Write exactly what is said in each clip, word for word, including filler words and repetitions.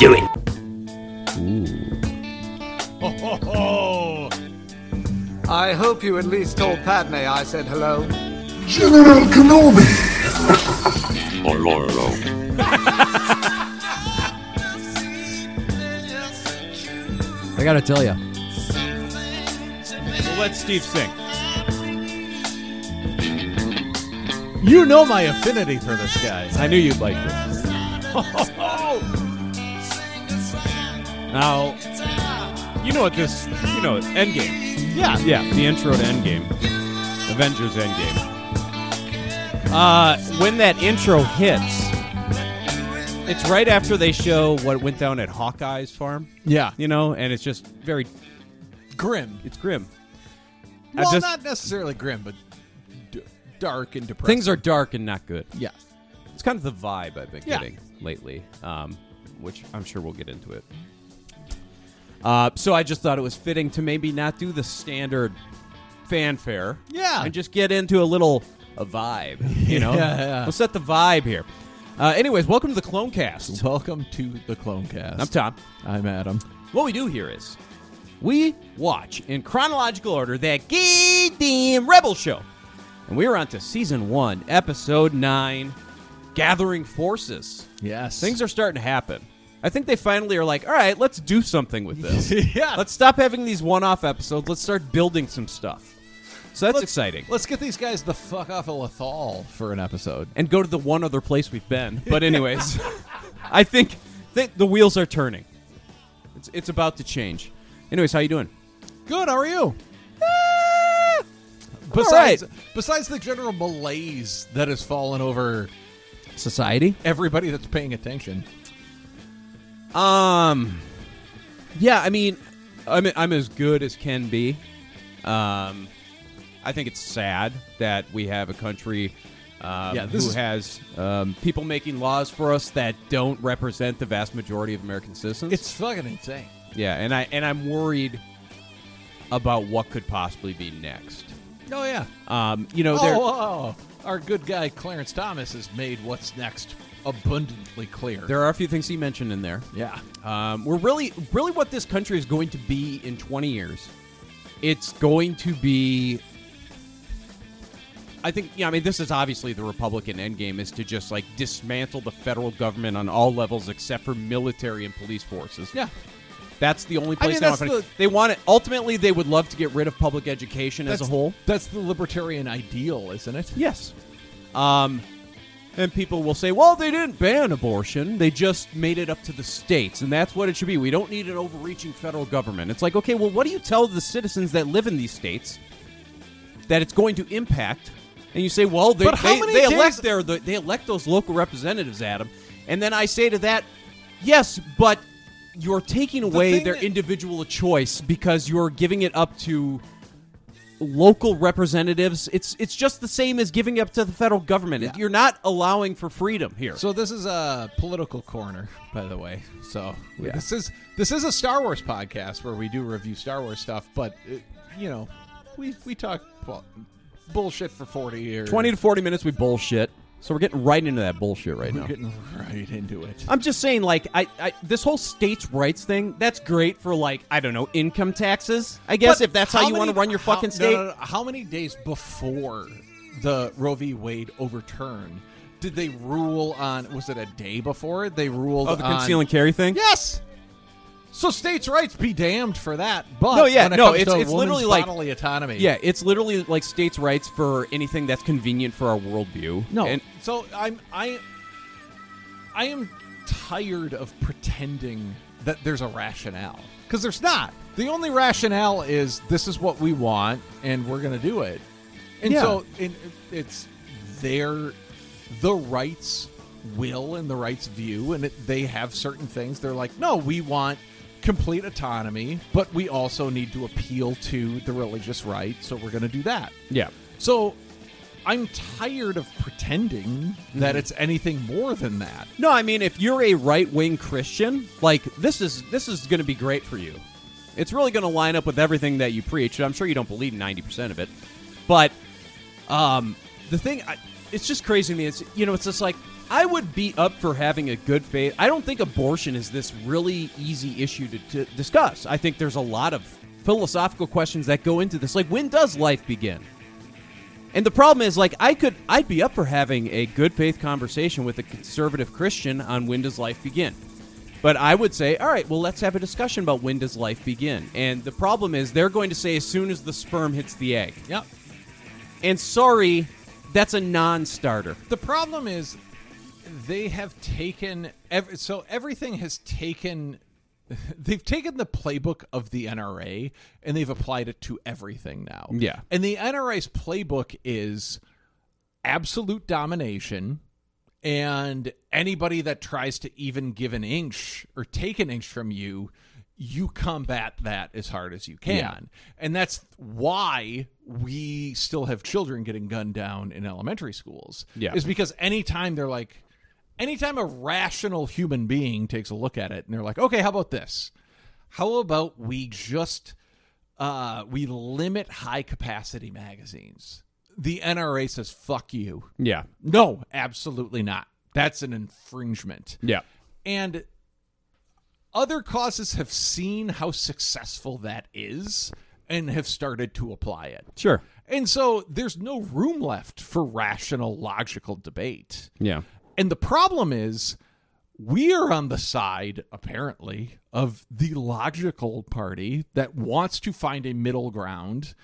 Do it. Ooh. Ho, ho, ho. I hope you at least told Padme I said hello. General Kenobi. Oh, Lord, oh. I gotta tell you. We'll let Steve sing. You know my affinity for this guy. I knew you'd like this. Ho, ho, ho. Now, you know what this, you know, Endgame. Yeah. Yeah, the intro to Endgame. Avengers Endgame. Uh, when that intro hits, it's right after they show what went down at Hawkeye's farm. Yeah. You know, and it's just very... grim. It's grim. Well, I just, not necessarily grim, but d- dark and depressing. Things are dark and not good. Yeah. It's kind of the vibe I've been yeah. getting lately, um, which I'm sure we'll get into it. Uh, so I just thought it was fitting to maybe not do the standard fanfare. Yeah. And just get into a little a vibe, you know? yeah, yeah. We'll set the vibe here. Uh, anyways, welcome to the Clone Cast. Welcome to the Clone Cast. I'm Tom. I'm Adam. What we do here is we watch, in chronological order, that goddamn Rebel show. And we are on to Season one, Episode nine, Gathering Forces. Yes. Things are starting to happen. I think they finally are like, all right, let's do something with this. yeah. Let's stop having these one-off episodes. Let's start building some stuff. So that's let's, exciting. Let's get these guys the fuck off of Lothal for an episode. And go to the one other place we've been. But anyways, I think th- the wheels are turning. It's it's about to change. Anyways, how you doing? Good, how are you? Ah! Besides, all right. Besides the general malaise that has fallen over... society? Everybody that's paying attention. Um, yeah, I mean, I'm I'm as good as can be. Um, I think it's sad that we have a country um, yeah, who has um, people making laws for us that don't represent the vast majority of American citizens. It's fucking insane. Yeah, and I and I'm worried about what could possibly be next. Oh yeah. Um, you know, oh, oh, oh. Our good guy Clarence Thomas has made what's next abundantly clear. There are a few things he mentioned in there. Yeah. Um, we're really, really what this country is going to be in twenty years. It's going to be, I think, yeah, I mean, this is obviously the Republican endgame is to just like dismantle the federal government on all levels except for military and police forces. Yeah. That's the only place I mean, they, want the, they want it. Ultimately, they would love to get rid of public education as a whole. That's the libertarian ideal, isn't it? Yes. Um, And people will say, well, they didn't ban abortion. They just made it up to the states, and that's what it should be. We don't need an overreaching federal government. It's like, okay, well, what do you tell the citizens that live in these states that it's going to impact? And you say, well, they, they, they elect their, they elect those local representatives, Adam. And then I say to that, yes, but you're taking away their individual choice because you're giving it up to... local representatives. It's it's just the same as giving up to the federal government. Yeah. You're not allowing for freedom here. So this is a political corner, by the way. So yeah. this is this is a Star Wars podcast where we do review Star Wars stuff, but it, you know, we we talk well, bullshit for forty years. twenty to forty minutes we bullshit. So we're getting right into that bullshit right we're now. We're getting right into it. I'm just saying, like, I, I this whole states' rights thing, that's great for, like, I don't know, income taxes, I guess, but if that's how, how you many, want to run your how, fucking state. No, no, no. How many days before the Roe v. Wade overturn did they rule on, was it a day before? They ruled on... Oh, the on, conceal and carry thing? Yes! So states' rights be damned for that, but no, yeah, when it no, comes it's, to it's literally like bodily autonomy. Yeah, it's literally like states' rights for anything that's convenient for our worldview. No, and so I'm I I am tired of pretending that there's a rationale because there's not. The only rationale is this is what we want and we're going to do it. And yeah. so it, it's their the rights will and the rights view, and it, they have certain things. They're like, no, we want complete autonomy, but we also need to appeal to the religious right, so we're going to do that. Yeah. So I'm tired of pretending mm-hmm. that it's anything more than that. No, I mean, if you're a right-wing Christian, like, this is this is going to be great for you. It's really going to line up with everything that you preach. I'm sure you don't believe ninety percent of it, but um, the thing, I, it's just crazy to me. It's, you know, it's just like, I would be up for having a good faith. I don't think abortion is this really easy issue to, to discuss. I think there's a lot of philosophical questions that go into this. Like, when does life begin? And the problem is, like, I could, I'd be up for having a good faith conversation with a conservative Christian on when does life begin. But I would say, all right, well, let's have a discussion about when does life begin. And the problem is they're going to say as soon as the sperm hits the egg. Yep. And sorry, that's a non-starter. The problem is they have taken... Ev- so everything has taken... They've taken the playbook of the N R A and they've applied it to everything now. Yeah. And the N R A's playbook is absolute domination, and anybody that tries to even give an inch or take an inch from you, you combat that as hard as you can. Yeah. And that's why we still have children getting gunned down in elementary schools. Yeah. Is because anytime they're like... Anytime a rational human being takes a look at it and they're like, okay, how about this? How about we just, uh, we limit high capacity magazines? The N R A says, fuck you. Yeah. No, absolutely not. That's an infringement. Yeah. And other causes have seen how successful that is and have started to apply it. Sure. And so there's no room left for rational, logical debate. Yeah. And the problem is we are on the side, apparently, of the logical party that wants to find a middle ground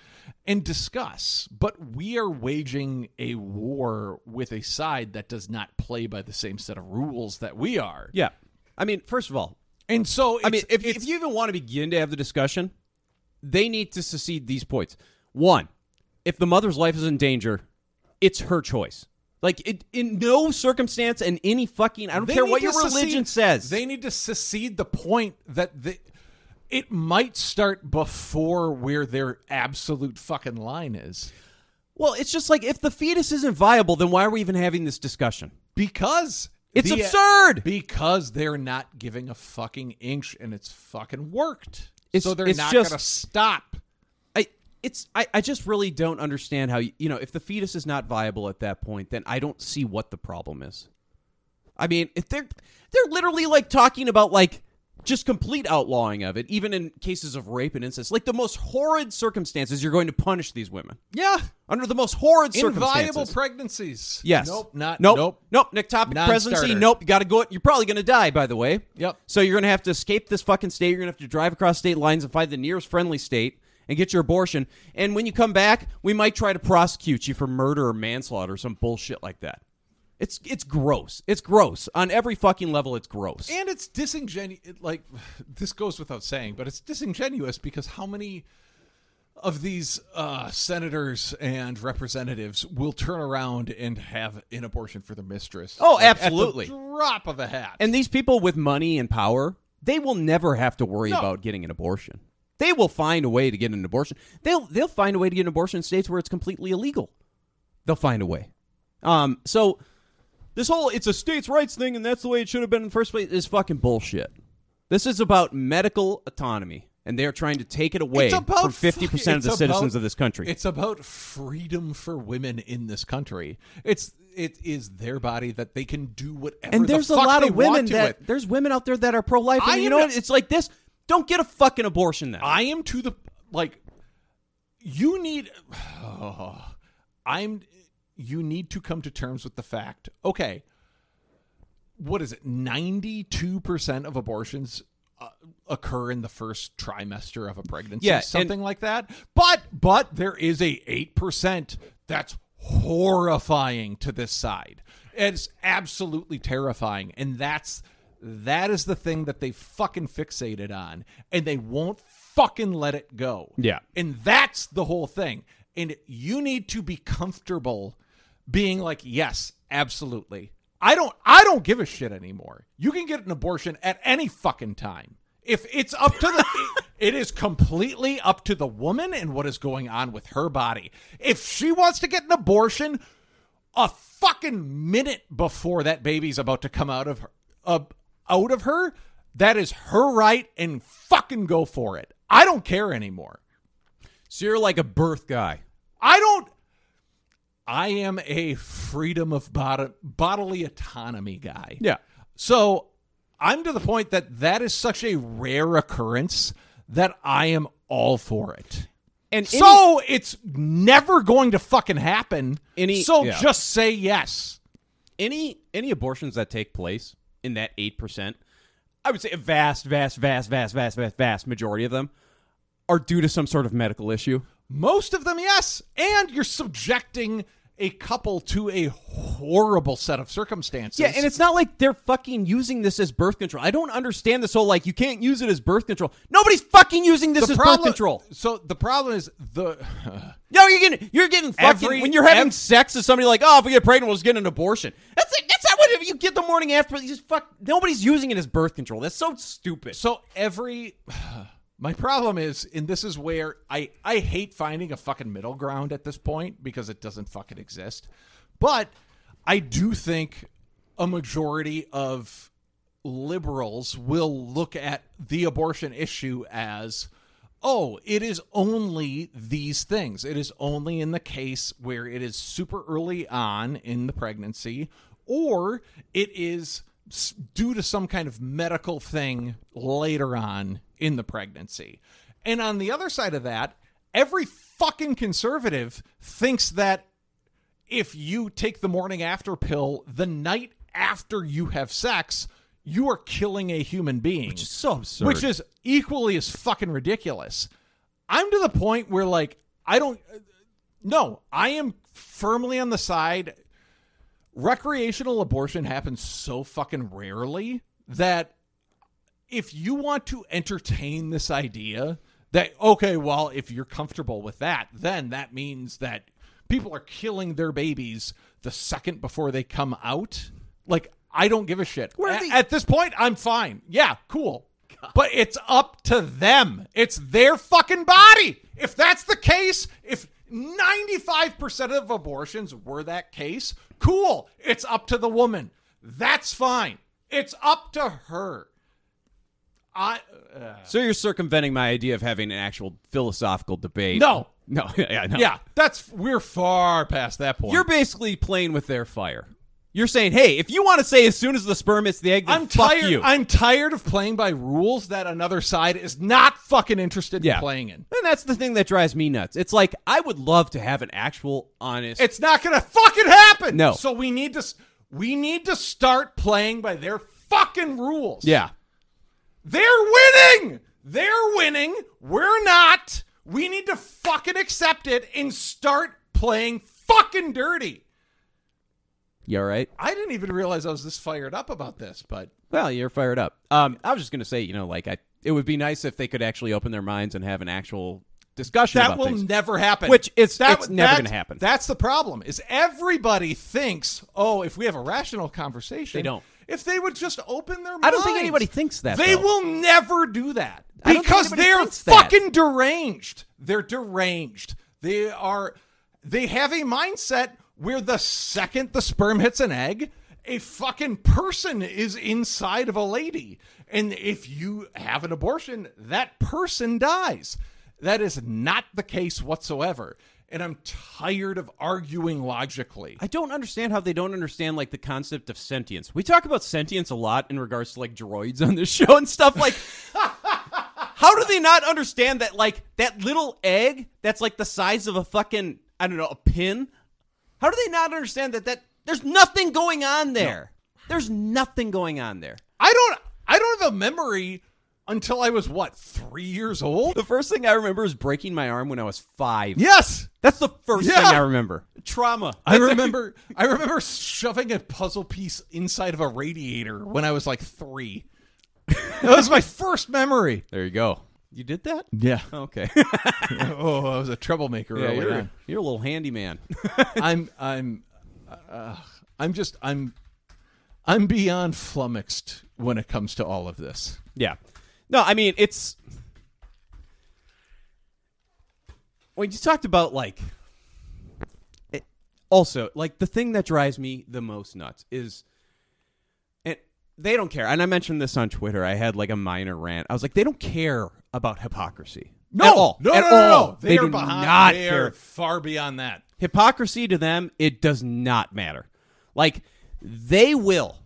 and discuss. But we are waging a war with a side that does not play by the same set of rules that we are. Yeah. I mean, first of all. And so, it's, I mean, if, if you even want to begin to have the discussion, they need to secede these points. One, if the mother's life is in danger, it's her choice. Like, it, in no circumstance and any fucking... I don't they care what your religion secede, says. They need to secede the point that the, it might start before where their absolute fucking line is. Well, it's just like, if the fetus isn't viable, then why are we even having this discussion? Because... It's the, absurd! Because they're not giving a fucking inch, and it's fucking worked. It's, so they're not going to stop. It's I, I just really don't understand how, you, you know, if the fetus is not viable at that point, then I don't see what the problem is. I mean, if they're they're literally like talking about like just complete outlawing of it, even in cases of rape and incest, like the most horrid circumstances, you're going to punish these women. Yeah. Under the most horrid circumstances. Inviable pregnancies. Yes. Nope. Not. Nope. Nope. Nope. Nectopic pregnancy. Nope. You got to go. You're probably going to die, by the way. Yep. So you're going to have to escape this fucking state. You're going to have to drive across state lines and find the nearest friendly state. And get your abortion. And when you come back, we might try to prosecute you for murder or manslaughter or some bullshit like that. It's it's gross. It's gross. On every fucking level, it's gross. And it's disingenuous. Like, this goes without saying, but it's disingenuous because how many of these uh, senators and representatives will turn around and have an abortion for their mistress? Oh, like, absolutely. At the drop of a hat. And these people with money and power, they will never have to worry no. about getting an abortion. They will find a way to get an abortion. They'll they'll find a way to get an abortion in states where it's completely illegal. They'll find a way. Um, so this whole it's a states' rights thing and that's the way it should have been in the first place is fucking bullshit. This is about medical autonomy, and they're trying to take it away from fifty percent of the about, citizens of this country. It's about freedom for women in this country. It's it is their body that they can do whatever and there's the fuck a lot they of women that it. There's women out there that are pro-life. And I you know what? It's like this. Don't get a fucking abortion then. I am to the, like, you need, oh, I'm, you need to come to terms with the fact, okay, what is it, ninety-two percent of abortions uh, occur in the first trimester of a pregnancy, yeah, something and, like that. But, but there is a eight percent that's horrifying to this side. It's absolutely terrifying. And that's, That is the thing that they fucking fixated on, and they won't fucking let it go. Yeah. And that's the whole thing. And you need to be comfortable being like, yes, absolutely. I don't I don't give a shit anymore. You can get an abortion at any fucking time. If it's up to the it is completely up to the woman and what is going on with her body. If she wants to get an abortion a fucking minute before that baby's about to come out of her uh, out of her, that is her right, and fucking go for it. I don't care anymore. So you're like a birth guy. I don't I am a freedom of bod- bodily autonomy guy. Yeah. So I'm to the point that that is such a rare occurrence that I am all for it. And any, so it's never going to fucking happen. Any, so yeah. just say yes. Any any abortions that take place in that eight percent, I would say a vast, vast, vast, vast, vast, vast, vast majority of them are due to some sort of medical issue. Most of them, yes. And you're subjecting a couple to a horrible set of circumstances. Yeah, and it's not like they're fucking using this as birth control. I don't understand this whole, like, you can't use it as birth control. Nobody's fucking using this the as problem, birth control. So the problem is the... Uh, no, you're getting, you're getting fucking... Every, when you're having every, sex with somebody, like, oh, if we get pregnant, we'll just get an abortion. That's it. That's not what you get the morning after. You just fuck... Nobody's using it as birth control. That's so stupid. So every... Uh, my problem is, and this is where I, I hate finding a fucking middle ground at this point because it doesn't fucking exist. But I do think a majority of liberals will look at the abortion issue as, oh, it is only these things. It is only in the case where it is super early on in the pregnancy, or it is due to some kind of medical thing later on in the pregnancy. And on the other side of that, every fucking conservative thinks that if you take the morning after pill the night after you have sex, you are killing a human being. Which is so absurd. Which is equally as fucking ridiculous. I'm to the point where, like, I don't... No, I am firmly on the side... Recreational abortion happens so fucking rarely that if you want to entertain this idea that, okay, well, if you're comfortable with that, then that means that people are killing their babies the second before they come out. Like, I don't give a shit. At, they- at this point, I'm fine. Yeah, cool. God. But it's up to them. It's their fucking body. If that's the case, if... ninety-five percent of abortions were that case. Cool. It's up to the woman. That's fine. It's up to her. I. Uh, so you're circumventing my idea of having an actual philosophical debate. No. No. Yeah, no. Yeah. That's, we're far past that point. You're basically playing with their fire. You're saying, hey, if you want to say as soon as the sperm hits the egg, then I'm fuck tired, you. I'm tired of playing by rules that another side is not fucking interested yeah. in playing in. And that's the thing that drives me nuts. It's like, I would love to have an actual, honest... It's not going to fucking happen! No. So we need to we need to start playing by their fucking rules. Yeah. They're winning! They're winning. We're not. We need to fucking accept it and start playing fucking dirty. You all right? I didn't even realize I was this fired up about this, but... Well, you're fired up. Um, I was just going to say, you know, like, I, it would be nice if they could actually open their minds and have an actual discussion about things. That will never happen. Which, it's, that, it's never going to happen. That's the problem, is everybody thinks, oh, if we have a rational conversation... They don't. If they would just open their minds... I don't think anybody thinks that, They though. will never do that. Because they're fucking that. deranged. They're deranged. They are... They have a mindset... where the second the sperm hits an egg, a fucking person is inside of a lady. And if you have an abortion, that person dies. That is not the case whatsoever. And I'm tired of arguing logically. I don't understand how they don't understand, like, the concept of sentience. We talk about sentience a lot in regards to, like, droids on this show and stuff. Like, how do they not understand that, like, that little egg that's, like, the size of a fucking, I don't know, a pin... How do they not understand that, that there's nothing going on there? No. There's nothing going on there. I don't I don't have a memory until I was, what, three years old? The first thing I remember is breaking my arm when I was five. Yes! That's the first yeah. thing I remember. Trauma. I remember I remember shoving a puzzle piece inside of a radiator when I was like three. That was my first memory. There you go. You did that? Yeah. Okay. Oh, I was a troublemaker yeah, earlier. You're, you're a little handyman. I'm, I'm, uh, I'm just, I'm, I'm beyond flummoxed when it comes to all of this. Yeah. No, I mean, it's, when you talked about, like, it, also, like, the thing that drives me the most nuts is, and they don't care. And I mentioned this on Twitter. I had, like, a minor rant. I was like, they don't care about hypocrisy. No, at all. no, at no, no, all. no. They, they are do behind, not they are care. Far beyond that. Hypocrisy to them, it does not matter. Like, they will.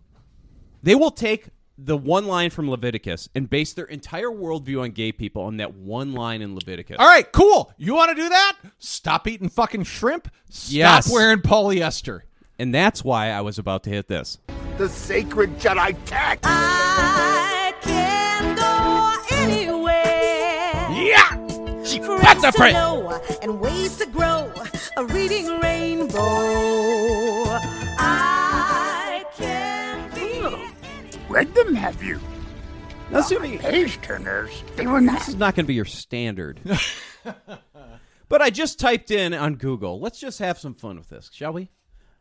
They will take the one line from Leviticus and base their entire worldview on gay people on that one line in Leviticus. All right, cool. You want to do that? Stop eating fucking shrimp. Stop yes. wearing polyester. And that's why I was about to hit this. The sacred Jedi text. I can go anywhere. Yeah. That's a friend. And ways to grow. A reading rainbow. I can be. Read them, have you? Now, assuming page turners, they were not. This is not going to be your standard. But I just typed in on Google. Let's just have some fun with this, shall we?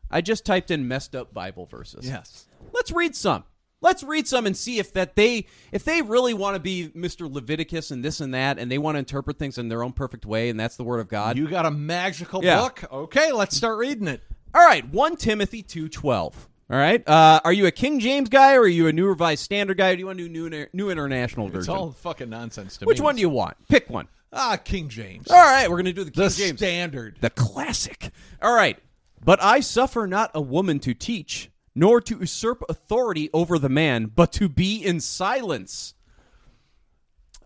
I just typed in messed up Bible verses. Yes. Let's read some. Let's read some and see if that they if they really want to be Mister Leviticus and this and that, and they want to interpret things in their own perfect way, and that's the word of God. You got a magical yeah. book? Okay, let's start reading it. All right, First Timothy two twelve. All right, uh, are you a King James guy, or are you a New Revised Standard guy, or do you want to do New, New International Version? It's all fucking nonsense to me. Which one do you want? Pick one. Ah, King James. All right, we're going to do the King the James. The standard. The classic. All right. But I suffer not a woman to teach, nor to usurp authority over the man, but to be in silence.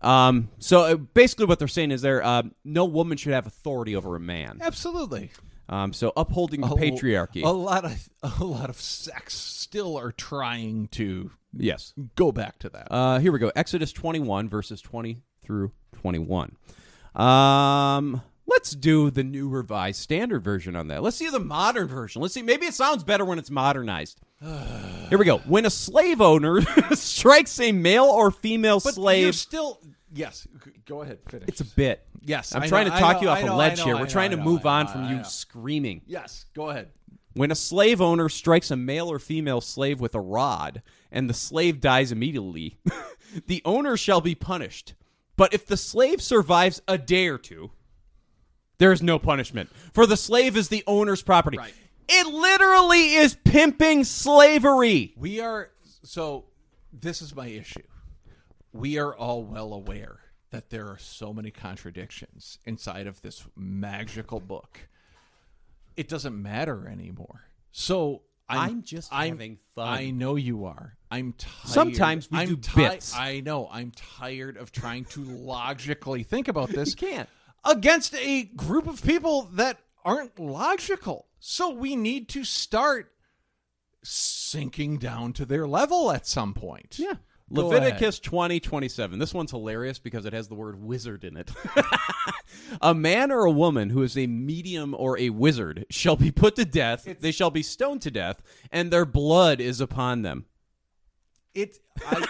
Um. So basically what they're saying is there, uh, no woman should have authority over a man. Absolutely. Um. So upholding the a, patriarchy. A lot of a lot of sects still are trying to yes go back to that. Uh. Here we go. Exodus twenty-one, verses twenty through twenty-one. Um... Let's do the New Revised Standard Version on that. Let's see the modern version. Let's see. Maybe it sounds better when it's modernized. Here we go. When a slave owner strikes a male or female but slave... You're still... Yes. Go ahead. Finish. It's a bit. Yes. I'm I trying know, to talk know, you off know, a ledge know, here. We're know, trying know, to move know, on know, from you screaming. Yes. Go ahead. When a slave owner strikes a male or female slave with a rod and the slave dies immediately, the owner shall be punished. But if the slave survives a day or two... There is no punishment, for the slave is the owner's property. Right. It literally is pimping slavery. We are, so this is my issue. We are all well aware that there are so many contradictions inside of this magical book. It doesn't matter anymore. So I'm, I'm just I'm, having fun. I know you are. I'm tired. Sometimes we I'm do ti- bits. I know. I'm tired of trying to logically think about this. You can't. Against a group of people that aren't logical. So we need to start sinking down to their level at some point. Yeah. Go Leviticus twenty twenty-seven. This one's hilarious because it has the word wizard in it. A man or a woman who is a medium or a wizard shall be put to death. It's... They shall be stoned to death, and their blood is upon them. It. I...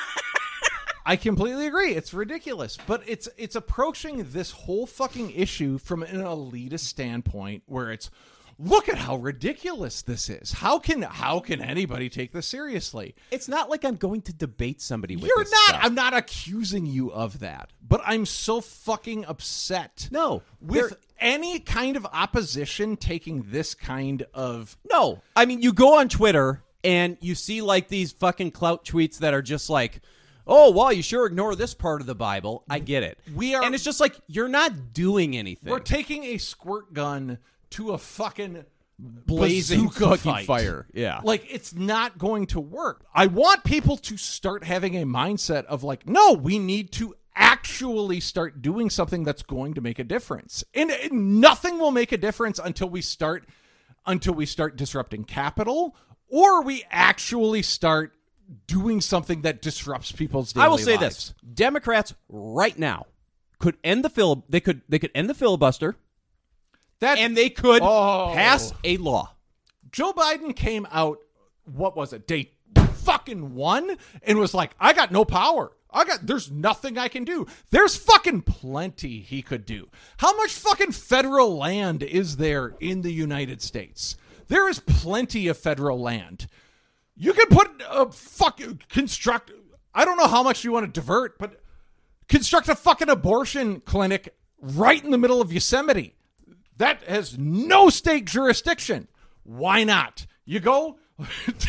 I completely agree. It's ridiculous, but it's it's approaching this whole fucking issue from an elitist standpoint, where it's look at how ridiculous this is. How can how can anybody take this seriously? It's not like I'm going to debate somebody with You're this not. Stuff. I'm not accusing you of that, but I'm so fucking upset. No, with there... any kind of opposition taking this kind of no. I mean, you go on Twitter and you see like these fucking clout tweets that are just like, oh, well, you sure ignore this part of the Bible. I get it. We are, and it's just like, you're not doing anything. We're taking a squirt gun to a fucking blazing fucking fire. Yeah. Like, it's not going to work. I want people to start having a mindset of like, no, we need to actually start doing something that's going to make a difference. And, and nothing will make a difference until we start, until we start disrupting capital, or we actually start doing something that disrupts people's daily lives. I will say lives. This. Democrats right now could end the fil- they could they could end the filibuster that, and they could oh. pass a law. Joe Biden came out, what was it, day fucking one, and was like, I got no power. I got there's nothing I can do. There's fucking plenty he could do. How much fucking federal land is there in the United States? There is plenty of federal land. You can put a fuck construct. I don't know how much you want to divert, but construct a fucking abortion clinic right in the middle of Yosemite. That has no state jurisdiction. Why not? You go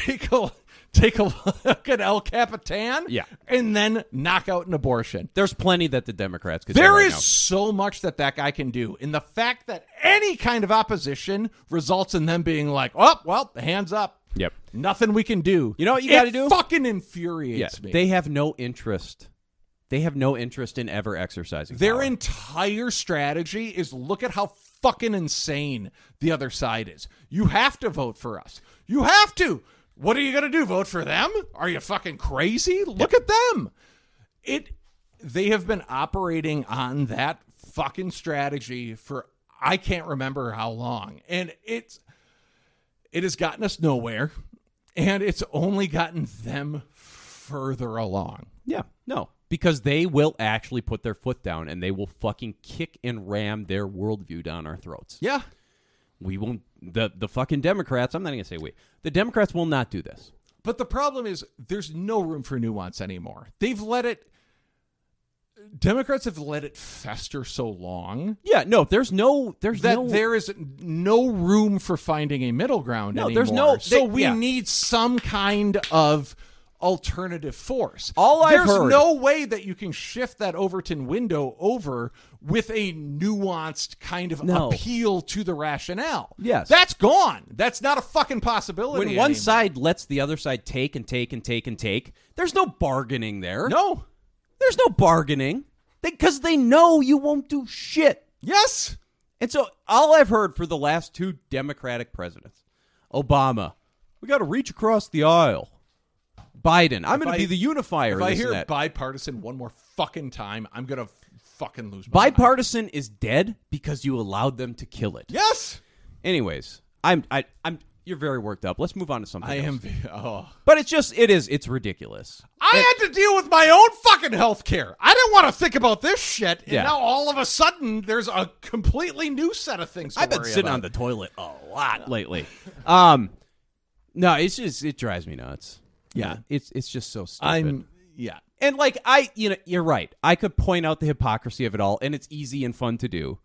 take a take a look at El Capitan, yeah. and then knock out an abortion. There's plenty that the Democrats could do. There is so much that that guy can do. And the fact that any kind of opposition results in them being like, oh, well, hands up. Yep. Nothing we can do. You know what you got to do? It fucking infuriates yeah. me. They have no interest. They have no interest in ever exercising their power. Entire strategy is look at how fucking insane the other side is. You have to vote for us. You have to. What are you going to do? Vote for them? Are you fucking crazy? Look yep. at them. It. They have been operating on that fucking strategy for I can't remember how long. And it's it has gotten us nowhere. And it's only gotten them further along. Yeah. No. Because they will actually put their foot down and they will fucking kick and ram their worldview down our throats. Yeah. We won't, the, the fucking Democrats, I'm not going to say we, the Democrats will not do this. But the problem is there's no room for nuance anymore. They've let it, Democrats have let it fester so long. Yeah, no, there's no, there's that no. There is no room for finding a middle ground no, anymore. There's no, they, so we yeah. need some kind of alternative force. All I've There's heard. No way that you can shift that Overton window over with a nuanced kind of no. appeal to the rationale. Yes. That's gone. That's not a fucking possibility. When one anymore. Side lets the other side take and take and take and take, there's no bargaining there. No. There's no bargaining. Because they, they know you won't do shit. Yes. And so all I've heard for the last two Democratic presidents, Obama, we got to reach across the aisle. Biden, I'm going to be the unifier. If I hear that. bipartisan one more fucking time, I'm going to f- fucking lose my Bipartisan mind. Is dead because you allowed them to kill it. Yes. Anyways, I'm I, I'm you're very worked up. Let's move on to something I else. am. Oh. But it's just it is it's ridiculous. I it, had to deal with my own fucking health care. I didn't want to think about this shit. And yeah. now all of a sudden there's a completely new set of things to I've been worry sitting about. On the toilet a lot lately. um No, it's just it drives me nuts. Yeah, it's it's just so stupid. I'm, yeah. And like I, you know, you're right. I could point out the hypocrisy of it all, and it's easy and fun to do.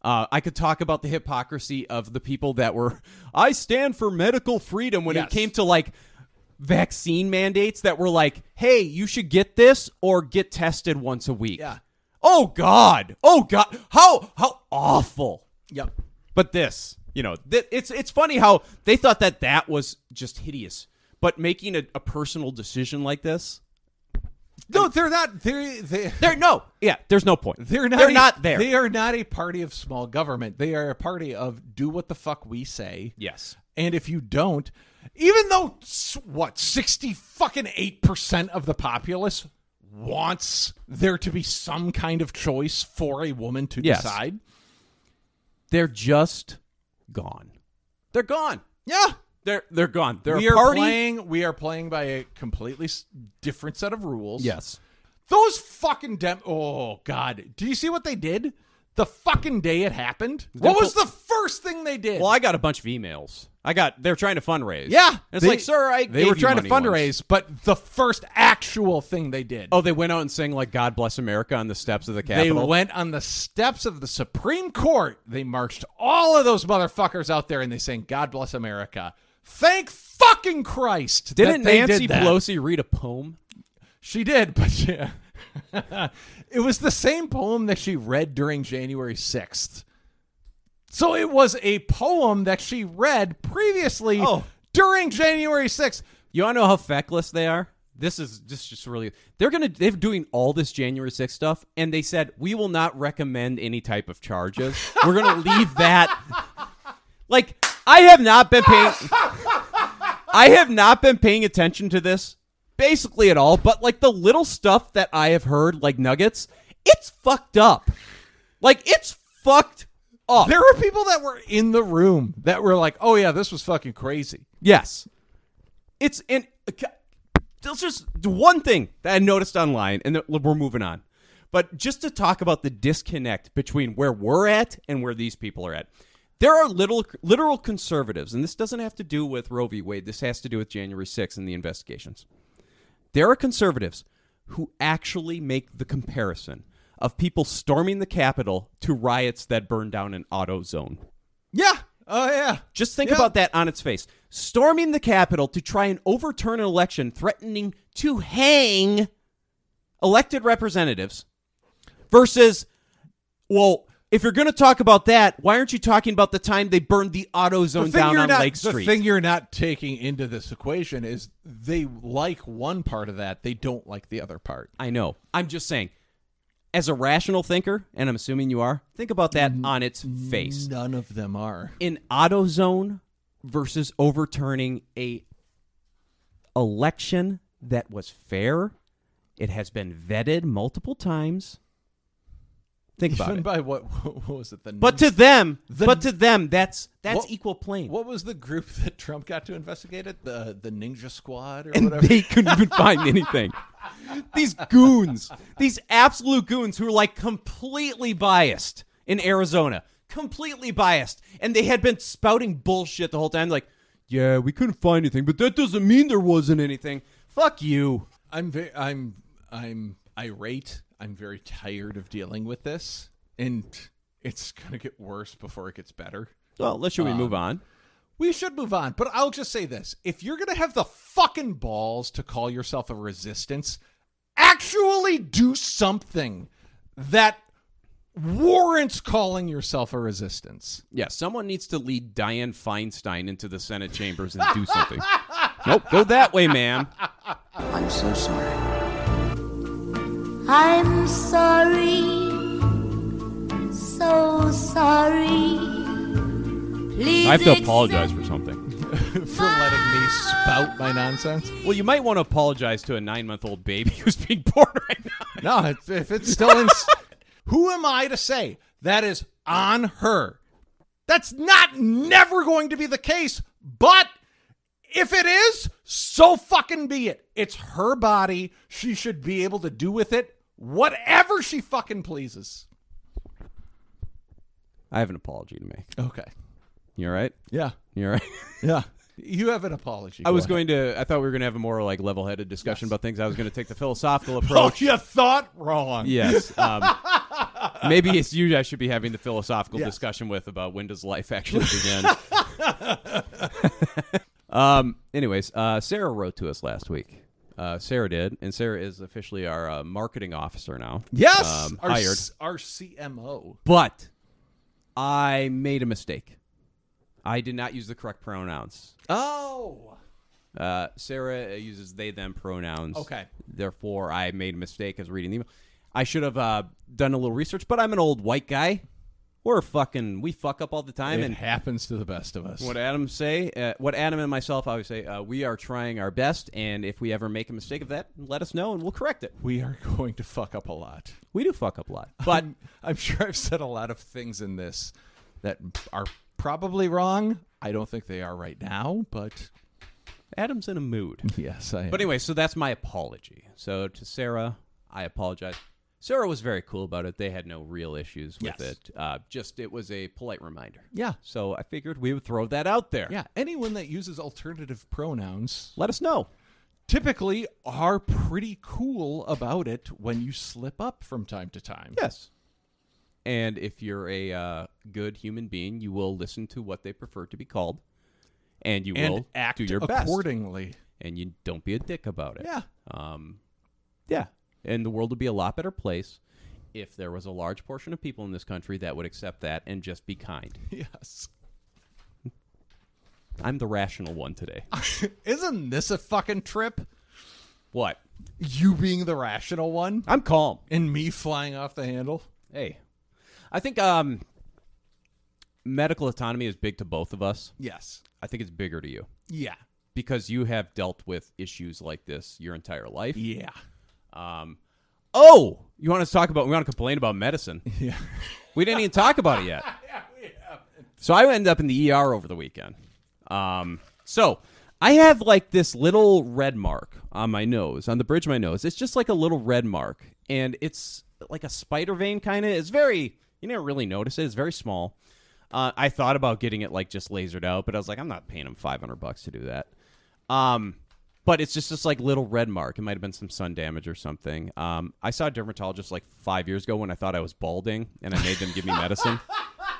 Uh, I could talk about the hypocrisy of the people that were, I stand for medical freedom when yes. it came to like vaccine mandates that were like, hey, you should get this or get tested once a week. Yeah. Oh, God. Oh, God. How how awful. Yep. But this, you know, th- it's it's funny how they thought that that was just hideous. But making a, a personal decision like this, no, they're not. They're, they're they're no, yeah. There's no point. They're not. They're a, not there. They are not a party of small government. They are a party of do what the fuck we say. Yes. And if you don't, even though what sixty fucking eight percent of the populace wants there to be some kind of choice for a woman to yes. decide, they're just gone. They're gone. Yeah. They're they're gone. They're we a party. Are playing, we are playing by a completely different set of rules. Yes. Those fucking... Dem- oh, God. Do you see what they did? The fucking day it happened? They're what was po- the first thing they did? Well, I got a bunch of emails. I got... They're trying to fundraise. Yeah. It's they, like, sir, I They were trying to fundraise, once. But the first actual thing they did... Oh, they went out and sang, like, God Bless America on the steps of the Capitol? They went on the steps of the Supreme Court. They marched all of those motherfuckers out there, and they sang, God Bless America. Thank fucking Christ. Didn't Nancy did Pelosi read a poem? She did, but she, it was the same poem that she read during January sixth. So it was a poem that she read previously oh. during January sixth. You want to know how feckless they are? This is just, just really... They're gonna. They're doing all this January sixth stuff, and they said, we will not recommend any type of charges. We're going to leave that... Like... I have not been paying I have not been paying attention to this basically at all, but like the little stuff that I have heard, like nuggets, it's fucked up. Like it's fucked up. There were people that were in the room that were like, oh yeah, this was fucking crazy. Yes. It's in there's just one thing that I noticed online, and we're moving on. But just to talk about the disconnect between where we're at and where these people are at. There are little, literal conservatives, and this doesn't have to do with Roe v. Wade. This has to do with January sixth and the investigations. There are conservatives who actually make the comparison of people storming the Capitol to riots that burned down an auto zone. Yeah. Oh, yeah. Just think yeah. about that on its face. Storming the Capitol to try and overturn an election, threatening to hang elected representatives versus, well, if you're going to talk about that, why aren't you talking about the time they burned the AutoZone the down on not, Lake Street? The thing you're not taking into this equation is they like one part of that. They don't like the other part. I know. I'm just saying. As a rational thinker, and I'm assuming you are, think about that on its face. None of them are. In AutoZone versus overturning a election that was fair, it has been vetted multiple times. Think about Even it. By what, what was it? The but to them, the, but to them, that's that's what, equal playing. What was the group that Trump got to investigate it? The the Ninja Squad or and whatever? They couldn't even find anything. These goons, these absolute goons who are like completely biased in Arizona, completely biased. And they had been spouting bullshit the whole time. Like, yeah, we couldn't find anything, but that doesn't mean there wasn't anything. Fuck you. I'm very, I'm, I'm irate. I'm very tired of dealing with this, and it's going to get worse before it gets better. Well, let's should we um, move on? We should move on, but I'll just say this. If you're going to have the fucking balls to call yourself a resistance, actually do something that warrants calling yourself a resistance. Yeah, someone needs to lead Dianne Feinstein into the Senate chambers and do something. Nope, go that way, ma'am. I'm so sorry. I'm sorry, so sorry. Please I have to apologize for something. For letting me spout my nonsense? Well, you might want to apologize to a nine-month-old baby who's being born right now. No, it's, if it's still in... Who am I to say? That is on her. That's not never going to be the case, but... if it is, so fucking be it. It's her body. She should be able to do with it whatever she fucking pleases. I have an apology to make. Okay. You all right? Yeah. You all right? Yeah. You have an apology. I was Go ahead. going to, I thought we were going to have a more like level-headed discussion yes. about things. I was going to take the philosophical approach. Oh, you thought wrong. Yes. Um, maybe it's you I should be having the philosophical yes. discussion with about when does life actually begin. Um, anyways, uh, Sarah wrote to us last week. Uh, Sarah did, and Sarah is officially our uh, marketing officer now. Yes! Um, our, hired. S- our C M O. But I made a mistake. I did not use the correct pronouns. Oh! Uh, Sarah uses they, them pronouns. Okay. Therefore, I made a mistake as reading the email. I should have uh, done a little research, but I'm an old white guy. We're fucking, we fuck up all the time. It and happens to the best of us. What Adam say, uh, what Adam and myself always say, uh, we are trying our best, and if we ever make a mistake of that, let us know, and we'll correct it. We are going to fuck up a lot. We do fuck up a lot. But I'm, I'm sure I've said a lot of things in this that are probably wrong. I don't think they are right now, but... Adam's in a mood. Yes, I am. But anyway, so that's my apology. So to Sarah, I apologize. Sarah was very cool about it. They had no real issues with yes. it. Uh, just it was a polite reminder. Yeah. So I figured we would throw that out there. Yeah. Anyone that uses alternative pronouns, let us know. Typically are pretty cool about it when you slip up from time to time. Yes. And if you're a uh, good human being, you will listen to what they prefer to be called. And you and will act do your best. Accordingly. And you don't be a dick about it. Yeah. Um, yeah. And the world would be a lot better place if there was a large portion of people in this country that would accept that and just be kind. Yes. I'm the rational one today. Isn't this a fucking trip? What? You being the rational one? I'm calm. And me flying off the handle? Hey. I think um, medical autonomy is big to both of us. Yes. I think it's bigger to you. Yeah. Because you have dealt with issues like this your entire life. Yeah. Um, oh, you want to talk about, we want to complain about medicine. Yeah. We didn't even talk about it yet. Yeah, we haven't. So I ended up in the E R over the weekend. Um, so I have like this little red mark on my nose, on the bridge of my nose. It's just like a little red mark, and it's like a spider vein kind of. It's very, you never really notice it. It's very small. Uh, I thought about getting it like just lasered out, but I was like, I'm not paying him five hundred bucks to do that. Um, But it's just this like little red mark. It might have been some sun damage or something. Um, I saw a dermatologist like five years ago when I thought I was balding, and I made them give me medicine.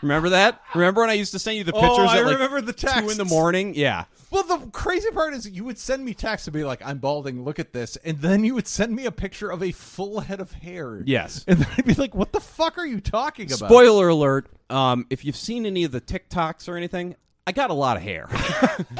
Remember that? Remember when I used to send you the pictures oh, I at like remember the texts. two in the morning? Yeah. Well, the crazy part is you would send me texts and be like, I'm balding, look at this. And then you would send me a picture of a full head of hair. Yes. And then I'd be like, what the fuck are you talking about? Spoiler alert. Um, if you've seen any of the TikToks or anything, I got a lot of hair.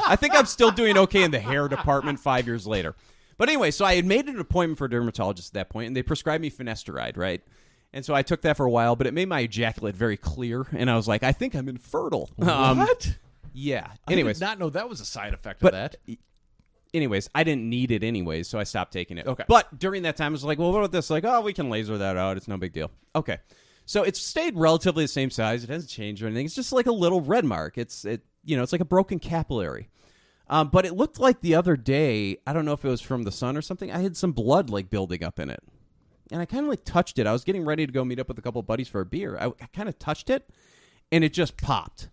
I think I'm still doing okay in the hair department five years later. But anyway, so I had made an appointment for a dermatologist at that point, and they prescribed me finasteride, right? And so I took that for a while, but it made my ejaculate very clear, and I was like, I think I'm infertile. What? Um, yeah. Anyways, I did not know that was a side effect of that. Anyways, I didn't need it anyways, so I stopped taking it. Okay. But during that time, I was like, well, what about this? Like, oh, we can laser that out. It's no big deal. Okay. So it's stayed relatively the same size. It hasn't changed or anything. It's just like a little red mark. It's it, you know, it's like a broken capillary. Um, but it looked like the other day, I don't know if it was from the sun or something, I had some blood like building up in it. And I kind of like touched it. I was getting ready to go meet up with a couple of buddies for a beer. I, I kind of touched it and it just popped.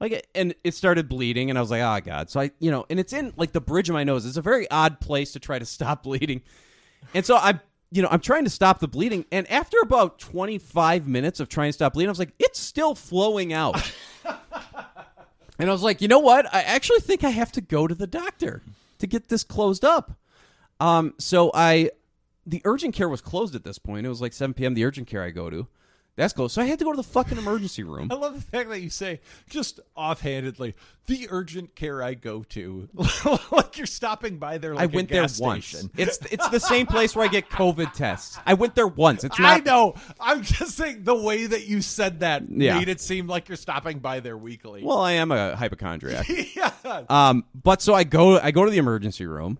Like, it, and it started bleeding and I was like, oh God. So I, you know, and it's in like the bridge of my nose. It's a very odd place to try to stop bleeding. And so I, you know, I'm trying to stop the bleeding. And after about twenty-five minutes of trying to stop bleeding, I was like, it's still flowing out. And I was like, you know what? I actually think I have to go to the doctor to get this closed up. Um, so I, the urgent care was closed at this point. It was like seven p.m. The urgent care I go to, that's closed. So I had to go to the fucking emergency room. I love the fact that you say just offhandedly, the urgent care I go to, like you're stopping by there. Like I went a gas there once. Station. It's it's the same place where I get COVID tests. I went there once. It's not. I know. I'm just saying the way that you said that yeah. made it seem like you're stopping by there weekly. Well, I am a hypochondriac. yeah. Um. But so I go. I go to the emergency room.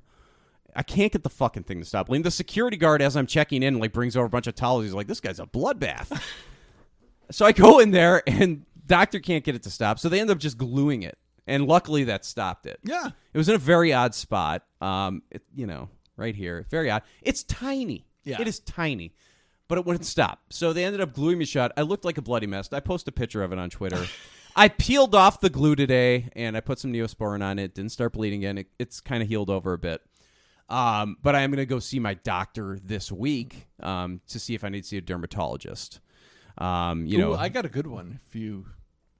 I can't get the fucking thing to stop bleeding. The security guard, as I'm checking in, like brings over a bunch of towels. He's like, "This guy's a bloodbath." So I go in there, and doctor can't get it to stop. So they end up just gluing it, and luckily that stopped it. Yeah, it was in a very odd spot. Um, it, you know, right here, very odd. It's tiny. Yeah, it is tiny, but it wouldn't stop. So they ended up gluing me shut. I looked like a bloody mess. I posted a picture of it on Twitter. I peeled off the glue today, and I put some Neosporin on it. Didn't start bleeding again. It, it's kind of healed over a bit. Um, but I am going to go see my doctor this week um, to see if I need to see a dermatologist. Um, you Ooh, know, I got a good one. If you,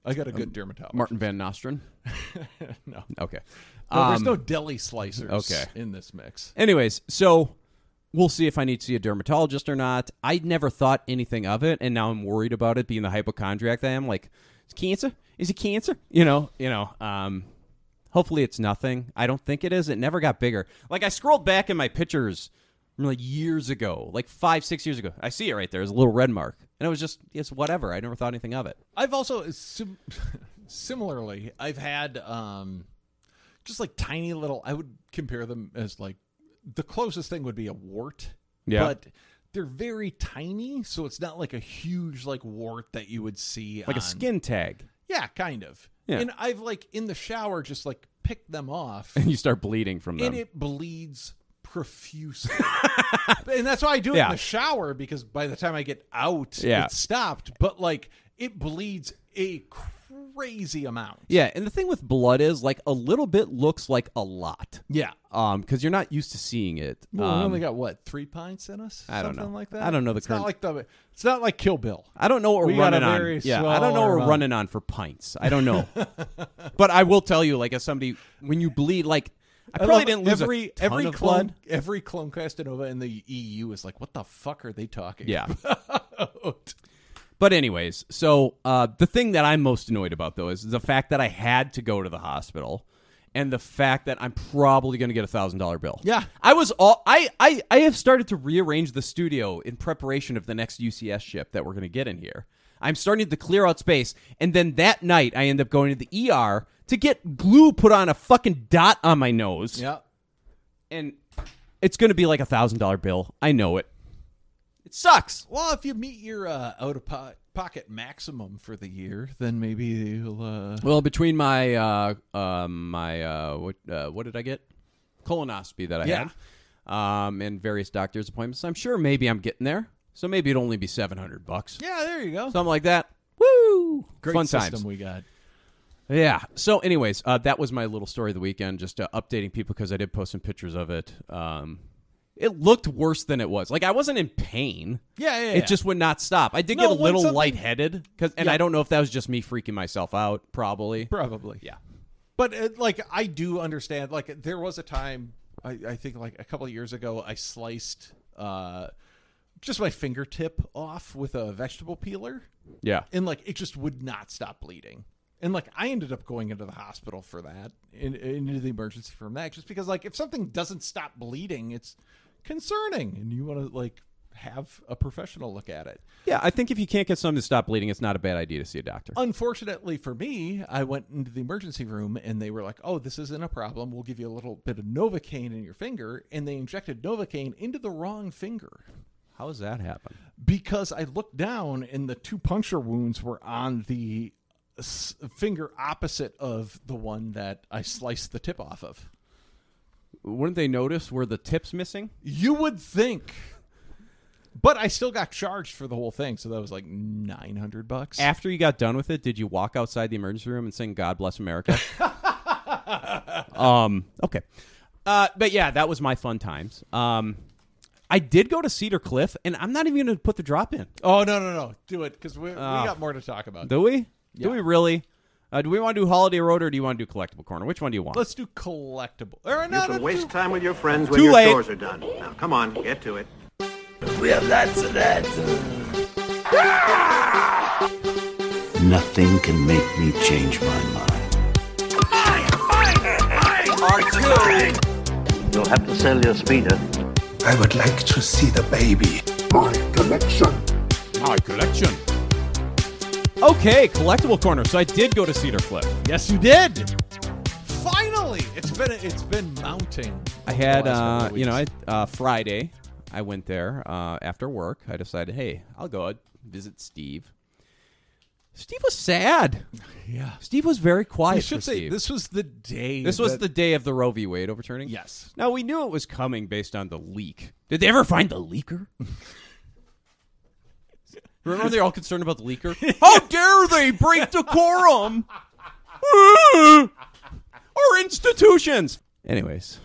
I got a good um, dermatologist. Martin Van Nostrand? No. Okay. No, um, there's no deli slicers okay. in this mix. Anyways, so we'll see if I need to see a dermatologist or not. I never thought anything of it, and now I'm worried about it being the hypochondriac that I am. Like, is it cancer? Is it cancer? You know, you know, um... Hopefully it's nothing. I don't think it is. It never got bigger. Like, I scrolled back in my pictures from, like, years ago, like five, six years ago. I see it right there. It's a little red mark. And it was just, it's whatever. I never thought anything of it. I've also, sim- similarly, I've had um, just, like, tiny little, I would compare them as, like, the closest thing would be a wart. Yeah. But they're very tiny, so it's not, like, a huge, like, wart that you would see Like on... a skin tag. Yeah, kind of. Yeah. And I've, like, in the shower, just, like, picked them off. And you start bleeding from them. And it bleeds profusely. And that's why I do it yeah. in the shower, because by the time I get out, yeah. it stopped. But, like, it bleeds a crazy amount. Yeah, and the thing with blood is, like, a little bit looks like a lot. Yeah. Um, because you're not used to seeing it. Well, um, we only got, what, three pints in us? I don't know. Something like that? I don't know the it's current... Not like the... It's not like Kill Bill. I don't know what we're we running on. Yeah, I don't know what we're run. running on for pints. I don't know. But I will tell you, like, as somebody, when you bleed, like, I probably I didn't lose every, a ton every of clone, blood. Every Clone Castanova in the E U is like, what the fuck are they talking yeah. about? But anyways, so uh, the thing that I'm most annoyed about, though, is the fact that I had to go to the hospital. And the fact that I'm probably going to get a one thousand dollars bill. Yeah. I was all I, I, I have started to rearrange the studio in preparation of the next U C S ship that we're going to get in here. I'm starting to clear out space. And then that night, I end up going to the E R to get glue put on a fucking dot on my nose. Yeah. And it's going to be like a one thousand dollars bill. I know it. It sucks. Well, if you meet your uh, out-of-pocket. Pocket maximum for the year, then maybe you'll uh well between my uh uh my uh what uh, what did I get colonoscopy that I yeah. had um and various doctor's appointments, I'm sure maybe I'm getting there, so maybe it'd only be seven hundred bucks. Yeah, there you go, something like that. Woo! Great fun system times we got. Yeah, so anyways, uh that was my little story of the weekend, just uh, updating people because I did post some pictures of it. um it looked worse than it was. Like, I wasn't in pain. Yeah, yeah, yeah. It just would not stop. I did no, get a little something... lightheaded, cause, and yeah. I don't know if that was just me freaking myself out, probably. Probably. Yeah. But, uh, like, I do understand. Like, there was a time, I, I think, like, a couple of years ago, I sliced uh, just my fingertip off with a vegetable peeler. Yeah. And, like, it just would not stop bleeding. And, like, I ended up going into the hospital for that, in, into the emergency from that, just because, like, if something doesn't stop bleeding, it's concerning, and you want to, like, have a professional look at it. Yeah, I think if you can't get something to stop bleeding, it's not a bad idea to see a doctor. Unfortunately for me, I went into the emergency room, and they were like, oh, this isn't a problem. We'll give you a little bit of Novocaine in your finger, and they injected Novocaine into the wrong finger. How does that happen? Because I looked down, and the two puncture wounds were on the finger opposite of the one that I sliced the tip off of. Wouldn't they notice where the tip's missing? You would think. But I still got charged for the whole thing, so that was like nine hundred bucks. After you got done with it, did you walk outside the emergency room and sing God Bless America? um, okay. Uh, but yeah, that was my fun times. Um, I did go to Cedar Cliff, and I'm not even going to put the drop in. Oh, no, no, no. Do it, because we, uh, we got more to talk about. Do we? Yeah. Do we really? Uh, do we want to do Holiday Road or do you want to do Collectible Corner? Which one do you want? Let's do Collectible. Or not, you can waste do... time with your friends when Too your late. chores are done. Now, come on, get to it. We have lots of that. Ah! Nothing can make me change my mind. I, I, I, I, You'll have to sell your speeder. I would like to see the baby. My collection. My collection. Okay, Collectible Corner. So I did go to Cedar Cliff. Yes, you did. Finally, it's been it's been mounting. I had uh, you know I, uh, Friday, I went there uh, after work. I decided, hey, I'll go visit Steve. Steve was sad. Yeah, Steve was very quiet. I should for say Steve. this was the day. This that... was the day of the Roe v. Wade overturning. Yes. Now we knew it was coming based on the leak. Did they ever find the leaker? Remember, they're all concerned about the leaker. How dare they break decorum? Our institutions. Anyways,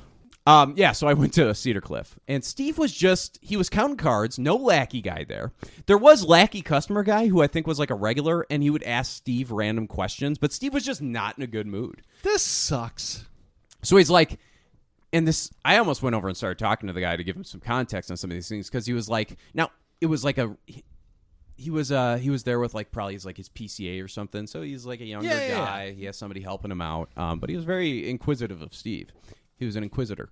um, yeah. So I went to Cedar Cliff, and Steve was just—he was counting cards. No lackey guy there. There was lackey customer guy who I think was like a regular, and he would ask Steve random questions. But Steve was just not in a good mood. This sucks. So he's like, and this—I almost went over and started talking to the guy to give him some context on some of these things because he was like, now it was like a. He was uh he was there with like probably his like his P C A or something, so he's like a younger yeah, yeah, guy. Yeah. He has somebody helping him out, um, but he was very inquisitive of Steve. He was an inquisitor,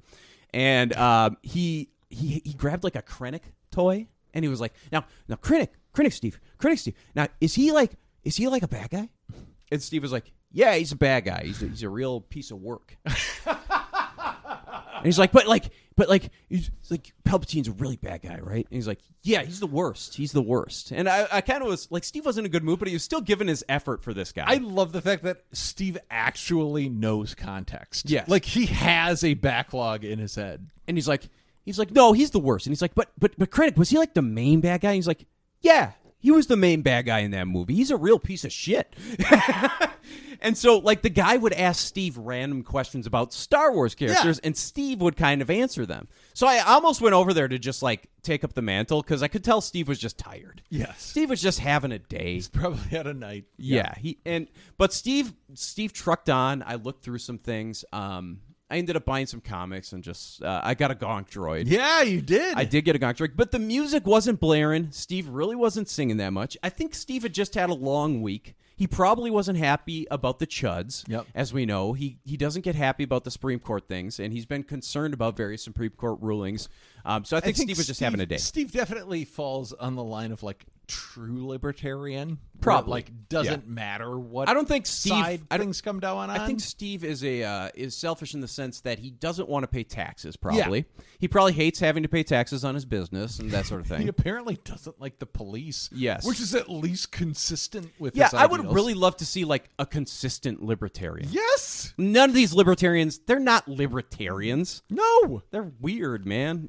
and um, he he he grabbed like a Krennic toy, and he was like, now now Krennic Krennic Steve Krennic Steve. Now is he like is he like a bad guy? And Steve was like, yeah, he's a bad guy. He's a, he's a real piece of work. And he's like, but like, but like, he's like, Palpatine's a really bad guy, right? And he's like, yeah, he's the worst. He's the worst. And I, I kind of was like, Steve wasn't in a good mood, but he was still giving his effort for this guy. I love the fact that Steve actually knows context. Yes. Like he has a backlog in his head. And he's like, he's like, no, he's the worst. And he's like, but, but, but Krennic, was he like the main bad guy? And he's like, yeah, he was the main bad guy in that movie. He's a real piece of shit. And so, like, the guy would ask Steve random questions about Star Wars characters, yeah. and Steve would kind of answer them. So I almost went over there to just, like, take up the mantle, because I could tell Steve was just tired. Yes. Steve was just having a day. He's probably had a night. Yeah. yeah he and But Steve Steve trucked on. I looked through some things. Um, I ended up buying some comics, and just, uh, I got a Gonk Droid. Yeah, you did. I did get a Gonk Droid, but the music wasn't blaring. Steve really wasn't singing that much. I think Steve had just had a long week. He probably wasn't happy about the chuds, yep. as we know. He he doesn't get happy about the Supreme Court things, and he's been concerned about various Supreme Court rulings. Um, so I think, I think Steve was just Steve, having a day. Steve definitely falls on the line of like true libertarian. Probably like doesn't yeah. matter what. I don't think Steve. Side I things come down on. I think Steve is a uh, is selfish in the sense that he doesn't want to pay taxes. Probably yeah. he probably hates having to pay taxes on his business and that sort of thing. He apparently doesn't like the police. Yes, which is at least consistent with. Yeah, his I would really love to see like a consistent libertarian. Yes, none of these libertarians. They're not libertarians. No, they're weird, man.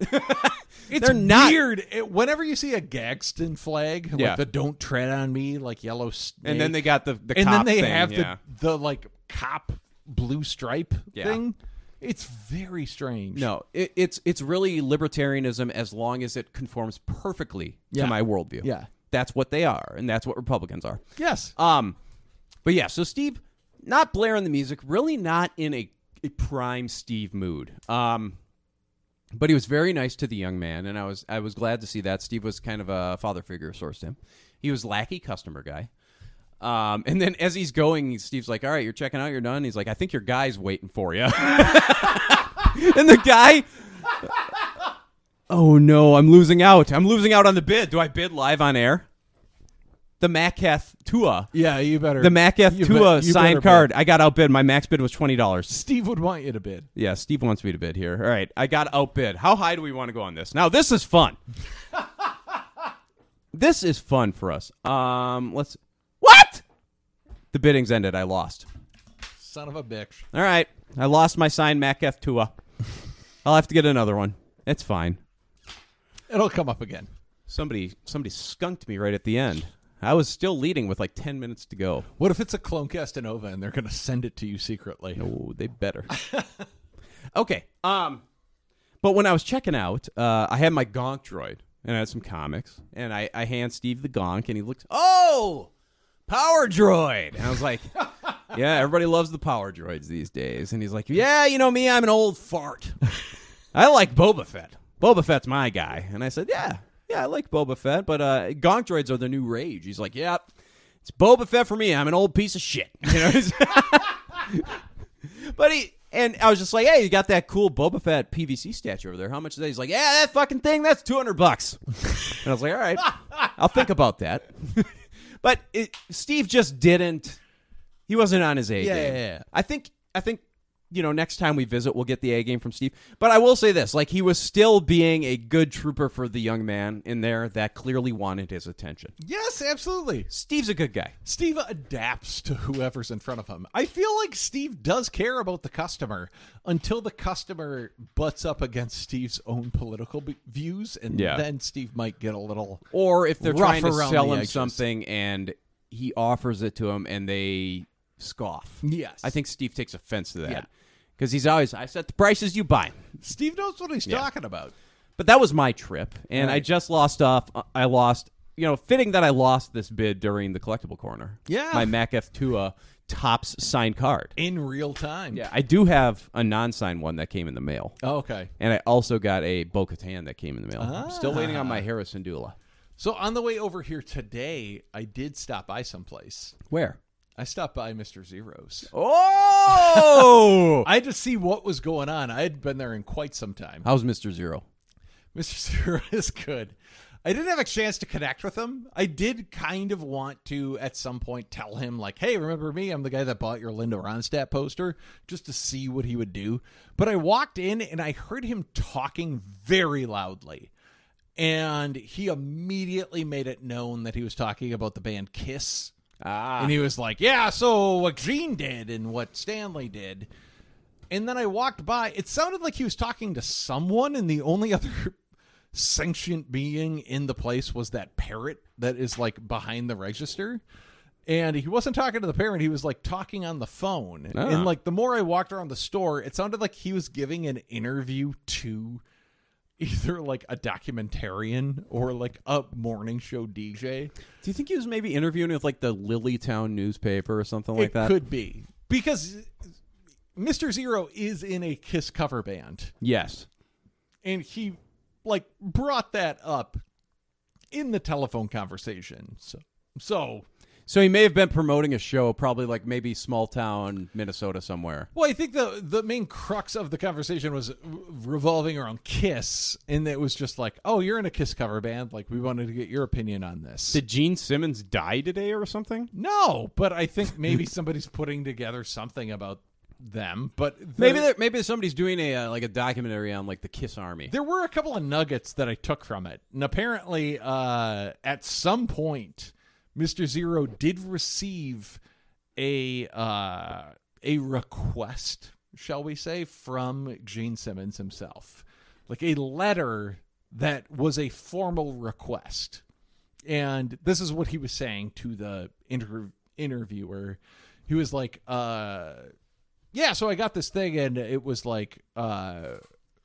It's They're not... weird. It, whenever you see a Gadsden flag, like yeah. the "Don't Tread on Me" like yellow snake, and then they got the, the and cop then they thing, have yeah. the, the like cop blue stripe yeah. thing. It's very strange. No, it, it's it's really libertarianism as long as it conforms perfectly yeah. to my worldview. Yeah. That's what they are, and that's what Republicans are. Yes. Um, but yeah, so Steve, not blaring the music, really not in a, a prime Steve mood. Um, but he was very nice to the young man, and I was I was glad to see that. Steve was kind of a father figure of sorts to him. He was lackey customer guy. Um, and then as he's going, Steve's like, all right, you're checking out, you're done. He's like, I think your guy's waiting for you. And the guy... Oh, no, I'm losing out. I'm losing out on the bid. Do I bid live on air? The Macath Tua. Yeah, you better. The Macath Tua be, signed card. Bid. I got outbid. My max bid was twenty dollars. Steve would want you to bid. Yeah, Steve wants me to bid here. All right, I got outbid. How high do we want to go on this? Now, this is fun. This is fun for us. Um, let's. What? The bidding's ended. I lost. Son of a bitch. All right. I lost my signed Macath Tua. I'll have to get another one. It's fine. It'll come up again. Somebody somebody skunked me right at the end. I was still leading with like ten minutes to go. What if it's a Clone Cast Nova and they're going to send it to you secretly? Oh, they better. Okay. Um, but when I was checking out, uh, I had my gonk droid and I had some comics. And I, I hand Steve the gonk and he looks, oh, power droid. And I was like, yeah, everybody loves the power droids these days. And he's like, yeah, you know me, I'm an old fart. I like Boba Fett. Boba Fett's my guy. And I said, yeah, yeah, I like Boba Fett, but uh, gonk droids are the new rage. He's like, yep, yeah, it's Boba Fett for me. I'm an old piece of shit. You know? But he, and I was just like, hey, you got that cool Boba Fett P V C statue over there. How much is that? He's like, yeah, that fucking thing, that's two hundred bucks. And I was like, all right, I'll think about that. But it, Steve just didn't, he wasn't on his A game. Yeah, yeah, yeah. I think, I think. You know, next time we visit, we'll get the A game from Steve. But I will say this, like, he was still being a good trooper for the young man in there that clearly wanted his attention. Yes, absolutely. Steve's a good guy. Steve adapts to whoever's in front of him. I feel like Steve does care about the customer until the customer butts up against Steve's own political b- views. And yeah. then Steve might get a little rough around the edges. Or if they're trying to sell him something and he offers it to him and they scoff. Yes. I think Steve takes offense to that. Yeah. Because he's always, I set the prices, you buy. Steve knows what he's yeah. talking about. But that was my trip, and right. I just lost off. I lost, you know, fitting that I lost this bid during the collectible corner. Yeah. My Macath Tua Topps signed card. In real time. Yeah, I do have a non-signed one that came in the mail. Oh, okay. And I also got a Bo-Katan that came in the mail. Ah. I'm still waiting on my Hera Syndulla. So on the way over here today, I did stop by someplace. Where? I stopped by Mister Zero's. Oh! I had to see what was going on. I had been there in quite some time. How's Mister Zero? Mister Zero is good. I didn't have a chance to connect with him. I did kind of want to, at some point, tell him, like, hey, remember me? I'm the guy that bought your Linda Ronstadt poster, just to see what he would do. But I walked in, and I heard him talking very loudly. And he immediately made it known that he was talking about the band Kiss. Ah. And he was like, yeah, so what Gene did and what Stanley did. And then I walked by. It sounded like he was talking to someone, and the only other sentient being in the place was that parrot that is, like, behind the register. And he wasn't talking to the parrot. He was, like, talking on the phone. Ah. And, like, the more I walked around the store, it sounded like he was giving an interview to either like a documentarian or like a morning show D J. Do you think he was maybe interviewing with like the Lilytown newspaper or something like it that? It could be. Because Mister Zero is in a Kiss cover band. Yes. And he like brought that up in the telephone conversation. So, so, so he may have been promoting a show, probably like maybe small town Minnesota somewhere. Well, I think the the main crux of the conversation was revolving around Kiss, and it was just like, oh, you're in a Kiss cover band. Like, we wanted to get your opinion on this. Did Gene Simmons die today or something? No, but I think maybe somebody's putting together something about them. But the, maybe maybe somebody's doing a uh, like a documentary on like the Kiss Army. There were a couple of nuggets that I took from it, and apparently uh, at some point, Mister Zero did receive a uh, a request, shall we say, from Gene Simmons himself. Like a letter that was a formal request. And this is what he was saying to the inter- interviewer. He was like, uh, yeah, so I got this thing, and it was like, uh,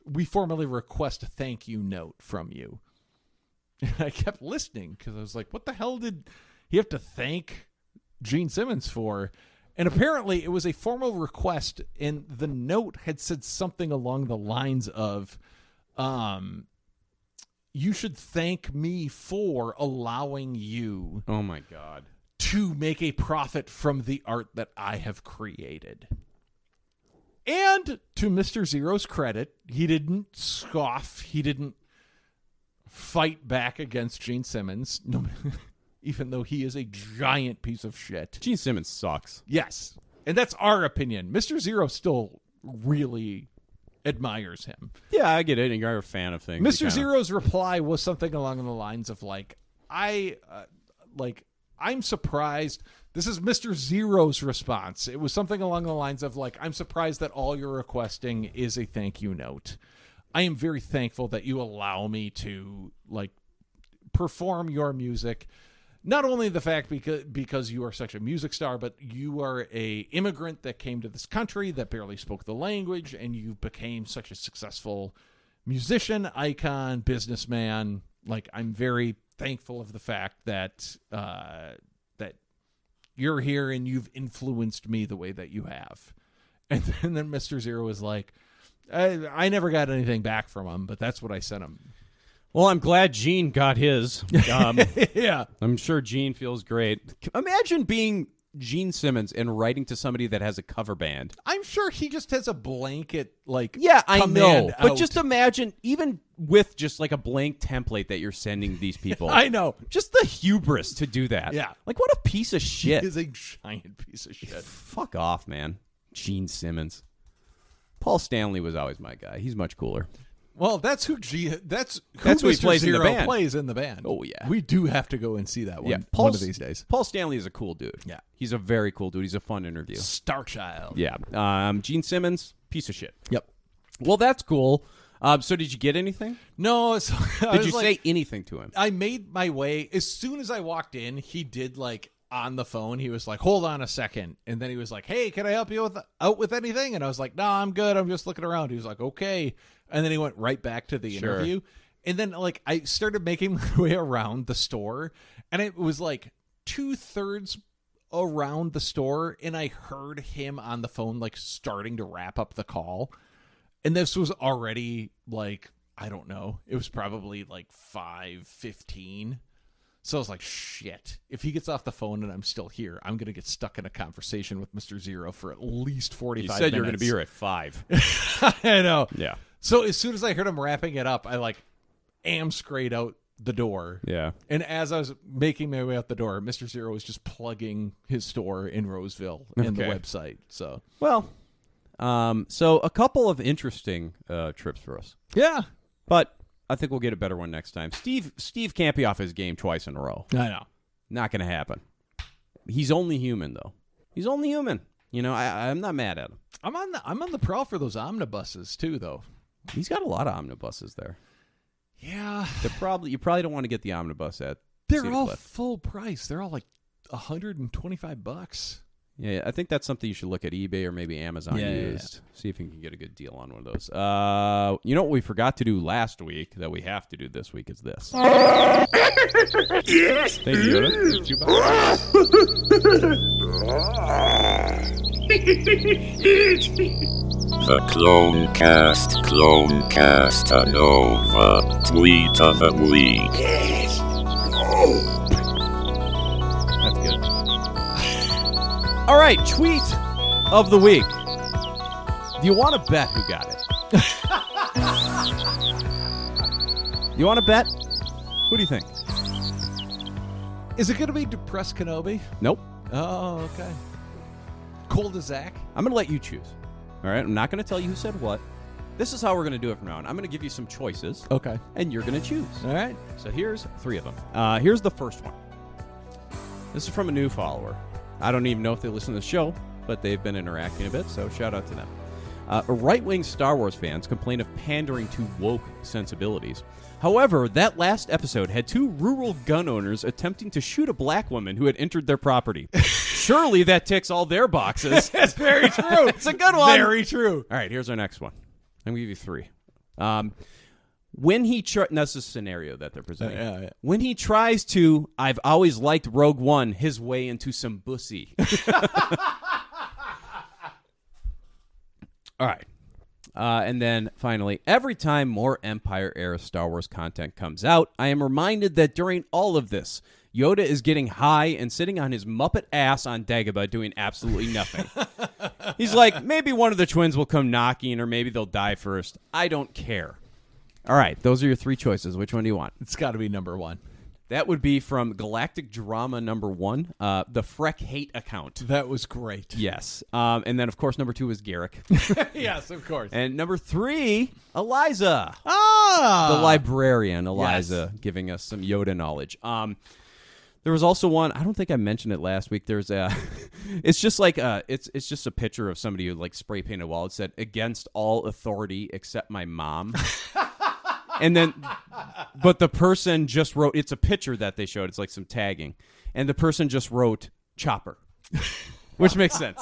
we formally request a thank you note from you. And I kept listening because I was like, what the hell did he have to thank Gene Simmons for? And apparently it was a formal request, and the note had said something along the lines of, um, you should thank me for allowing you. Oh, my God. To make a profit from the art that I have created. And to Mister Zero's credit, he didn't scoff. He didn't fight back against Gene Simmons, no, even though he is a giant piece of shit. Gene Simmons sucks. Yes. And that's our opinion. Mister Zero still really admires him. Yeah, I get it. You're a fan of things. Mister Zero's of... reply was something along the lines of, like, I, uh, like, I'm surprised. This is Mister Zero's response. It was something along the lines of, like, I'm surprised that all you're requesting is a thank you note. I am very thankful that you allow me to, like, perform your music. Not only the fact because because you are such a music star, but you are a immigrant that came to this country that barely spoke the language, and you became such a successful musician, icon, businessman. Like, I'm very thankful of the fact that, uh, you're here and you've influenced me the way that you have. And then, and then Mister Zero was like, I, I never got anything back from him, but that's what I sent him. Well, I'm glad Gene got his. Um, yeah. I'm sure Gene feels great. Imagine being Gene Simmons and writing to somebody that has a cover band. I'm sure he just has a blanket, like, yeah, I know. But out. Just imagine, even with just like a blank template that you're sending these people. I know. Just the hubris to do that. Yeah. Like, what a piece of shit. He is a giant piece of shit. Fuck off, man. Gene Simmons. Paul Stanley was always my guy. He's much cooler. Well, that's who G. That's who that's who he plays Zero in the band. Plays in the band. Oh yeah, we do have to go and see that one. Yeah, Paul, one of these days. Paul Stanley is a cool dude. Yeah, he's a very cool dude. He's a fun interview. Star child. Yeah, um, Gene Simmons, piece of shit. Yep. Well, that's cool. Um, so, did you get anything? No. So, did you like, say anything to him? I made my way as soon as I walked in. He did like on the phone. He was like, "Hold on a second," and then he was like, "Hey, can I help you with out with anything?" And I was like, "No, I'm good. I'm just looking around." He was like, "Okay." And then he went right back to the sure. interview. And then, like, I started making my way around the store. And it was, like, two-thirds around the store. And I heard him on the phone, like, starting to wrap up the call. And this was already, like, I don't know. It was probably, like, five fifteen. So I was like, shit. If he gets off the phone and I'm still here, I'm going to get stuck in a conversation with Mister Zero for at least forty-five minutes. You said you were going to be here at five. I know. Yeah. So as soon as I heard him wrapping it up, I, like, am scrayed out the door. Yeah. And as I was making my way out the door, Mister Zero was just plugging his store in Roseville and okay. the website. So well, um, so a couple of interesting uh, trips for us. Yeah. But I think we'll get a better one next time. Steve Steve can't be off his game twice in a row. I know. Not going to happen. He's only human, though. He's only human. You know, I, I'm not mad at him. I'm on the, I'm on the prowl for those omnibuses, too, though. He's got a lot of omnibuses there. Yeah. They're probably you probably don't want to get the omnibus at They're Cedar all Cliff. Full price. They're all like one hundred twenty-five bucks. Yeah, I think that's something you should look at eBay or maybe Amazon yeah, used. Yeah. See if you can get a good deal on one of those. Uh, you know what we forgot to do last week that we have to do this week is this. Yes. Thank you, Yoda. The Clone Cast, Clone Cast and over. Tweet of the week. Yes. Oh. That's good. All right, tweet of the week. Do you want to bet who got it? You want to bet? Who do you think? Is it going to be Depressed Kenobi? Nope. Oh, okay. Cold as Zach? I'm going to let you choose. All right, I'm not going to tell you who said what. This is how we're going to do it from now on. I'm going to give you some choices. Okay. And you're going to choose. All right. So here's three of them. Uh, here's the first one. This is from a new follower. I don't even know if they listen to the show, but they've been interacting a bit, so shout out to them. Uh, right-wing Star Wars fans complain of pandering to woke sensibilities. However, that last episode had two rural gun owners attempting to shoot a black woman who had entered their property. Surely that ticks all their boxes. That's very true. It's a good one. Very true. All right, here's our next one. I'm going to give you three. Um, when he... Tr- that's the scenario that they're presenting. Uh, yeah, yeah. When he tries to, I've always liked Rogue One, his way into some bussy. All right. Uh, and then, finally, every time more Empire-era Star Wars content comes out, I am reminded that during all of this, Yoda is getting high and sitting on his Muppet ass on Dagobah doing absolutely nothing. He's like, maybe one of the twins will come knocking, or maybe they'll die first. I don't care. All right, those are your three choices. Which one do you want? It's got to be number one. That would be from Galactic Drama number one, uh, the Freck Hate account. That was great. Yes. Um, and then, of course, number two is Garrick. Yes, of course. And number three, Eliza. Ah! The librarian, Eliza, yes. Giving us some Yoda knowledge. Um, there was also one, I don't think I mentioned it last week. There's a, it's just like a, it's it's just a picture of somebody who like spray painted a wall. It said, against all authority except my mom. And then, but the person just wrote, it's a picture that they showed. It's like some tagging. And the person just wrote Chopper, which makes sense.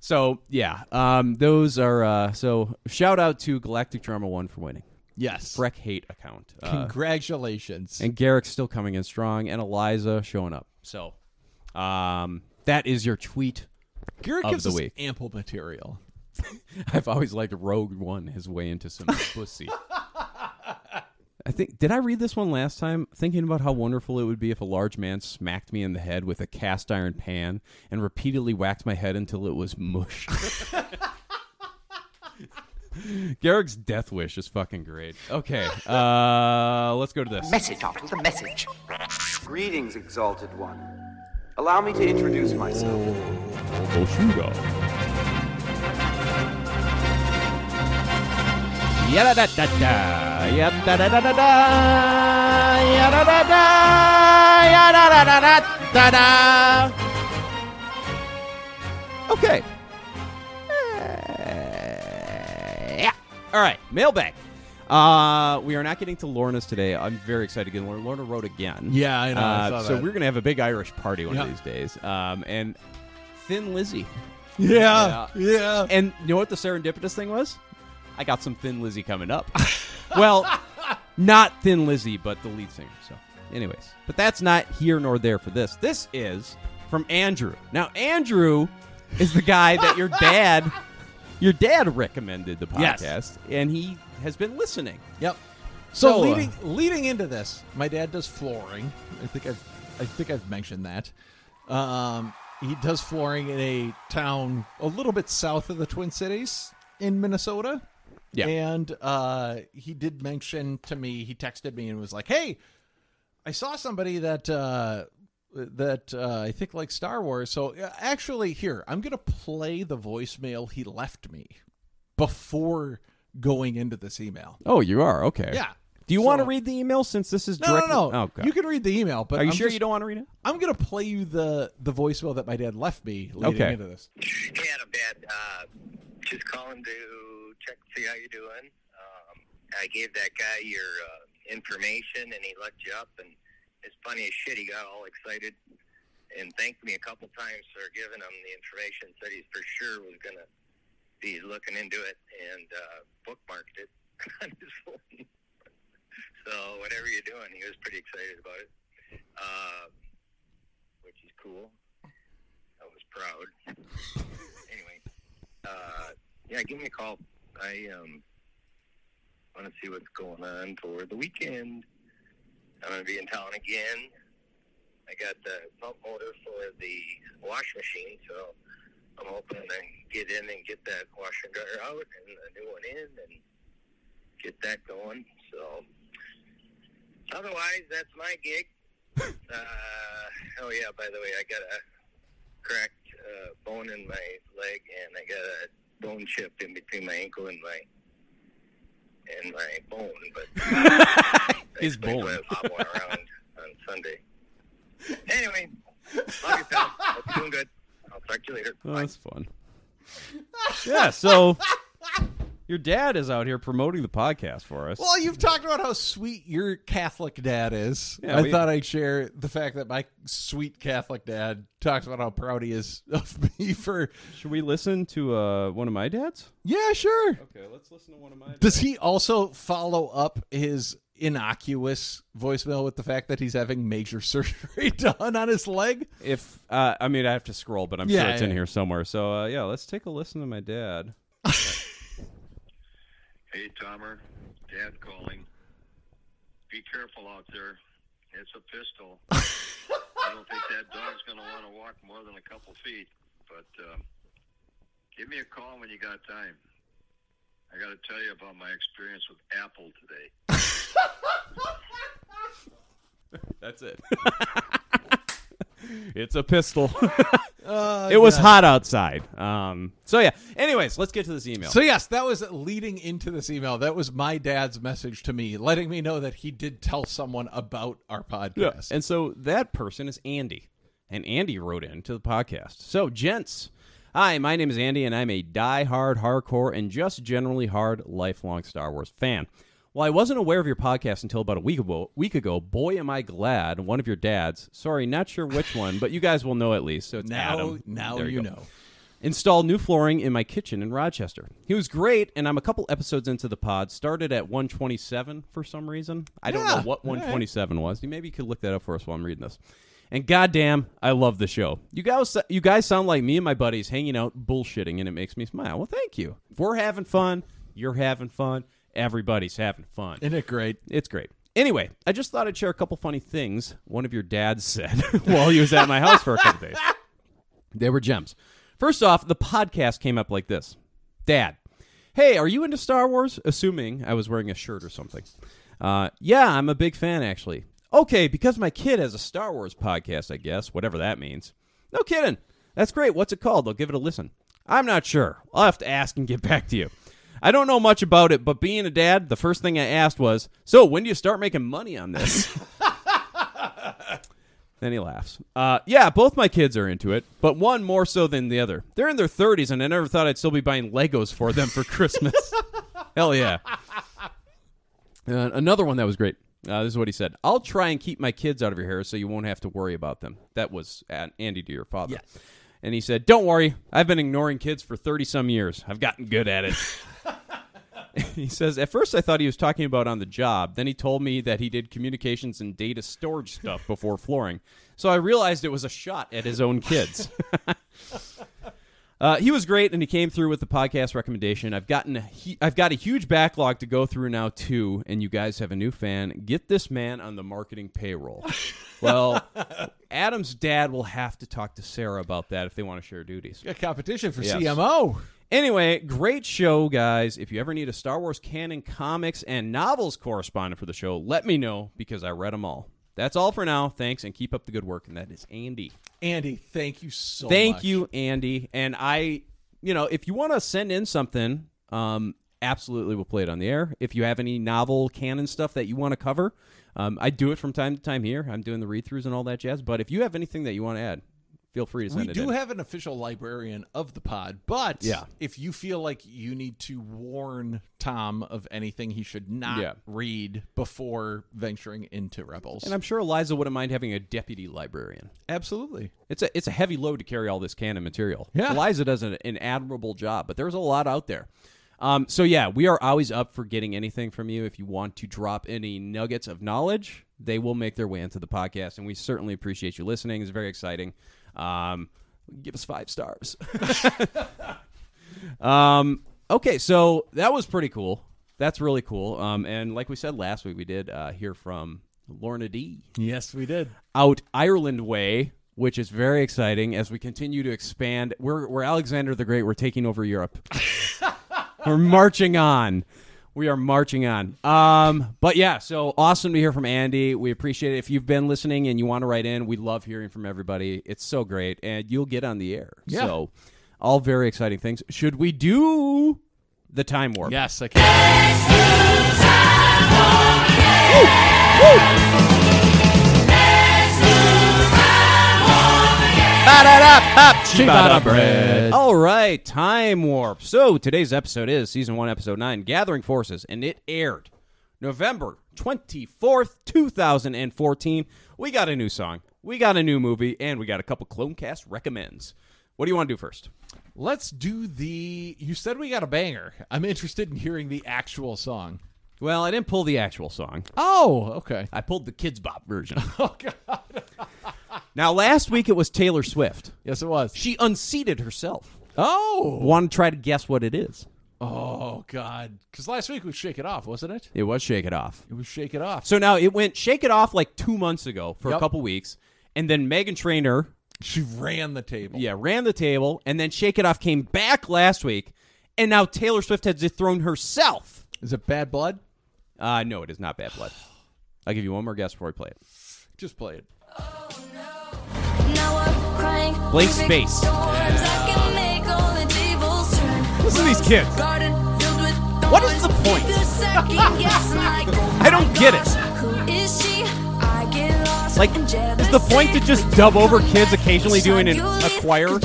So, yeah, um, those are, uh, so shout out to Galactic Drama one for winning. Yes. Freck Hate account. Congratulations. Uh, and Garrick's still coming in strong, and Eliza showing up. So, um, that is your tweet Garrick of gives the us week. Ample material. I've always liked Rogue One, his way into some pussy. I think, did I read this one last time? Thinking about how wonderful it would be if a large man smacked me in the head with a cast iron pan and repeatedly whacked my head until it was mush. Garrick's death wish is fucking great. Okay, uh, let's go to this. Message, Doctor, the message. Greetings, Exalted One. Allow me to introduce myself. Oshuga. Yada-da-da-da, yada-da-da-da-da, yada-da-da, yada-da-da-da-da. Okay. Uh, yeah. All right. Mailbag. Uh, we are not getting to Lorna's today. I'm very excited to get Lorna. Lorna wrote again. Yeah, I know. Uh, I saw that. So we're going to have a big Irish party one yeah. of these days. Um, and Thin Lizzy. Yeah, yeah. Yeah. And you know what the serendipitous thing was? I got some Thin Lizzy coming up. Well, not Thin Lizzy, but the lead singer. So, anyways. But that's not here nor there for this. This is from Andrew. Now, Andrew is the guy that your dad your dad recommended the podcast. Yes. And he has been listening. Yep. So, so leading uh, leading into this, my dad does flooring. I think I've I think I've mentioned that. Um, he does flooring in a town a little bit south of the Twin Cities in Minnesota. Yeah. And uh, he did mention to me, he texted me and was like, hey, I saw somebody that uh, that uh, I think likes Star Wars. So actually, here, I'm going to play the voicemail he left me before going into this email. Oh, you are? Okay. Yeah. Do you so, want to read the email since this is directly? No, no, no. Oh, you can read the email. But Are you I'm sure just, you don't want to read it? I'm going to play you the, the voicemail that my dad left me leading okay. into this. Hey, Adam, Dad. Uh, just calling to check to see how you're doing. Um, I gave that guy your uh, information, and he looked you up, and it's funny as shit. He got all excited and thanked me a couple times for giving him the information, said he for sure was going to be looking into it, and uh, bookmarked it on his phone. So whatever you're doing, he was pretty excited about it, uh, which is cool. I was proud. Anyway, uh, yeah, give me a call. I um, want to see what's going on for the weekend. I'm going to be in town again. I got the pump motor for the wash machine, so I'm hoping I get in and get that washer and dryer out and a new one in and get that going. So otherwise, that's my gig. uh, oh, yeah, by the way, I got a cracked uh, bone in my leg, and I got a bone chip in between my ankle and my and my bone, but his bone. I'm around on Sunday. Anyway, love you, pal. Hope you're doing good. I'll talk to you later. Oh, that's fun. Yeah, so your dad is out here promoting the podcast for us. Well, you've talked about how sweet your Catholic dad is. Yeah, I we, thought I'd share the fact that my sweet Catholic dad talks about how proud he is of me for... Should we listen to uh, one of my dads? Yeah, sure. Okay, let's listen to one of my dads. Does he also follow up his innocuous voicemail with the fact that he's having major surgery done on his leg? If uh, I mean, I have to scroll, but I'm yeah, sure it's yeah. in here somewhere. So, uh, yeah, let's take a listen to my dad. Hey, Tomer. Dad calling. Be careful out there. It's a pistol. I don't think that dog's going to want to walk more than a couple feet, but uh, give me a call when you got time. I got to tell you about my experience with Apple today. That's it. It's a pistol. Oh, it God. was hot outside. Um, so, yeah. Anyways, let's get to this email. So, yes, that was leading into this email. That was my dad's message to me, letting me know that he did tell someone about our podcast. Yeah. And so that person is Andy. And Andy wrote in to the podcast. So, gents, hi, my name is Andy, and I'm a die-hard, hardcore, and just generally hard, lifelong Star Wars fan. While I wasn't aware of your podcast until about a week ago, week ago, boy, am I glad one of your dads, sorry, not sure which one, but you guys will know at least. So it's now, Adam. Now there you, you know. Installed new flooring in my kitchen in Rochester. He was great, and I'm a couple episodes into the pod. Started at one twenty-seven for some reason. I yeah, don't know what one twenty-seven right. was. Maybe you could look that up for us while I'm reading this. And goddamn, I love the show. You guys, you guys sound like me and my buddies hanging out, bullshitting, and it makes me smile. Well, thank you. If we're having fun, you're having fun. Everybody's having fun. Isn't it great? It's great. Anyway, I just thought I'd share a couple funny things one of your dads said while he was at my house for a couple days. They were gems. First off, the podcast came up like this. Dad, hey, are you into Star Wars? Assuming I was wearing a shirt or something. Uh, yeah, I'm a big fan, actually. Okay, because my kid has a Star Wars podcast, I guess, whatever that means. No kidding. That's great. What's it called? I'll give it a listen. I'm not sure. I'll have to ask and get back to you. I don't know much about it, but being a dad, the first thing I asked was, so when do you start making money on this? Then he laughs. Uh, yeah, both my kids are into it, but one more so than the other. They're in their thirties, and I never thought I'd still be buying Legos for them for Christmas. Hell yeah. Uh, another one that was great. Uh, this is what he said. I'll try and keep my kids out of your hair so you won't have to worry about them. That was Andy to your father. Yes. And he said, don't worry. I've been ignoring kids for thirty-some years. I've gotten good at it. He says, at first I thought he was talking about on the job. Then he told me that he did communications and data storage stuff before flooring. So I realized it was a shot at his own kids. Uh, he was great, and he came through with the podcast recommendation. I've gotten, a, I've got a huge backlog to go through now, too, and you guys have a new fan. Get this man on the marketing payroll. Well, Adam's dad will have to talk to Sarah about that if they want to share duties. A competition for yes. C M O. Anyway, great show, guys. If you ever need a Star Wars canon, comics, and novels correspondent for the show, let me know, because I read them all. That's all for now. Thanks, and keep up the good work. And that is Andy. Andy, thank you so thank much. Thank you, Andy. And I, you know, if you want to send in something, um, absolutely we'll play it on the air. If you have any novel canon stuff that you want to cover, um, I do it from time to time here. I'm doing the read-throughs and all that jazz. But if you have anything that you want to add, feel free to send we it in. We do have an official librarian of the pod, but yeah. if you feel like you need to warn Tom of anything he should not yeah. read before venturing into Rebels. And I'm sure Eliza wouldn't mind having a deputy librarian. Absolutely. It's a it's a heavy load to carry all this canon material. Yeah. Eliza does an, an admirable job, but there's a lot out there. Um, so, yeah, we are always up for getting anything from you. If you want to drop any nuggets of knowledge, they will make their way into the podcast, and we certainly appreciate you listening. It's very exciting. Um, give us five stars. um, okay, so that was pretty cool. That's really cool. Um, and like we said last week, we did uh, hear from Lorna D. Yes, we did. Out Ireland way, which is very exciting as we continue to expand. We're we're Alexander the Great. We're taking over Europe. We're marching on. We are marching on. Um, but, yeah, so awesome to hear from Andy. We appreciate it. If you've been listening and you want to write in, we love hearing from everybody. It's so great. And you'll get on the air. Yeah. So all very exciting things. Should we do the time warp? Yes, I can. Let's do time warp, yeah. Woo! Woo! Let's do time warp, yeah. up, up, Chibata bread. All right, Time Warp. So today's episode is Season one, Episode nine, Gathering Forces, and it aired November twenty-fourth, two thousand fourteen. We got a new song, we got a new movie, and we got a couple Clone Cast recommends. What do you want to do first? Let's do the... You said we got a banger. I'm interested in hearing the actual song. Well, I didn't pull the actual song. Oh, okay. I pulled the Kids Bop version. Oh, God. Now, last week it was Taylor Swift. Yes, it was. She unseated herself. Oh. Want to try to guess what it is. Oh, God. Because last week was Shake It Off, wasn't it? It was Shake It Off. It was Shake It Off. So now it went Shake It Off like two months ago for yep. a couple weeks. And then Meghan Trainor... She ran the table. Yeah, ran the table. And then Shake It Off came back last week. And now Taylor Swift has dethroned herself. Is it Bad Blood? Uh, no, it is not Bad Blood. I'll give you one more guess before I play it. Just play it. Oh, no. Now I'm crying. Blank space. Yeah. Listen to these kids. What is the point? I don't get it. Who is she? Like, is the point to just dub over kids occasionally doing an, a choir? I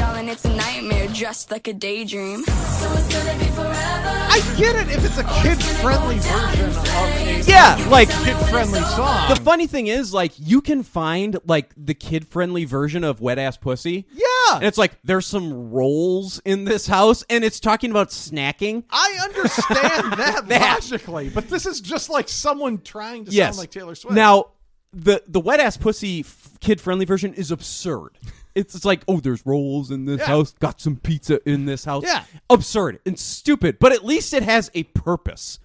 get it if it's a kid-friendly version of a yeah, like, kid-friendly song. The funny thing is, like, you can find, like, the kid-friendly version of Wet Ass Pussy. Yeah. And it's like, there's some rolls in this house, and it's talking about snacking. I understand that, that logically, but this is just like someone trying to yes. sound like Taylor Swift. Now... The the wet-ass pussy f- kid-friendly version is absurd. It's, it's like, oh, there's rolls in this yeah. house. Got some pizza in this house. Yeah. Absurd and stupid, but at least it has a purpose.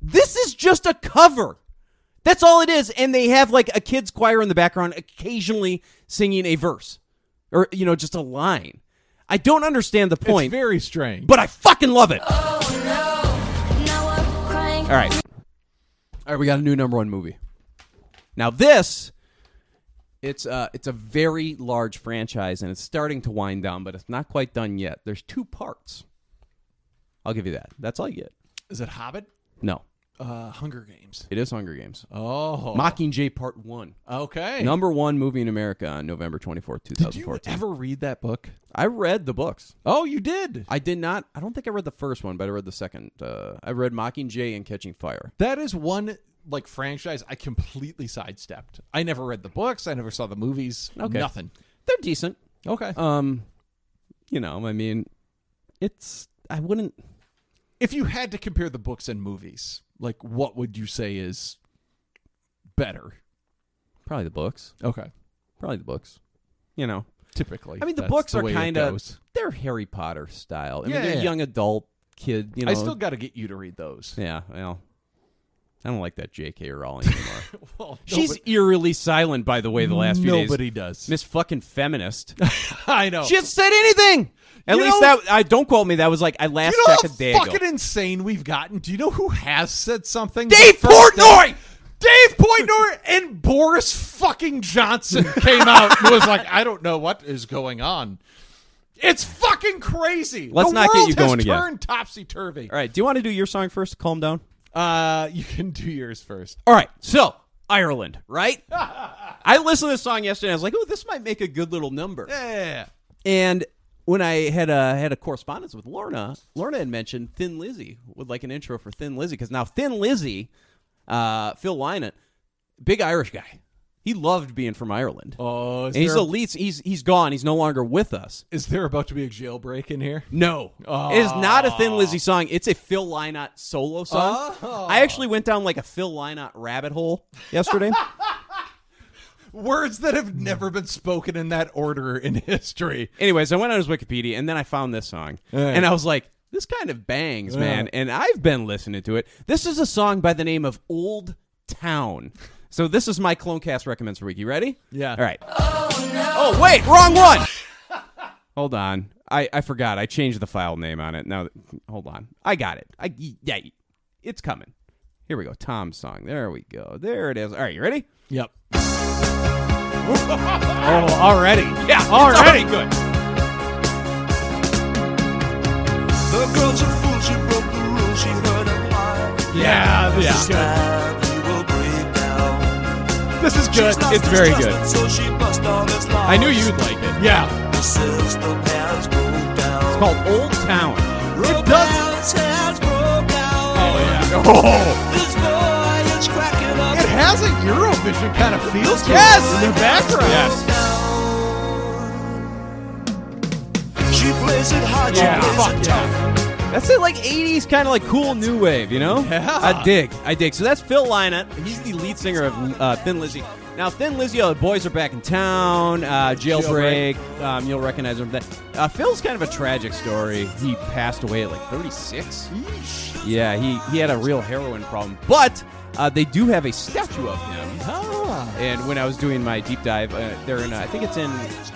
This is just a cover. That's all it is, and they have, like, a kid's choir in the background occasionally singing a verse or, you know, just a line. I don't understand the point. It's very strange. But I fucking love it. Oh, no. Now I'm crying. All right. All right, we got a new number one movie. Now this, it's uh, it's a very large franchise, and it's starting to wind down, but it's not quite done yet. There's two parts. I'll give you that. That's all you get. Is it Hobbit? No. Uh, Hunger Games. It is Hunger Games. Oh. Mockingjay Part one. Okay. Number one movie in America on November twenty-fourth, twenty fourteen. Did you ever read that book? I read the books. Oh, you did? I did not. I don't think I read the first one, but I read the second. Uh, I read Mockingjay and Catching Fire. That is one... like franchise I completely sidestepped. I never read the books, I never saw the movies, okay. nothing. They're decent. Okay. Um you know, I mean it's I wouldn't if you had to compare the books and movies, like what would you say is better? Probably the books. Okay. Probably the books. You know, typically. I mean the books the are kind of they're Harry Potter style. I yeah, mean they're yeah. young adult kid, you know. I still got to get you to read those. Yeah, well I don't like that J K Rowling anymore. well, She's nobody, eerily silent, by the way, the last few days. Nobody does. Miss fucking feminist. I know. She hasn't said anything. At you least know, that, I don't quote me, that was like, I last you know checked a day ago. You know how fucking insane we've gotten? Do you know who has said something? Dave Portnoy! Dave Portnoy and Boris fucking Johnson came out and was like, I don't know what is going on. It's fucking crazy. Let's the not get you going again. The world has turned topsy-turvy. All right, do you want to do your song first to calm down? Uh, you can do yours first. All right, so Ireland, right? I listened to this song yesterday. And I was like, "Oh, this might make a good little number." Yeah. And when I had a had a correspondence with Lorna, Lorna had mentioned Thin Lizzy would like an intro for Thin Lizzy because now Thin Lizzy, uh, Phil Lynott, big Irish guy. He loved being from Ireland. Oh, is and he's a... elite. He's he's gone. He's no longer with us. Is there about to be a jailbreak in here? No, oh. It is not a Thin Lizzy song. It's a Phil Lynott solo song. Oh. I actually went down like a Phil Lynott rabbit hole yesterday. Words that have never been spoken in that order in history. Anyways, I went on his Wikipedia and then I found this song, uh, and I was like, "This kind of bangs, uh, man." And I've been listening to it. This is a song by the name of Old Town. So this is my Clone Cast recommends for week. You ready? Yeah. All right. Oh, no. Oh, wait. Wrong one. Hold on. I, I forgot. I changed the file name on it. Now, hold on. I got it. I yeah. It's coming. Here we go. Tom's song. There we go. There it is. All right. You ready? Yep. Oh, already. Yeah. Already. Already good. The girl's a fool. She broke the rules. She's heard a lie. Yeah. Yeah. This yeah. is good. This is good. It's very good. I knew you'd like it. Yeah. It's called Old Town. It does. Oh, yeah. Oh. It has a Eurovision kind of feel to it. Yes, in the background. Yes. She plays it hard, yeah, she plays it tough. That's it, like eighties kind of like cool new wave, you know? Yeah. I dig, I dig. So that's Phil Lynott. He's the lead singer of uh, Thin Lizzy. Now, Thin Lizzy, oh, the boys are back in town, uh, jailbreak. jailbreak. Um, you'll recognize him. That uh, Phil's kind of a tragic story. He passed away at like thirty-six. Yeesh. Yeah, he, he had a real heroin problem. But uh, they do have a statue of him. Ah. And when I was doing my deep dive, uh, they're in, uh, I think it's in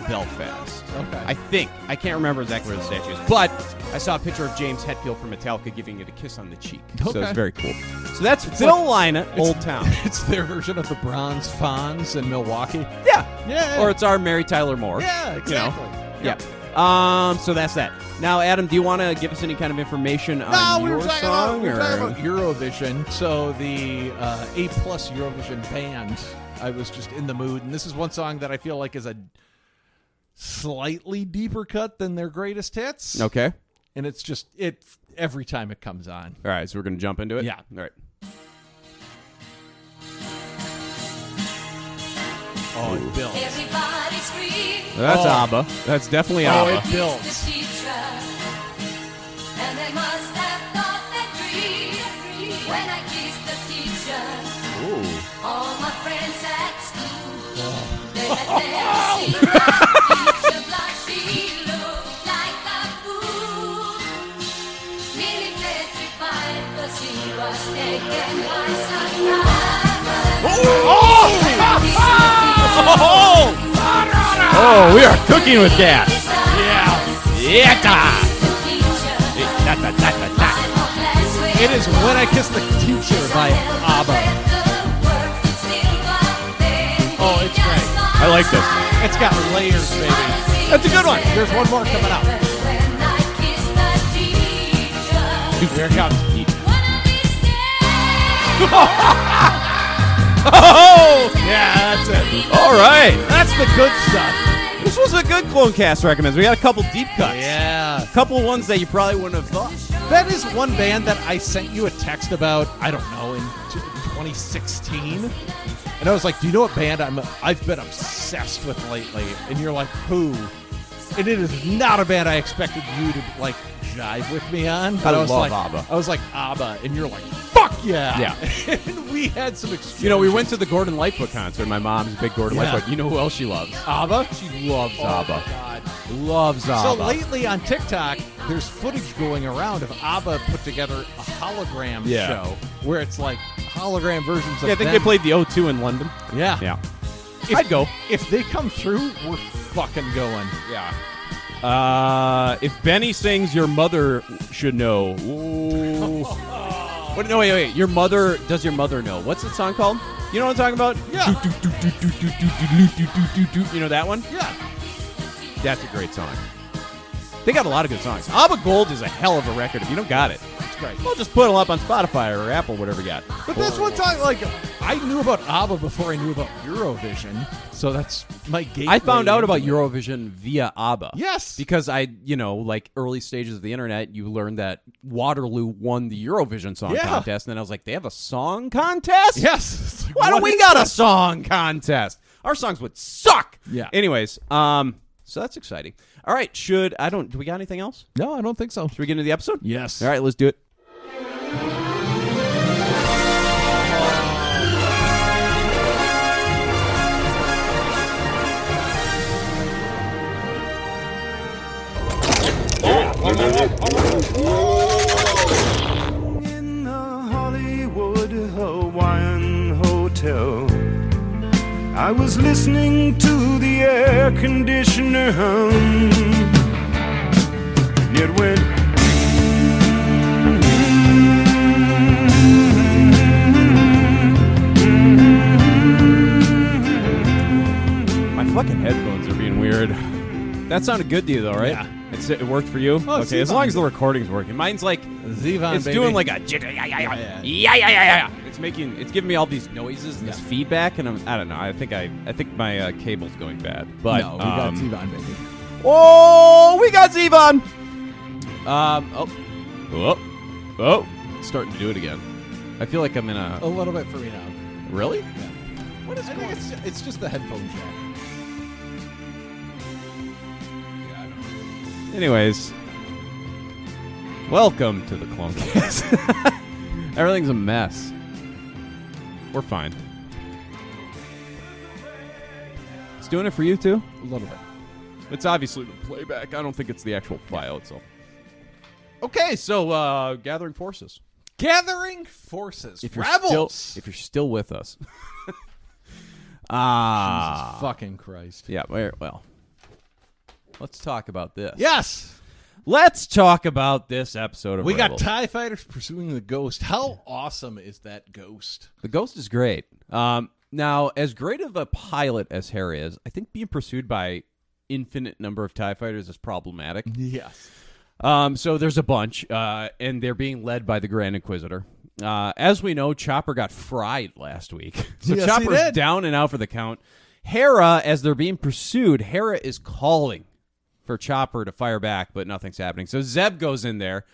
Belfast. Okay. I think. I can't remember exactly where the statue is, but I saw a picture of James Hetfield from Metallica giving it a kiss on the cheek. Okay. So it's very cool. So that's it's Phil like, Lynott, Old Town. It's their version of the Bronze Fonz in Milwaukee. Yeah. Yeah. Or it's our Mary Tyler Moore. Yeah, exactly. You know? Yeah. yeah. Um, so that's that. Now, Adam, do you want to give us any kind of information on no, your we were song? About, we were talking about Eurovision. So the uh, A-plus Eurovision band, I was just in the mood. And this is one song that I feel like is a slightly deeper cut than their greatest hits. Okay. And it's just, it every time it comes on. All right, so we're going to jump into it? Yeah. All right. Oh, it builds. Everybody's free. That's oh. ABBA. That's definitely oh, ABBA. Oh, it builds. And they must have thought that free, free. When I kissed the teacher, ooh. All my friends at school, oh. they had never seen that teacher blush. She looked like a fool, nearly petrified, because he was taken by surprise. Oh! Oh! Oh, oh, we are cooking with gas. Yeah. Yeah. Da, da, da, da, da. It is When I Kiss the Teacher by ABBA. Oh, it's great. I like this. It's got layers, baby. That's a good one. There's one more coming up. Here it comes. Oh! Yeah, that's it. All right. That's the good stuff. This was a good Clone Cast recommends. We got a couple deep cuts. Yeah. A couple ones that you probably wouldn't have thought. That is one band that I sent you a text about, I don't know, in twenty sixteen. And I was like, do you know what band I'm, I've been obsessed with lately? And you're like, who? And it is not a band I expected you to, like, jive with me on. But I, I was love like, ABBA. I was like, ABBA. And you're like, fuck yeah. Yeah. And we had some experience. You know, we went to the Gordon Lightfoot concert. My mom's a big Gordon yeah. Lightfoot. You know who else she loves? ABBA? She loves oh ABBA. Oh, God. Loves ABBA. So lately on TikTok, there's footage going around of ABBA put together a hologram yeah. show where it's like hologram versions of yeah, I think them. They played the O two in London. Yeah. Yeah. If, I'd go. If they come through, we're fucking going. Yeah. Uh, if Benny sings Your Mother Should Know. Wait, no, wait, wait. Your mother, does your mother know? What's the song called? You know what I'm talking about? Yeah. You know that one? Yeah. That's a great song. They got a lot of good songs. ABBA Gold is a hell of a record. If you don't got it, it's great. Well, just put them up on Spotify or Apple, whatever you got. But that's one time, like, I knew about ABBA before I knew about Eurovision, so that's my gateway. I found out about Eurovision via ABBA. Yes. Because I, you know, like, early stages of the internet, you learned that Waterloo won the Eurovision Song yeah. Contest, and then I was like, they have a song contest? Yes. Like, why don't we got that? A song contest? Our songs would suck. Yeah. Anyways, um... so that's exciting. All right, should I don't do we got anything else? No, I don't think so. Should we get into the episode? Yes. All right, let's do it. In the Hollywood Hawaiian Hotel, I was listening to the air conditioner hum, and it went mm-hmm, mm-hmm. My fucking headphones are being weird. That sounded good to you, though, right? Yeah. It's, it worked for you? Oh, okay, Z-Von. As long as the recording's working. Mine's like, Z-Von, it's baby. Doing like a... Yeah, yeah, yeah, yeah, yeah. It's making, it's giving me all these noises and yeah. this feedback, and I'm, I don't know. I think I, I think my uh, cable's going bad. But, no, we um, got Z-Von, baby. Oh, we got Zevon. Um, oh, oh, oh, it's starting to do it again. I feel like I'm in a... A little bit for me now. Really? Yeah. What is I going? think it's, it's just the headphone jack. Yeah, I don't know. Anyways, welcome to the Clone Cast. Everything's a mess. We're fine. It's doing it for you, too? A little bit. It's obviously the playback. I don't think it's the actual file itself. Okay, so uh, Gathering Forces. Gathering Forces. If you're Rebels. Still, if you're still with us. Ah, Jesus fucking Christ. Yeah, well, let's talk about this. Yes. Let's talk about this episode of We Rebels. Got TIE fighters pursuing the Ghost. How yeah. awesome is that Ghost? The Ghost is great. Um, now, as great of a pilot as Hera is, I think being pursued by infinite number of TIE fighters is problematic. Yes. Um, so there's a bunch, uh, and they're being led by the Grand Inquisitor. Uh, as we know, Chopper got fried last week. So yes, Chopper's down and out for the count. Hera, as they're being pursued, Hera is calling for Chopper to fire back, but nothing's happening. So Zeb goes in there.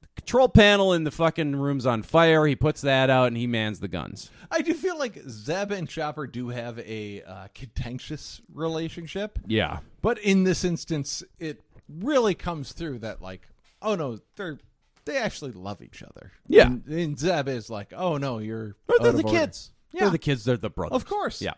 The control panel in the fucking room's on fire. He puts that out, and he mans the guns. I do feel like Zeb and Chopper do have a uh, contentious relationship. Yeah. But in this instance, it really comes through that, like, oh, no, they're... They actually love each other. Yeah. And, and Zeb is like, oh, no, you're... But they're the order. kids. Yeah. They're the kids. They're the brothers. Of course. Yeah.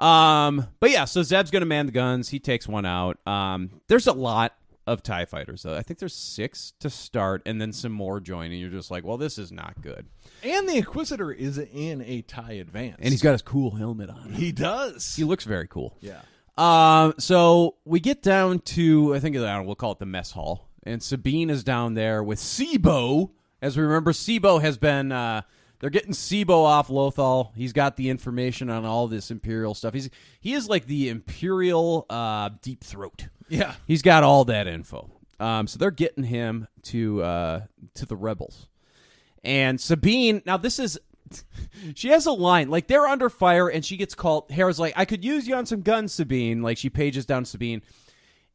Um. But, yeah, so Zeb's going to man the guns. He takes one out. Um. There's a lot of TIE fighters, though. I think there's six to start, and then some more join, and you're just like, well, this is not good. And the Inquisitor is in a TIE Advance. And he's got his cool helmet on. He does. He looks very cool. Yeah. Um. So we get down to, I think, I don't know, we'll call it the mess hall. And Sabine is down there with Sibo. As we remember, Sibo has been... Uh, they're getting Sibo off Lothal. He's got the information on all this Imperial stuff. He's He is like the Imperial uh, Deep Throat. Yeah. He's got all that info. Um, so they're getting him to uh, to the Rebels. And Sabine... Now, this is... She has a line. Like, they're under fire, and she gets called... Hera's like, I could use you on some guns, Sabine. Like, she pages down Sabine...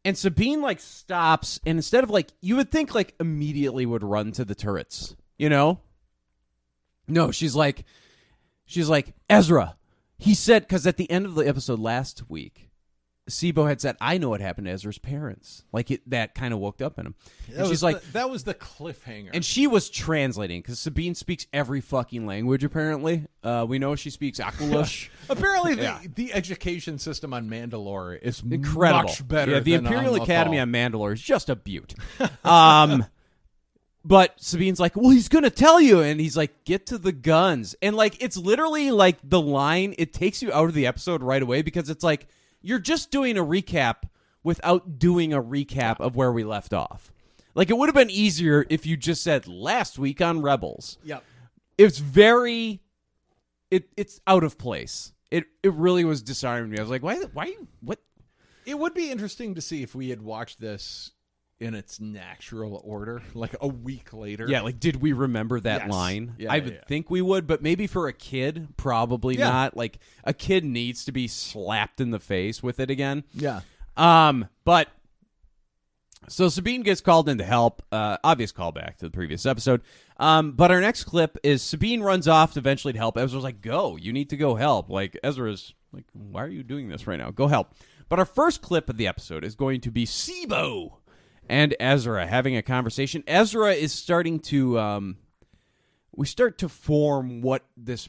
And Sabine, like, stops, and instead of, like, you would think, like, immediately would run to the turrets, you know? No, she's like, she's like, Ezra, he said, because at the end of the episode last week, Sibo had said, I know what happened to Ezra's parents. Like, it, that kind of woke up in him. That and she's like... The, that was the cliffhanger. And she was translating, because Sabine speaks every fucking language, apparently. Uh, we know she speaks Aquilish. Apparently, the, yeah. the education system on Mandalore is Incredible. much better yeah, the than Imperial on Academy on Mandalore is just a beaut. Um, but Sabine's like, well, he's going to tell you. And he's like, get to the guns. And, like, it's literally, like, the line, it takes you out of the episode right away, because it's like... You're just doing a recap without doing a recap of where we left off. Like, it would have been easier if you just said last week on Rebels. Yep. It's very, it it's out of place. It it really was disarming me. I was like, why, why, what? It would be interesting to see if we had watched this in its natural order, like a week later. Yeah, like, did we remember that yes. line? Yeah, I would yeah. think we would, but maybe for a kid, probably yeah. not. Like, a kid needs to be slapped in the face with it again. Yeah. Um. But, so Sabine gets called in to help. Uh, obvious callback to the previous episode. Um. But our next clip is Sabine runs off to eventually to help. Ezra's like, go. You need to go help. Like, Ezra's like, why are you doing this right now? Go help. But our first clip of the episode is going to be Sibo and Ezra having a conversation. Ezra is starting to... Um, we start to form what this...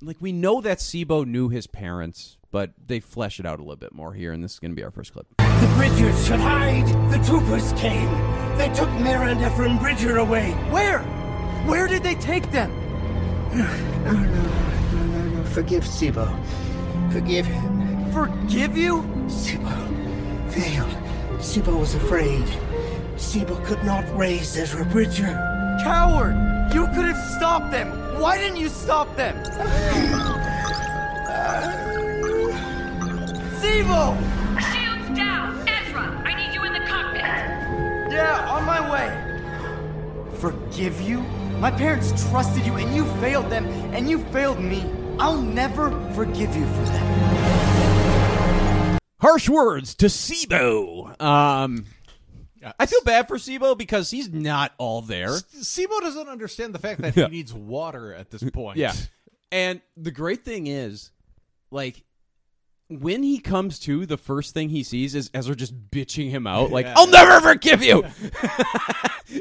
Like, we know that Sibo knew his parents, but they flesh it out a little bit more here, and this is going to be our first clip. The Bridgers should hide. The troopers came. They took Mera and Ephraim Bridger away. Where? Where did they take them? No, no, no, no, no. Forgive Sibo. Forgive him. Forgive you? Sibo failed. Sibo was afraid. Sibo could not raise Ezra Bridger. Coward! You could have stopped them! Why didn't you stop them? Sibo! Shields down! Ezra, I need you in the cockpit! Yeah, on my way! Forgive you? My parents trusted you and you failed them and you failed me. I'll never forgive you for that. Harsh words to Sibo. Um, I feel bad for Sibo because he's not all there. Sibo doesn't understand the fact that yeah. he needs water at this point. Yeah. And the great thing is, like, when he comes to, the first thing he sees is Ezra just bitching him out, like, yeah. I'll never forgive you!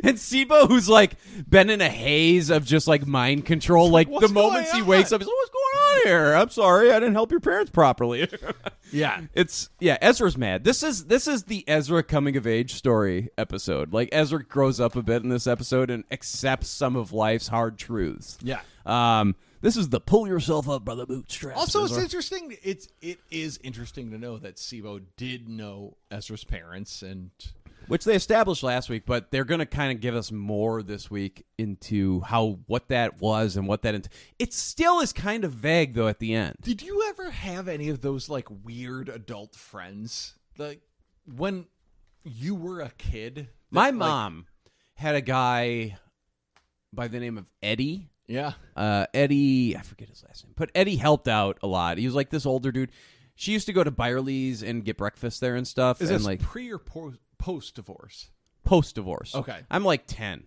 And Sibo, who's, like, been in a haze of just, like, mind control, like, what's the moments on? He wakes up, he's like, what's going on here? I'm sorry, I didn't help your parents properly. yeah. It's, yeah, Ezra's mad. This is, this is the Ezra coming-of-age story episode. Like, Ezra grows up a bit in this episode and accepts some of life's hard truths. Yeah. Um... This is the pull yourself up by the bootstraps. Also, Ezra. It's interesting. It's it is interesting to know that Sibo did know Ezra's parents, and which they established last week, but they're going to kind of give us more this week into how what that was and what that. Int- it still is kind of vague though. At the end, did you ever have any of those like weird adult friends? Like when you were a kid, that, my mom like, had a guy by the name of Eddie. Yeah. Uh, Eddie, I forget his last name, but Eddie helped out a lot. He was like this older dude. She used to go to Byerly's and get breakfast there and stuff. Is and this like, pre or po- post-divorce? Post-divorce. Okay. I'm like ten.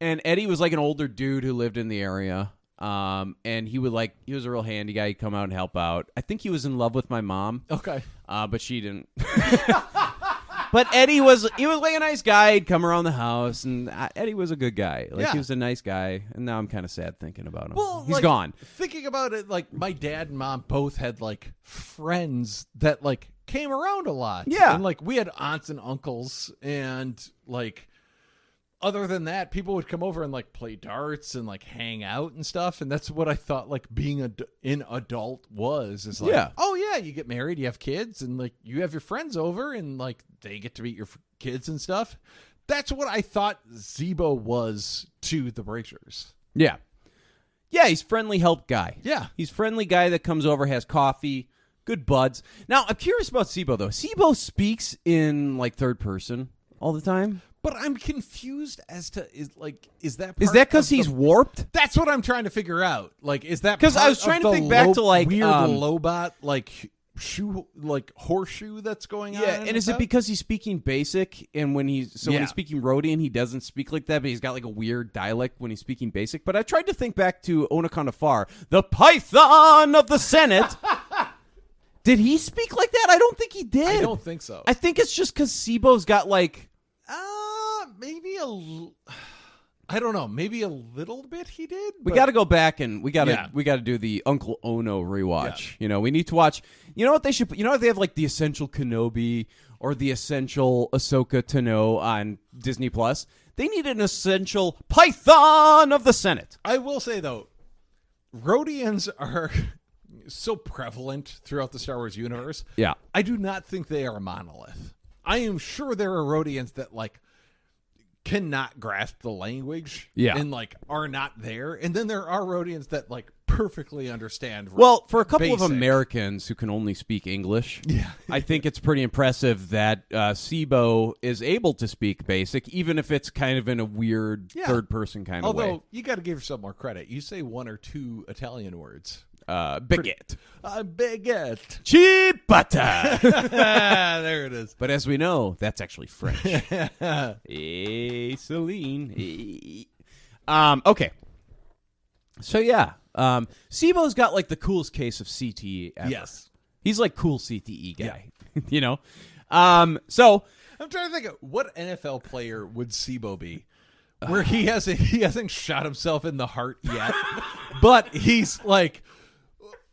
And Eddie was like an older dude who lived in the area. Um, and he would like, he was a real handy guy. He'd come out and help out. I think he was in love with my mom. Okay. Uh, but she didn't. But Eddie was, he was like a nice guy. He'd come around the house, and I, Eddie was a good guy. Like, yeah. He was a nice guy, and now I'm kind of sad thinking about him. Well, he's like, gone. Thinking about it, like, my dad and mom both had, like, friends that, like, came around a lot. Yeah. And, like, we had aunts and uncles, and, like, other than that, people would come over and, like, play darts and, like, hang out and stuff, and that's what I thought, like, being a, an adult was. Is like, yeah. Oh, yeah, you get married, you have kids, and, like, you have your friends over, and, like, they get to meet your kids and stuff. That's what I thought Sibo was to the Bridgers. Yeah. Yeah, he's friendly help guy. Yeah. He's friendly guy that comes over, has coffee, good buds. Now, I'm curious about Sibo, though. Sibo speaks in, like, third person all the time. But I'm confused as to is like is that part is that because he's warped? That's what I'm trying to figure out. Like, is that because I was trying to think back to like weird um, Lobot like shoe like horseshoe that's going yeah, on? Yeah, and is it because he's speaking basic and when he's so yeah. when he's speaking Rodian he doesn't speak like that, but he's got like a weird dialect when he's speaking basic. But I tried to think back to Onaconda Far, the Python of the Senate. Did he speak like that? I don't think he did. I don't think so. I think it's just because Sibo's got like. Maybe a, l- I don't know. Maybe a little bit he did. But... We got to go back and we got to yeah. we got to do the Uncle Ono rewatch. Yeah. You know, we need to watch. You know what they should. You know what they have like the Essential Kenobi or the Essential Ahsoka Tano on Disney Plus. They need an Essential Python of the Senate. I will say though, Rodians are so prevalent throughout the Star Wars universe. Yeah, I do not think they are a monolith. I am sure there are Rodians that like. Cannot grasp the language yeah. and like are not there. And then there are Rodians that like perfectly understand. Well, for a couple basic. Of Americans who can only speak English, yeah. I think it's pretty impressive that uh, Sibo is able to speak basic, even if it's kind of in a weird yeah. third person kind Although, of way. Although you got to give yourself more credit. You say one or two Italian words. Uh, bigot. Uh, bigot. Ciabatta. There it is. But as we know, that's actually French. Hey, Celine. Hey. Um, okay. So, yeah. Um, Sibo's got, like, the coolest case of C T E ever. Yes. He's, like, cool C T E guy. Yeah. You know? Um, so. I'm trying to think of what N F L player would Sibo be? Where uh, he hasn't he hasn't shot himself in the heart yet. But he's, like...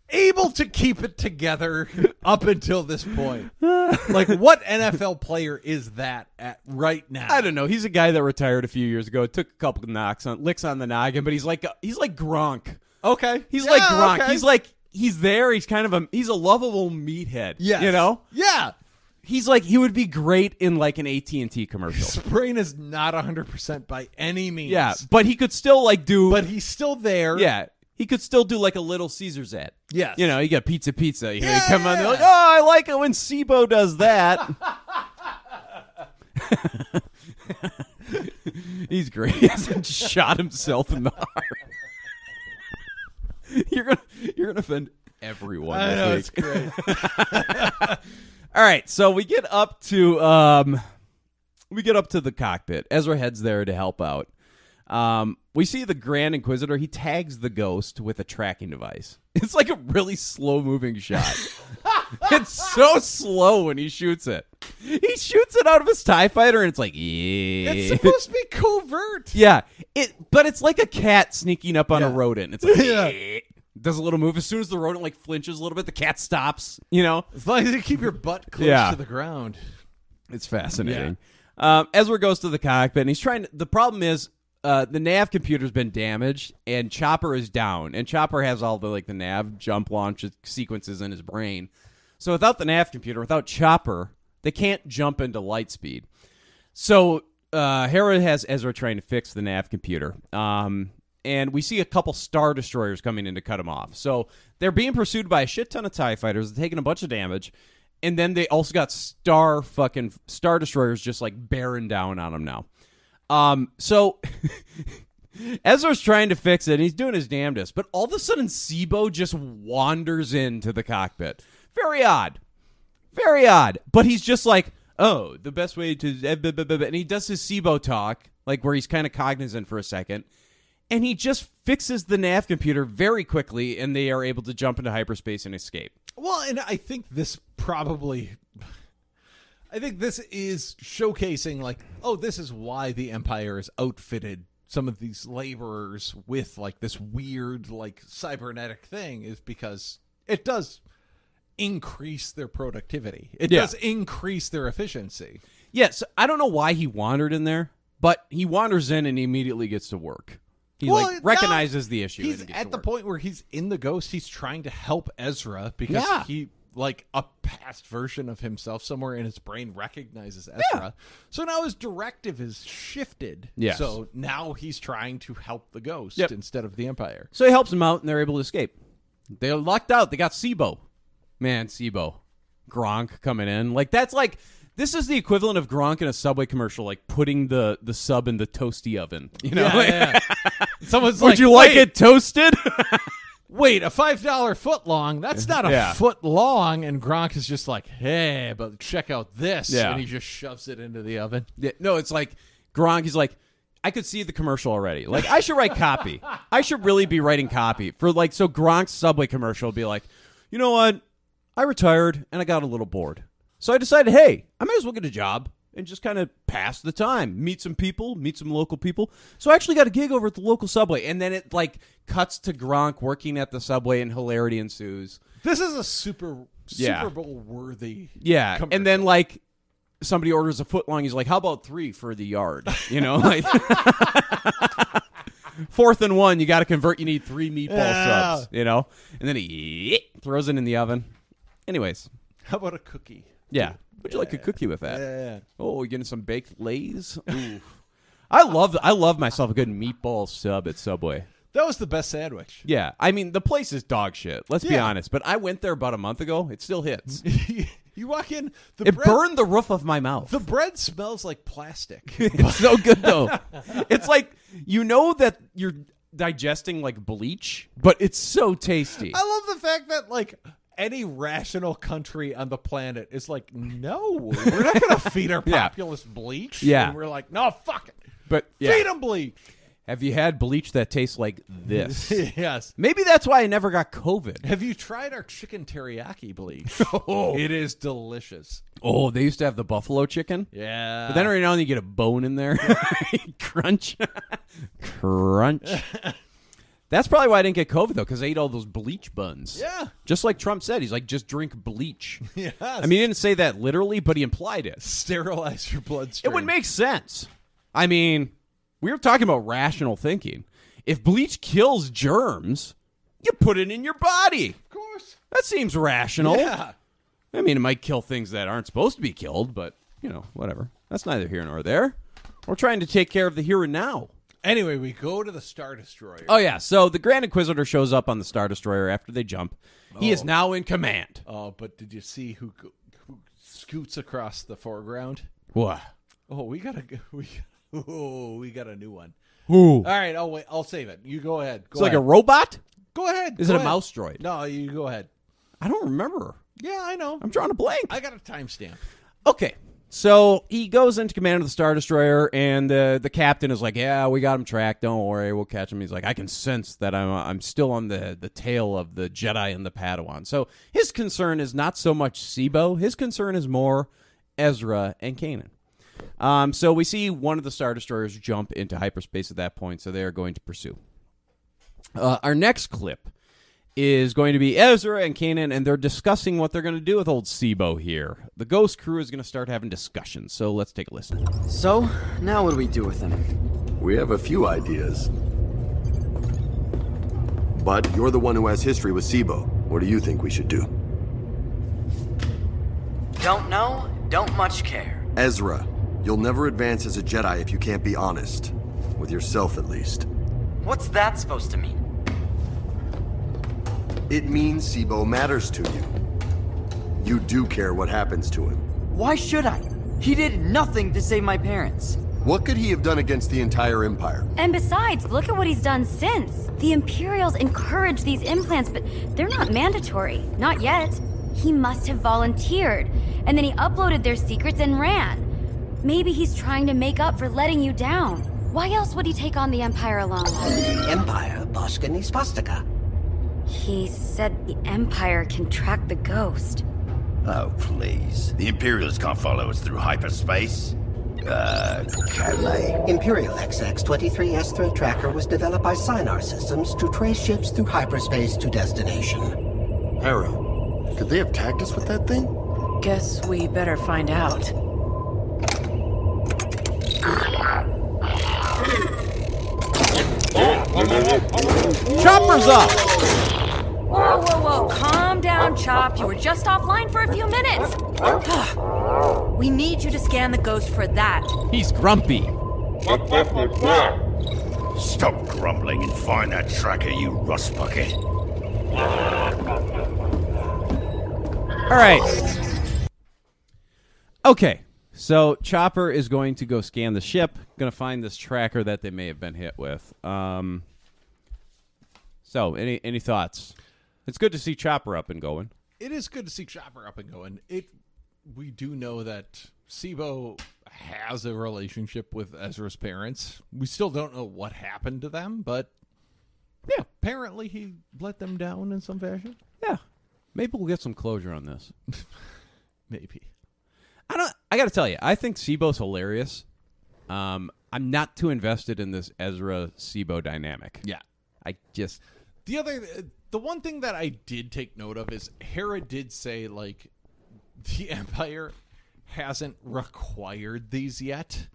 able to keep it together up until this point. Like, what N F L player is that at right now? I don't know. He's a guy that retired a few years ago. Took a couple of knocks on licks on the noggin, but he's like he's like Gronk. Okay, he's yeah, like Gronk. Okay. He's like he's there. He's kind of a he's a lovable meathead. Yeah, you know. Yeah, he's like he would be great in like an A T and T commercial. His brain is not one hundred percent by any means. Yeah, but he could still like do. But he's still there. Yeah. He could still do like a Little Caesars ad. Yeah. You know, you got pizza, pizza. You know, yeah, you come yeah. on, they're like, oh, I like it when Sibo does that. He's great. He hasn't shot himself in the heart. You're gonna, you're gonna offend everyone. I know, it's great. All right, so we get up to um, we get up to the cockpit. Ezra heads there to help out. Um, we see the Grand Inquisitor. He tags the ghost with a tracking device. It's like a really slow-moving shot. It's so slow when he shoots it. He shoots it out of his TIE fighter, and it's like, yeah. It's supposed to be covert. Yeah, it, but it's like a cat sneaking up on yeah. a rodent. It's like, yeah. Yeah. Does a little move. As soon as the rodent like flinches a little bit, the cat stops, you know? As long as you keep your butt close yeah. to the ground. It's fascinating. Yeah. Um, Ezra goes to the cockpit, and he's trying to, the problem is, Uh, the nav computer's been damaged, and Chopper is down. And Chopper has all the like the nav jump launch sequences in his brain. So without the nav computer, without Chopper, they can't jump into light speed. So uh, Hera has Ezra trying to fix the nav computer. Um, and we see a couple Star Destroyers coming in to cut him off. So they're being pursued by a shit ton of TIE fighters. They're taking a bunch of damage. And then they also got Star fucking Star Destroyers just like bearing down on them now. Um, so Ezra's trying to fix it, and he's doing his damnedest, but all of a sudden Sibo just wanders into the cockpit. Very odd. Very odd. But he's just like, oh, the best way to... And he does his Sibo talk, like where he's kind of cognizant for a second, and he just fixes the nav computer very quickly, and they are able to jump into hyperspace and escape. Well, and I think this probably... I think this is showcasing, like, oh, this is why the Empire has outfitted some of these laborers with, like, this weird, like, cybernetic thing, is because it does increase their productivity. It yeah. does increase their efficiency. Yes, yeah, so I don't know why he wandered in there, but he wanders in and he immediately gets to work. He, well, like, recognizes no, the issue. He's and he at the work. point where he's in the ghost. He's trying to help Ezra because yeah. he... like a past version of himself somewhere in his brain recognizes Ezra. Yeah. So now his directive is shifted. Yes. So now he's trying to help the ghost yep. instead of the Empire. So he helps him out, and they're able to escape. They're locked out. They got Sibo. Man, Sibo. Gronk coming in. Like, that's like, this is the equivalent of Gronk in a Subway commercial, like putting the, the sub in the toasty oven. You know? Yeah, yeah. Someone's Would like, you like Wait. it toasted? Wait, a five dollar foot long? That's not a yeah. foot long. And Gronk is just like, hey, but check out this. Yeah. And he just shoves it into the oven. Yeah. No, it's like Gronk, he's like, I could see the commercial already. Like, I should write copy. I should really be writing copy. For like, so Gronk's Subway commercial would be like, you know what? I retired and I got a little bored. So I decided, hey, I might as well get a job and just kind of pass the time, meet some people, meet some local people. So I actually got a gig over at the local Subway. And then it like cuts to Gronk working at the Subway and hilarity ensues. This is a super, yeah. Super Bowl worthy. Yeah. Commercial. And then like somebody orders a foot long. He's like, how about three for the yard? You know, like fourth and one, you got to convert. You need three meatball yeah. subs, you know, and then he throws it in the oven. Anyways. How about a cookie? Yeah. Would you yeah. like a cookie with that? Yeah. Oh, you're getting some baked Lays? Ooh. I love I love myself a good meatball sub at Subway. That was the best sandwich. Yeah. I mean, the place is dog shit. Let's yeah. be honest. But I went there about a month ago. It still hits. You walk in. The it bread, burned the roof of my mouth. The bread smells like plastic. It's so good, though. It's like, you know that you're digesting, like, bleach, but it's so tasty. I love the fact that, like... any rational country on the planet is like, no, we're not going to feed our populace yeah. bleach. Yeah. And we're like, no, fuck it. But yeah. Feed them bleach. Have you had bleach that tastes like this? Yes. Maybe that's why I never got COVID. Have you tried our chicken teriyaki bleach? Oh. It is delicious. Oh, they used to have the buffalo chicken? Yeah. But then right now and then you get a bone in there. Crunch. Crunch. That's probably why I didn't get COVID, though, because I ate all those bleach buns. Yeah. Just like Trump said. He's like, just drink bleach. Yes. I mean, he didn't say that literally, but he implied it. Sterilize your bloodstream. It would make sense. I mean, we were talking about rational thinking. If bleach kills germs, you put it in your body. Of course. That seems rational. Yeah. I mean, it might kill things that aren't supposed to be killed, but, you know, whatever. That's neither here nor there. We're trying to take care of the here and now. Anyway, we go to the Star Destroyer. Oh, yeah. So the Grand Inquisitor shows up on the Star Destroyer after they jump. Oh. He is now in command. Oh, but did you see who, who scoots across the foreground? What? Oh, we got a, we, oh, we got a new one. Who? All right. Oh, wait. I'll save it. You go ahead. Go it's ahead. Like a robot? Go ahead. Is go it ahead. a mouse droid? No, you go ahead. I don't remember. Yeah, I know. I'm drawing a blank. I got a timestamp. Okay. So he goes into command of the Star Destroyer, and the, the captain is like, yeah, we got him tracked. Don't worry. We'll catch him. He's like, I can sense that I'm I'm still on the, the tail of the Jedi and the Padawan. So his concern is not so much Sibo. His concern is more Ezra and Kanan. Um, so we see one of the Star Destroyers jump into hyperspace at that point, so they are going to pursue. Uh, our next clip is going to be Ezra and Kanan, and they're discussing what they're going to do with old Sibo here. The Ghost crew is going to start having discussions, so let's take a listen. So, now what do we do with him? We have a few ideas. But you're the one who has history with Sibo. What do you think we should do? Don't know, don't much care. Ezra, you'll never advance as a Jedi if you can't be honest. With yourself, at least. What's that supposed to mean? It means Sibo matters to you. You do care what happens to him. Why should I? He did nothing to save my parents. What could he have done against the entire Empire? And besides, look at what he's done since. The Imperials encourage these implants, but they're not mandatory. Not yet. He must have volunteered, and then he uploaded their secrets and ran. Maybe he's trying to make up for letting you down. Why else would he take on the Empire alone? The Empire, Boshkini Spastika. He said the Empire can track the Ghost. Oh, please. The Imperials can't follow us through hyperspace. Uh, can they? Imperial X X twenty-three S three tracker was developed by Sinar Systems to trace ships through hyperspace to destination. Hera, could they have tagged us with that thing? Guess we better find out. Chopper's up! Whoa, whoa, whoa, calm down, Chop. You were just offline for a few minutes. We need you to scan the Ghost for that. He's grumpy. Stop grumbling and find that tracker, you rust bucket. All right. Okay, so Chopper is going to go scan the ship. Going to find this tracker that they may have been hit with. Um. So, any any thoughts? It's good to see Chopper up and going. It is good to see Chopper up and going. It, we do know that Sibo has a relationship with Ezra's parents. We still don't know what happened to them, but yeah, apparently he let them down in some fashion. Yeah. Maybe we'll get some closure on this. Maybe. I don't I got to tell you, I think Sibo's hilarious. Um, I'm not too invested in this Ezra Sibo dynamic. Yeah. I just The other The one thing that I did take note of is Hera did say, like, the Empire hasn't required these yet,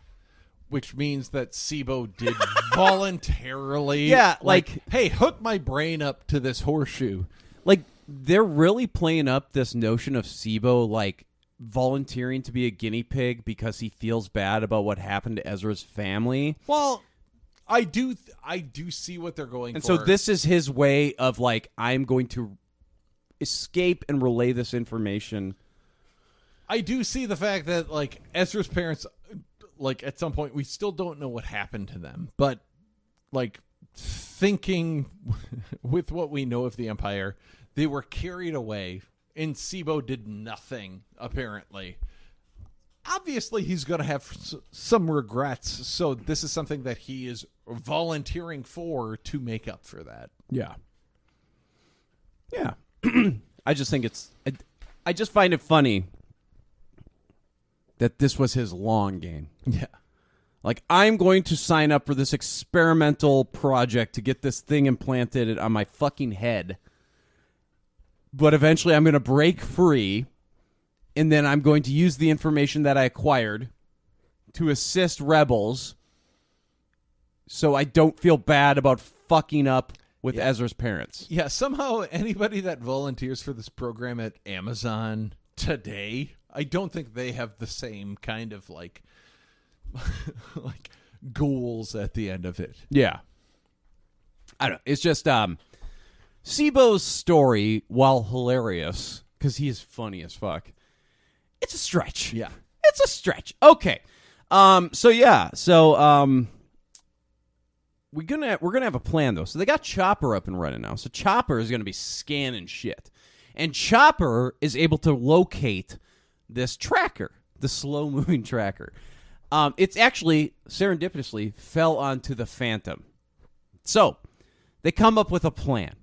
which means that Sibo did voluntarily. Yeah, like, like, hey, hook my brain up to this horseshoe. Like, they're really playing up this notion of Sibo, like, volunteering to be a guinea pig because he feels bad about what happened to Ezra's family. Well, I do th- I do see what they're going and for. And so this is his way of, like, I'm going to escape and relay this information. I do see the fact that, like, Ezra's parents, like, at some point, we still don't know what happened to them. But, like, thinking with what we know of the Empire, they were carried away, and Sibo did nothing, apparently. Obviously, he's going to have some regrets, so this is something that he is volunteering for to make up for that. Yeah. Yeah. I just think it's... I, I just find it funny that this was his long game. Yeah. Like, I'm going to sign up for this experimental project to get this thing implanted on my fucking head, but eventually I'm going to break free... And then I'm going to use the information that I acquired to assist Rebels so I don't feel bad about fucking up with yeah. Ezra's parents. Yeah, somehow anybody that volunteers for this program at Amazon today, I don't think they have the same kind of, like, like goals at the end of it. Yeah. I don't know. It's just um, Sibo's story, while hilarious, because he is funny as fuck, it's a stretch. Yeah. It's a stretch. Okay. Um, so, yeah. So, um, we're going to we're gonna have a plan, though. So, they got Chopper up and running now. So, Chopper is going to be scanning shit. And Chopper is able to locate this tracker, the slow-moving tracker. Um, it's actually, serendipitously, fell onto the Phantom. So, they come up with a plan.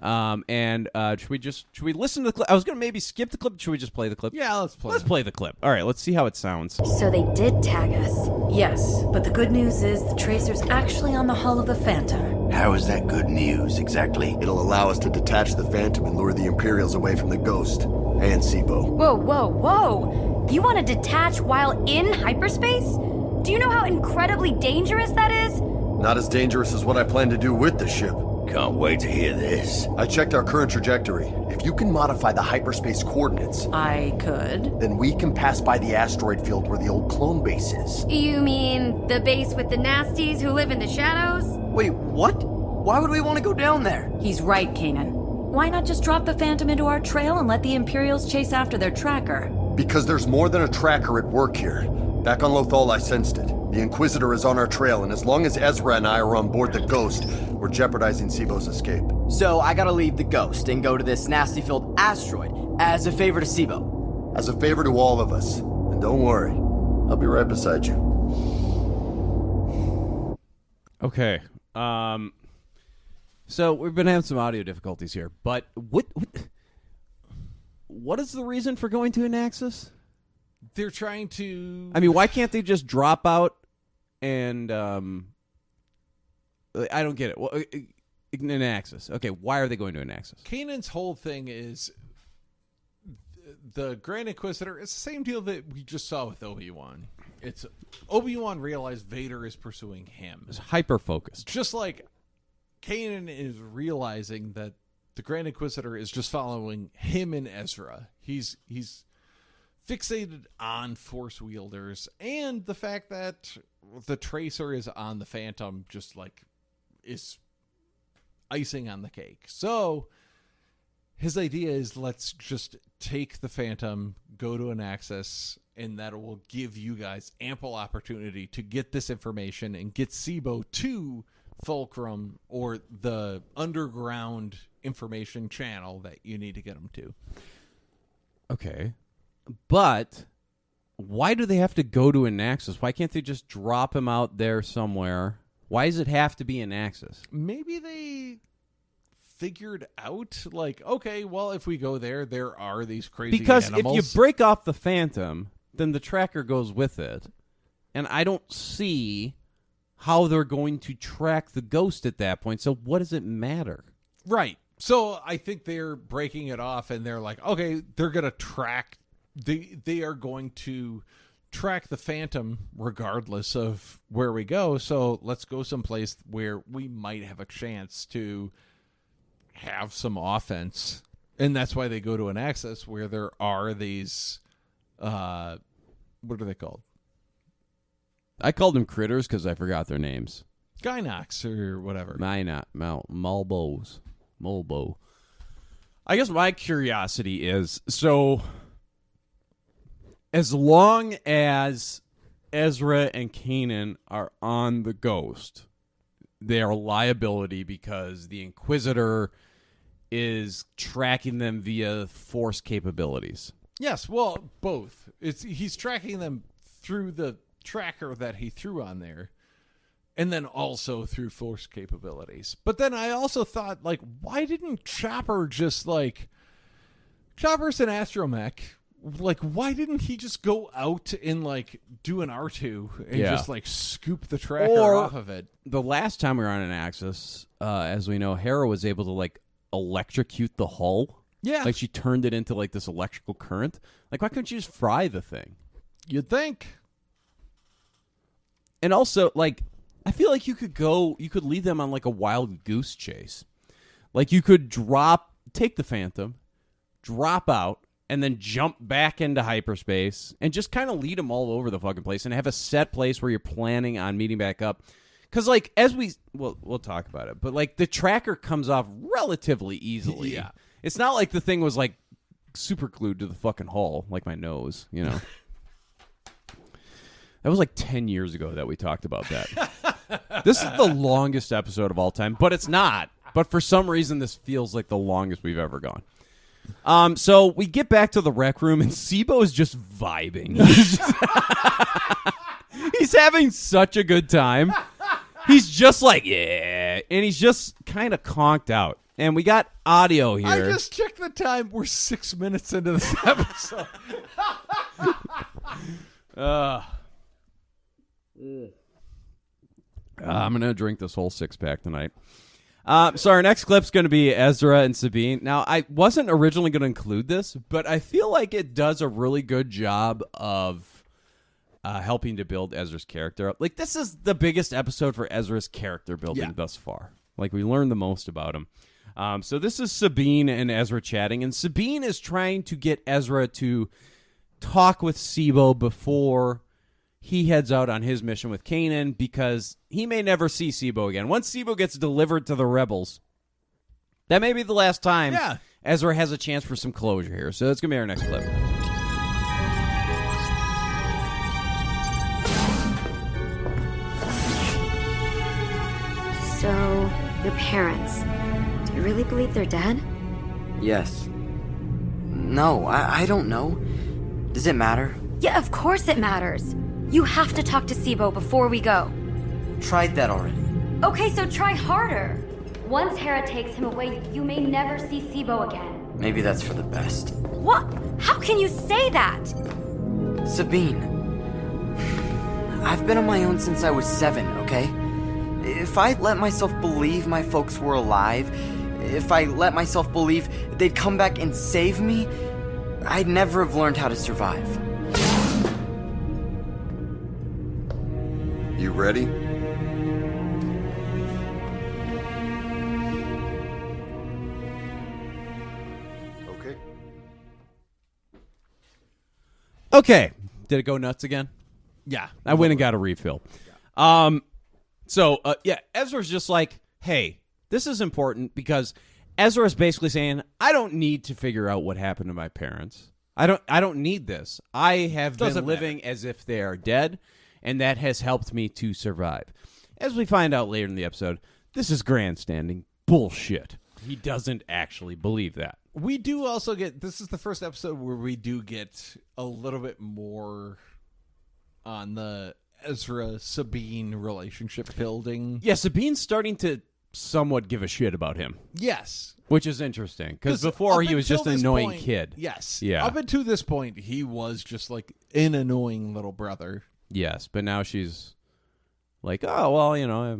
Um, and uh, should we just should we listen to the clip? I was going to maybe skip the clip. Should we just play the clip? Yeah, let's play Let's it. play the clip. All right, let's see how it sounds. So they did tag us. Yes, but the good news is the tracer's actually on the hull of the Phantom. How is that good news, exactly? It'll allow us to detach the Phantom and lure the Imperials away from the Ghost and Sibo. Whoa, whoa, whoa! You want to detach while in hyperspace? Do you know how incredibly dangerous that is? Not as dangerous as what I plan to do with the ship. Can't wait to hear this. I checked our current trajectory. If you can modify the hyperspace coordinates... I could. Then we can pass by the asteroid field where the old clone base is. You mean the base with the nasties who live in the shadows? Wait, what? Why would we want to go down there? He's right, Kanan. Why not just drop the Phantom into our trail and let the Imperials chase after their tracker? Because there's more than a tracker at work here. Back on Lothal, I sensed it. The Inquisitor is on our trail, and as long as Ezra and I are on board the Ghost, we're jeopardizing Sibo's escape. So I gotta leave the Ghost and go to this nasty-filled asteroid as a favor to Sibo. As a favor to all of us. And don't worry, I'll be right beside you. Okay. Um. So we've been having some audio difficulties here, but what what, what is the reason for going to Anaxes? They're trying to... I mean, why can't they just drop out? And, um, I don't get it. Well, Anaxes. Okay, why are they going to Anaxes? Kanan's whole thing is the Grand Inquisitor. It's the same deal that we just saw with Obi-Wan. It's Obi-Wan realized Vader is pursuing him. It's hyper-focused. Just like Kanan is realizing that the Grand Inquisitor is just following him and Ezra. He's he's fixated on Force wielders, and the fact that the Tracer is on the Phantom just like is icing on the cake. So his idea is, let's just take the Phantom, go to Anaxes, and that will give you guys ample opportunity to get this information and get Sibo to Fulcrum, or the underground information channel that you need to get them to. Okay. But why do they have to go to Anaxes? Why can't they just drop him out there somewhere? Why does it have to be Anaxes? Maybe they figured out, like, okay, well, if we go there, there are these crazy because animals. Because if you break off the Phantom, then the tracker goes with it. And I don't see how they're going to track the Ghost at that point. So what does it matter? Right. So I think they're breaking it off, and they're like, okay, they're going to track... They they are going to track the Phantom regardless of where we go, so let's go someplace where we might have a chance to have some offense. And that's why they go to Anaxes, where there are these, uh, what are they called? I called them critters because I forgot their names. Gynox or whatever. Minot, Mal, Malbos. Molbo. I guess my curiosity is, so... as long as Ezra and Kanan are on the Ghost, they are a liability because the Inquisitor is tracking them via Force capabilities. Yes, well, both. It's he's tracking them through the tracker that he threw on there, and then also through Force capabilities. But then I also thought, like, why didn't Chopper just, like... Chopper's an astromech... Like, why didn't he just go out and, like, do an R two and yeah. just, like, scoop the tracker or off of it? The last time we were on Anaxes, uh, as we know, Hera was able to, like, electrocute the hull. Yeah. Like, she turned it into, like, this electrical current. Like, why couldn't you just fry the thing? You'd think. And also, like, I feel like you could go, you could lead them on, like, a wild goose chase. Like, you could drop, take the Phantom, drop out, and then jump back into hyperspace and just kind of lead them all over the fucking place and have a set place where you're planning on meeting back up. Because, like, as we... We'll, we'll talk about it. But, like, the tracker comes off relatively easily. Yeah. It's not like the thing was, like, super glued to the fucking hull, like my nose, you know. That was, like, ten years ago that we talked about that. This is the longest episode of all time, but it's not. But for some reason, this feels like the longest we've ever gone. Um, so we get back to the rec room, and Sibo is just vibing. He's, just he's having such a good time. He's just like, yeah, and he's just kind of conked out. And we got audio here. I just checked the time. We're six minutes into this episode. uh, mm. Uh, I'm going to drink this whole six-pack tonight. Uh, so our next clip's going to be Ezra and Sabine. Now, I wasn't originally going to include this, but I feel like it does a really good job of uh, helping to build Ezra's character. Like, this is the biggest episode for Ezra's character building yeah. thus far. Like, we learned the most about him. Um, so this is Sabine and Ezra chatting, and Sabine is trying to get Ezra to talk with Sibo before he heads out on his mission with Kanan, because he may never see Sibo again. Once Sibo gets delivered to the Rebels, that may be the last time yeah. Ezra has a chance for some closure here. So that's going to be our next clip. So, your parents, do you really believe they're dead? Yes. No, I, I don't know. Does it matter? Yeah, of course it matters. You have to talk to Sibo before we go. Tried that already. Okay, so try harder. Once Hera takes him away, you may never see Sibo again. Maybe that's for the best. What? How can you say that? Sabine, I've been on my own since I was seven, okay? If I let myself believe my folks were alive, if I let myself believe they'd come back and save me, I'd never have learned how to survive. You ready? Okay. Okay. Did it go nuts again? Yeah. I went and got a refill. Yeah. Um, so, uh, yeah, Ezra's just like, hey, this is important, because Ezra's basically saying, I don't need to figure out what happened to my parents. I don't, I don't need this. I have been living as if they are dead. And that has helped me to survive. As we find out later in the episode, this is grandstanding bullshit. He doesn't actually believe that. We do also get, this is the first episode where we do get a little bit more on the Ezra-Sabine relationship building. Yeah, Sabine's starting to somewhat give a shit about him. Yes. Which is interesting, because before he was just an annoying point, kid. Yes. Yeah. Up until this point, he was just like an annoying little brother. Yes, but now she's like, oh, well, you know, I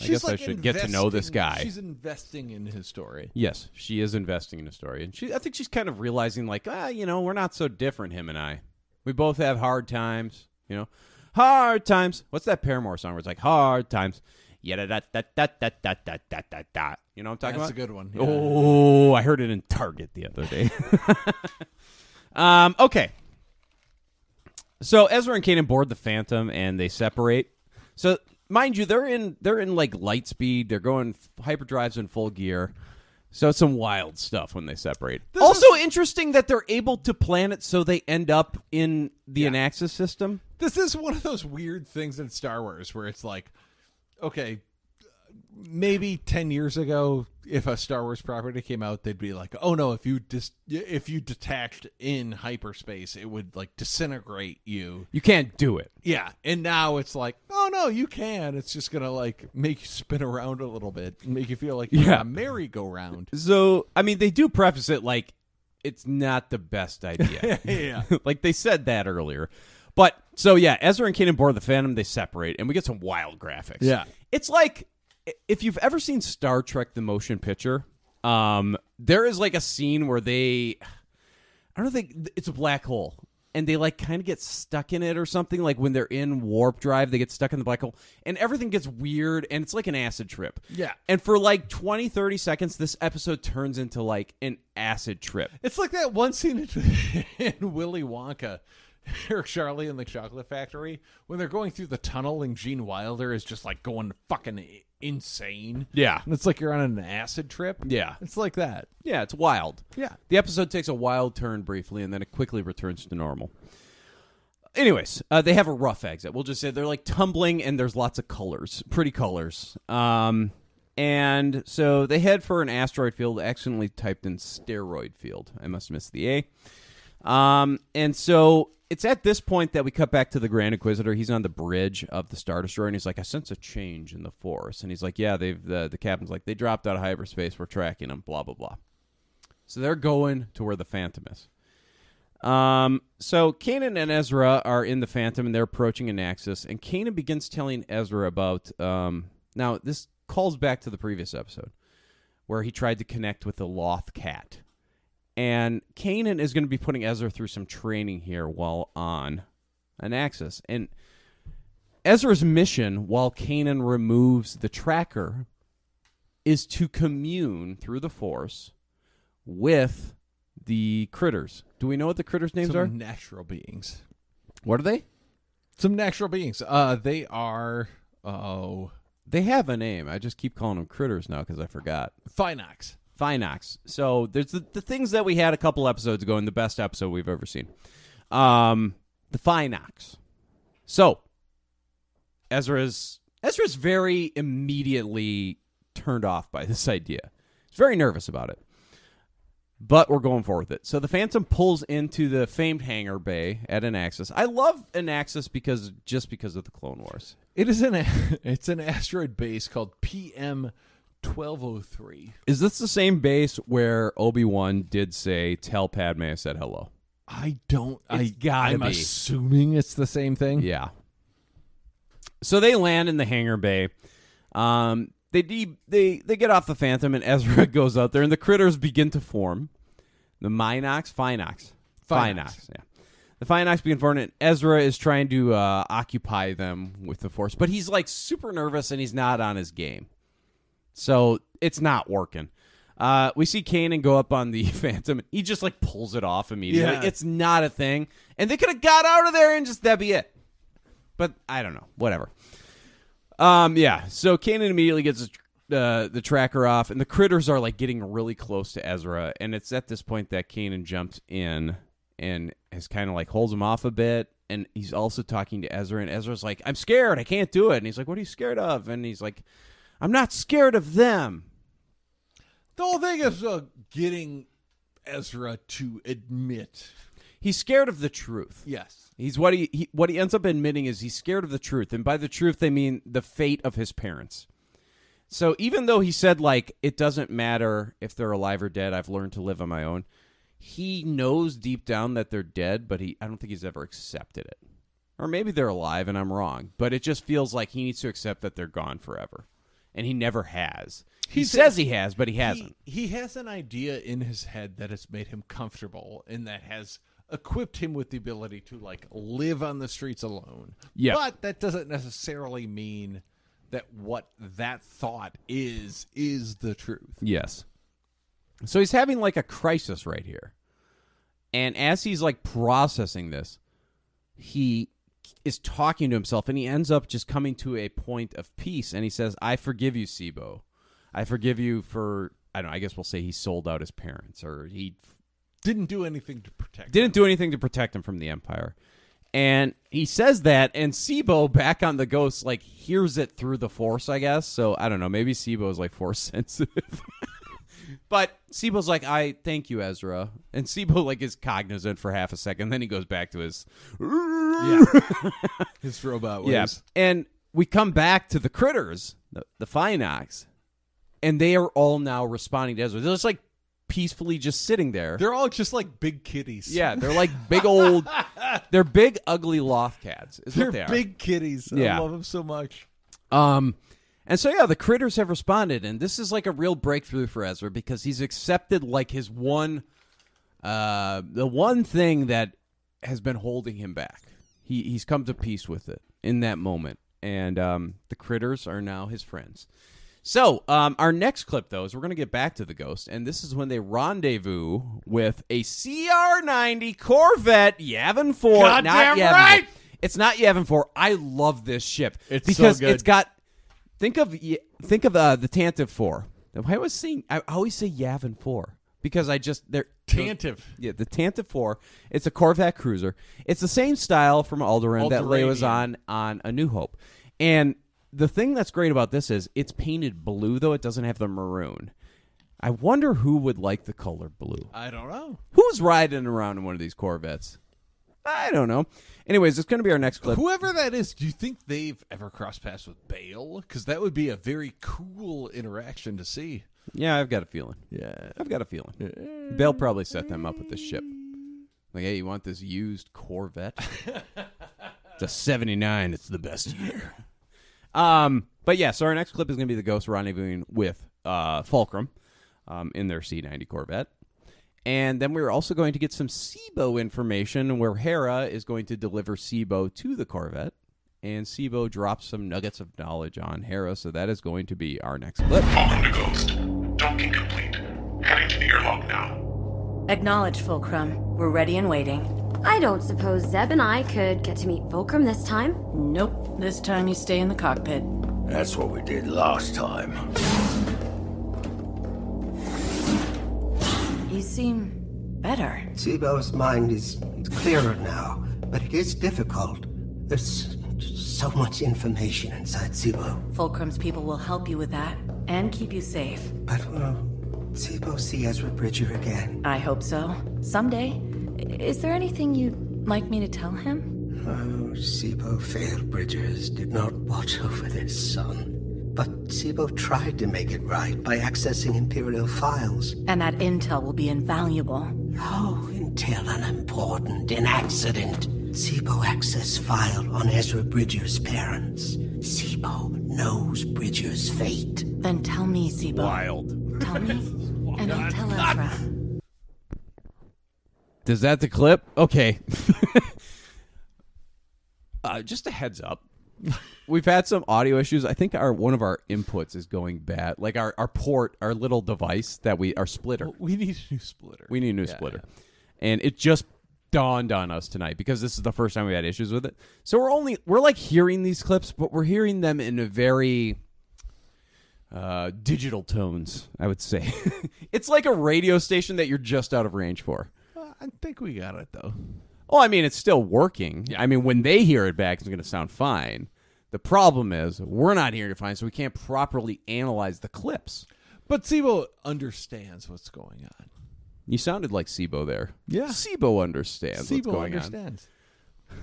she's guess like I should get to know this guy. She's investing in his story. Yes, she is investing in his story. And she, I think she's kind of realizing, like, ah, you know, we're not so different, him and I. We both have hard times, you know. Hard times. What's that Paramore song where it's like, hard times. Yeah, da da da da da da da da da da. You know what I'm talking That's about? That's a good one. Yeah. Oh, I heard it in Target the other day. um, okay. So Ezra and Kanan board the Phantom, and they separate. So, mind you, they're in they're in like light speed. They're going hyperdrives in full gear. So it's some wild stuff when they separate. This also is interesting that they're able to plan it so they end up in the yeah. Anaxes system. This is one of those weird things in Star Wars where it's like, okay, maybe ten years ago, if a Star Wars property came out, they'd be like, "Oh no! If you dis- if you detached in hyperspace, it would like disintegrate you. You can't do it." Yeah, and now it's like, "Oh no, you can." It's just gonna like make you spin around a little bit, and make you feel like you're yeah. a merry-go-round. So, I mean, they do preface it like it's not the best idea. yeah, like they said that earlier. But so yeah, Ezra and Kanan board the Phantom. They separate, and we get some wild graphics. Yeah, it's like, if you've ever seen Star Trek, the motion picture, um, there is like a scene where they, I don't think it's a black hole, and they like kind of get stuck in it or something. Like when they're in warp drive, they get stuck in the black hole and everything gets weird. And it's like an acid trip. Yeah. And for like twenty, thirty seconds, this episode turns into like an acid trip. It's like that one scene in Willy Wonka, Eric Charlie and the Chocolate Factory, when they're going through the tunnel and Gene Wilder is just like going fucking insane. Yeah. And it's like you're on an acid trip. Yeah. It's like that. Yeah, it's wild. Yeah. The episode takes a wild turn briefly, and then it quickly returns to normal. Anyways, uh, they have a rough exit. We'll just say they're like tumbling, and there's lots of colors. Pretty colors. Um, And so they head for an asteroid field. I accidentally typed in steroid field. I must have missed the A. Um, and so it's at this point that we cut back to the Grand Inquisitor. He's on the bridge of the Star Destroyer, and he's like, I sense a change in the Force. And he's like, yeah, they've the, the captain's like, they dropped out of hyperspace. We're tracking them, blah, blah, blah. So they're going to where the Phantom is. Um, so Kanan and Ezra are in the Phantom, and they're approaching Anaxes. And Kanan begins telling Ezra about... Um, now, this... calls back to the previous episode where he tried to connect with the Loth cat. And Kanan is going to be putting Ezra through some training here while on Anaxes. And Ezra's mission, while Kanan removes the tracker, is to commune through the Force with the critters. Do we know what the critters' names some are? Natural beings. What are they? Some natural beings. Uh, they are... Oh... They have a name. I just keep calling them critters now because I forgot. Phinox. Phinox. So there's the, the things that we had a couple episodes ago in the best episode we've ever seen. Um, the Phinox. So Ezra's Ezra's very immediately turned off by this idea. He's very nervous about it. But we're going forward with it. So the Phantom pulls into the famed hangar bay at Anaxes. I love Anaxes because just because of the Clone Wars. It is an it's an asteroid base called P M twelve oh three. Is this the same base where Obi-Wan did say, "Tell Padme I said hello"? I don't. It's I gotta I'm be. assuming it's the same thing. Yeah. So they land in the hangar bay. Um. They, de- they they get off the Phantom, and Ezra goes out there, and the critters begin to form. The Minox, Phinox. Phinox, yeah. The Phinox begin forming, and Ezra is trying to uh, occupy them with the Force. But he's, like, super nervous, and he's not on his game. So it's not working. Uh, we see Kanan go up on the Phantom. He just, like, pulls it off immediately. Yeah. It's not a thing. And they could have got out of there and just, that'd be it. But I don't know. Whatever. Um, yeah, so Kanan immediately gets uh, the tracker off, and the critters are, like, getting really close to Ezra, and it's at this point that Kanan jumps in and has kind of, like, holds him off a bit, and he's also talking to Ezra, and Ezra's like, I'm scared, I can't do it, and he's like, what are you scared of? And he's like, I'm not scared of them. The whole thing is uh, getting Ezra to admit... He's scared of the truth. Yes. He's what he, he what he ends up admitting is he's scared of the truth. And by the truth, they mean the fate of his parents. So even though he said, like, it doesn't matter if they're alive or dead, I've learned to live on my own, he knows deep down that they're dead, but he I don't think he's ever accepted it. Or maybe they're alive and I'm wrong. But it just feels like he needs to accept that they're gone forever. And he never has. He, he says he has, but he hasn't. He, he has an idea in his head that has made him comfortable and that has... equipped him with the ability to, like, live on the streets alone. Yeah. But that doesn't necessarily mean that what that thought is, is the truth. Yes. So he's having, like, a crisis right here. And as he's, like, processing this, he is talking to himself, and he ends up just coming to a point of peace, and he says, I forgive you, Sibo. I forgive you for, I don't know, I guess we'll say he sold out his parents, or he... Didn't do anything to protect Didn't him. do anything to protect him from the Empire. And he says that, and Sibo, back on the Ghost, like, hears it through the Force, I guess. So, I don't know. Maybe Sibo is, like, Force-sensitive. But Sibo's like, I thank you, Ezra. And Sibo, like, is cognizant for half a second. Then he goes back to his... Yeah. His robot ways. Yeah. And we come back to the critters, the, the Phinox, and they are all now responding to Ezra. They're just, like, peacefully just sitting there. They're all just like big kitties. Yeah, they're like big old... They're big, ugly loth cats, is they're what they are. They're big kitties. Yeah. I love them so much. Um, And so, yeah, the critters have responded, and this is like a real breakthrough for Ezra because he's accepted like his one... Uh, the one thing that has been holding him back. He He's come to peace with it in that moment, and um, the critters are now his friends. So, um, our next clip, though, is we're going to get back to the Ghost, and this is when they rendezvous with a C R ninety Corvette Yavin four. Goddamn right! four. It's not Yavin four. I love this ship. It's because so good. It's got... Think of think of uh, the Tantive four. I was saying, I always say Yavin four because I just... they're Tantive. Yeah, the Tantive four. It's a Corvette cruiser. It's the same style from Alderaan, Alderaan that Leia was on on A New Hope. And... The thing that's great about this is it's painted blue, though it doesn't have the maroon. I wonder who would like the color blue. I don't know. Who's riding around in one of these Corvettes? I don't know. Anyways, it's going to be our next clip. Whoever that is, do you think they've ever crossed paths with Bale? Because that would be a very cool interaction to see. Yeah, I've got a feeling. Yeah. I've got a feeling. Yeah. Bale probably set them up with the ship. Like, hey, you want this used Corvette? It's a seventy-nine. It's the best year. Um, but, yeah, so our next clip is going to be the ghost rendezvousing with uh, Fulcrum um, in their C ninety Corvette. And then we're also going to get some Sibo information where Hera is going to deliver Sibo to the Corvette. And Sibo drops some nuggets of knowledge on Hera, so that is going to be our next clip. Fulcrum to Ghost. Docking complete. Heading to the airlock now. Acknowledge, Fulcrum. We're ready and waiting. I don't suppose Zeb and I could get to meet Fulcrum this time? Nope. This time you stay in the cockpit. That's what we did last time. You seem better. Sibo's mind is clearer now, but it is difficult. There's so much information inside Sibo. Fulcrum's people will help you with that and keep you safe. But will Sibo see Ezra Bridger again? I hope so. Someday. Is there anything you'd like me to tell him? Oh, Sibo failed Bridgers, did not watch over their son. But Sibo tried to make it right by accessing Imperial files. And that intel will be invaluable. Oh, intel unimportant, an accident. Sibo accessed file on Ezra Bridger's parents. Sibo knows Bridger's fate. Then tell me, Sibo. Wild. Tell me, and I'll tell Ezra. Is that the clip? Okay. uh, just a heads up. We've had some audio issues. I think our one of our inputs is going bad. Like our, our port, our little device that we, our splitter. Well, we need a new splitter. We need a new yeah, splitter. Yeah. And it just dawned on us tonight because this is the first time we had issues with it. So we're only, we're like hearing these clips, but we're hearing them in a very uh, digital tones, I would say. It's like a radio station that you're just out of range for. Uh, I think we got it though. Well, I mean, it's still working. I mean, when they hear it back, it's going to sound fine. The problem is we're not hearing it fine, so we can't properly analyze the clips. But Sibo understands what's going on. You sounded like Sibo there. Yeah. Sibo understands Sibo what's going understands. on.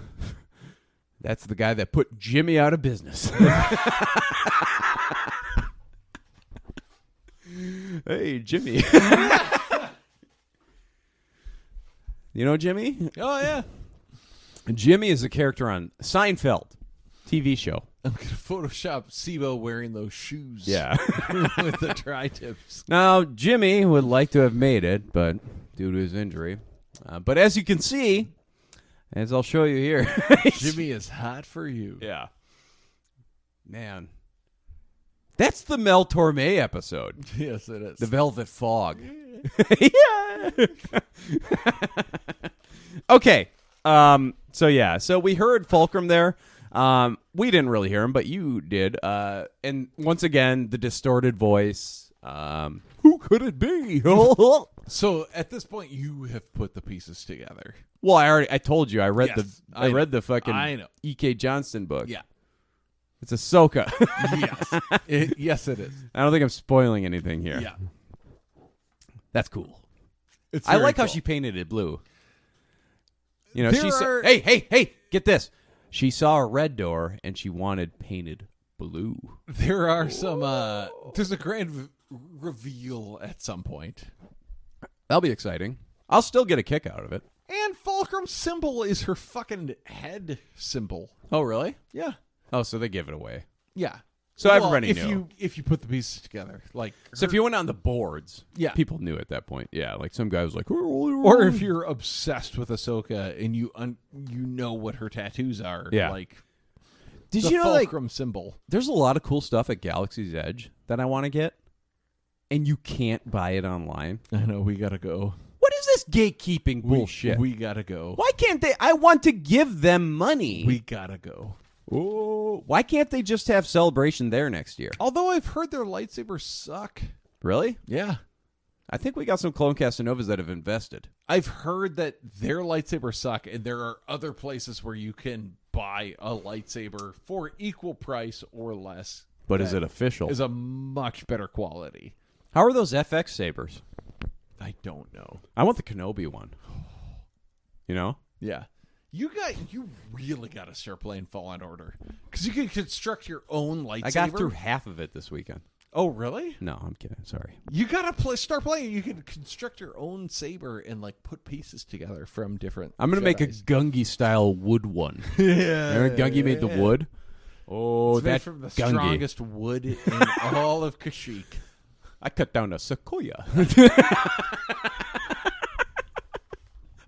That's the guy that put Jimmy out of business. Hey, Jimmy. You know Jimmy? Oh, yeah. Jimmy is a character on Seinfeld T V show. I'm going to Photoshop Sibo wearing those shoes. Yeah. With the tri-tips. Now, Jimmy would like to have made it, but due to his injury. Uh, but as you can see, as I'll show you here. Jimmy is hot for you. Yeah. Man. That's the Mel Torme episode. Yes, it is. The Velvet Fog. Yeah. Okay. Um, so, yeah. So, we heard Fulcrum there. Um, we didn't really hear him, but you did. Uh, and once again, the distorted voice. Um, Who could it be? So, at this point, you have put the pieces together. Well, I already I told you. I read yes, the I, I read the fucking E K Johnston book. Yeah. It's Ahsoka. Yes. It, yes, it is. I don't think I'm spoiling anything here. Yeah. That's cool. It's I like cool. how she painted it blue. You know, there she are... said, hey, hey, hey, get this. She saw a red door, and she wanted painted blue. There are some, uh, there's a grand v- reveal at some point. That'll be exciting. I'll still get a kick out of it. And Fulcrum's symbol is her fucking head symbol. Oh, really? Yeah. Oh, so they give it away. Yeah. So well, everybody if knew. You, if you put the pieces together. like her... So if you went on the boards, yeah. people knew at that point. Yeah, like some guy was like... Or if you're obsessed with Ahsoka and you un- you know what her tattoos are. Yeah. Like, Did the you know, Fulcrum like, symbol. There's a lot of cool stuff at Galaxy's Edge that I want to get. And you can't buy it online. I know, we gotta go. What is this gatekeeping bullshit? We, we gotta go. Why can't they... I want to give them money. We gotta go. Oh, why can't they just have Celebration there next year? Although I've heard their lightsabers suck. Really? Yeah. I think we got some Clone Castanovas that have invested. I've heard that their lightsabers suck, and there are other places where you can buy a lightsaber for equal price or less. But is it official? Is a much better quality. How are those F X sabers? I don't know. I want the Kenobi one. You know? Yeah. You got you really got to start playing Fallen Order because you can construct your own lightsaber. I got through half of it this weekend. Oh, really? No, I'm kidding. Sorry. You got to play, start playing. You can construct your own saber and like put pieces together from different. I'm gonna Jedis. Make a Gungi style wood one. Yeah. Remember Gungi yeah, made the wood. Oh, it's that made from the Gungi. Strongest wood in all of Kashyyyk. I cut down a sequoia.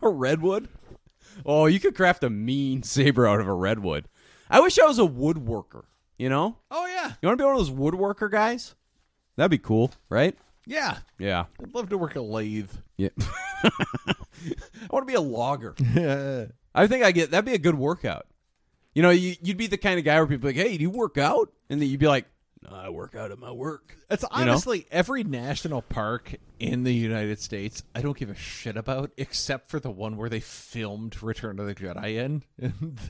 A redwood. Oh, you could craft a mean saber out of a redwood. I wish I was a woodworker, you know? Oh, yeah. You want to be one of those woodworker guys? That'd be cool, right? Yeah. Yeah. I'd love to work a lathe. Yeah. I want to be a logger. Yeah. I think I get that'd be a good workout. You know, you, you'd be the kind of guy where people are like, hey, do you work out? And then you'd be like, no, I work out at my work. That's honestly you know? Every national park in the United States, I don't give a shit about, except for the one where they filmed Return of the Jedi in.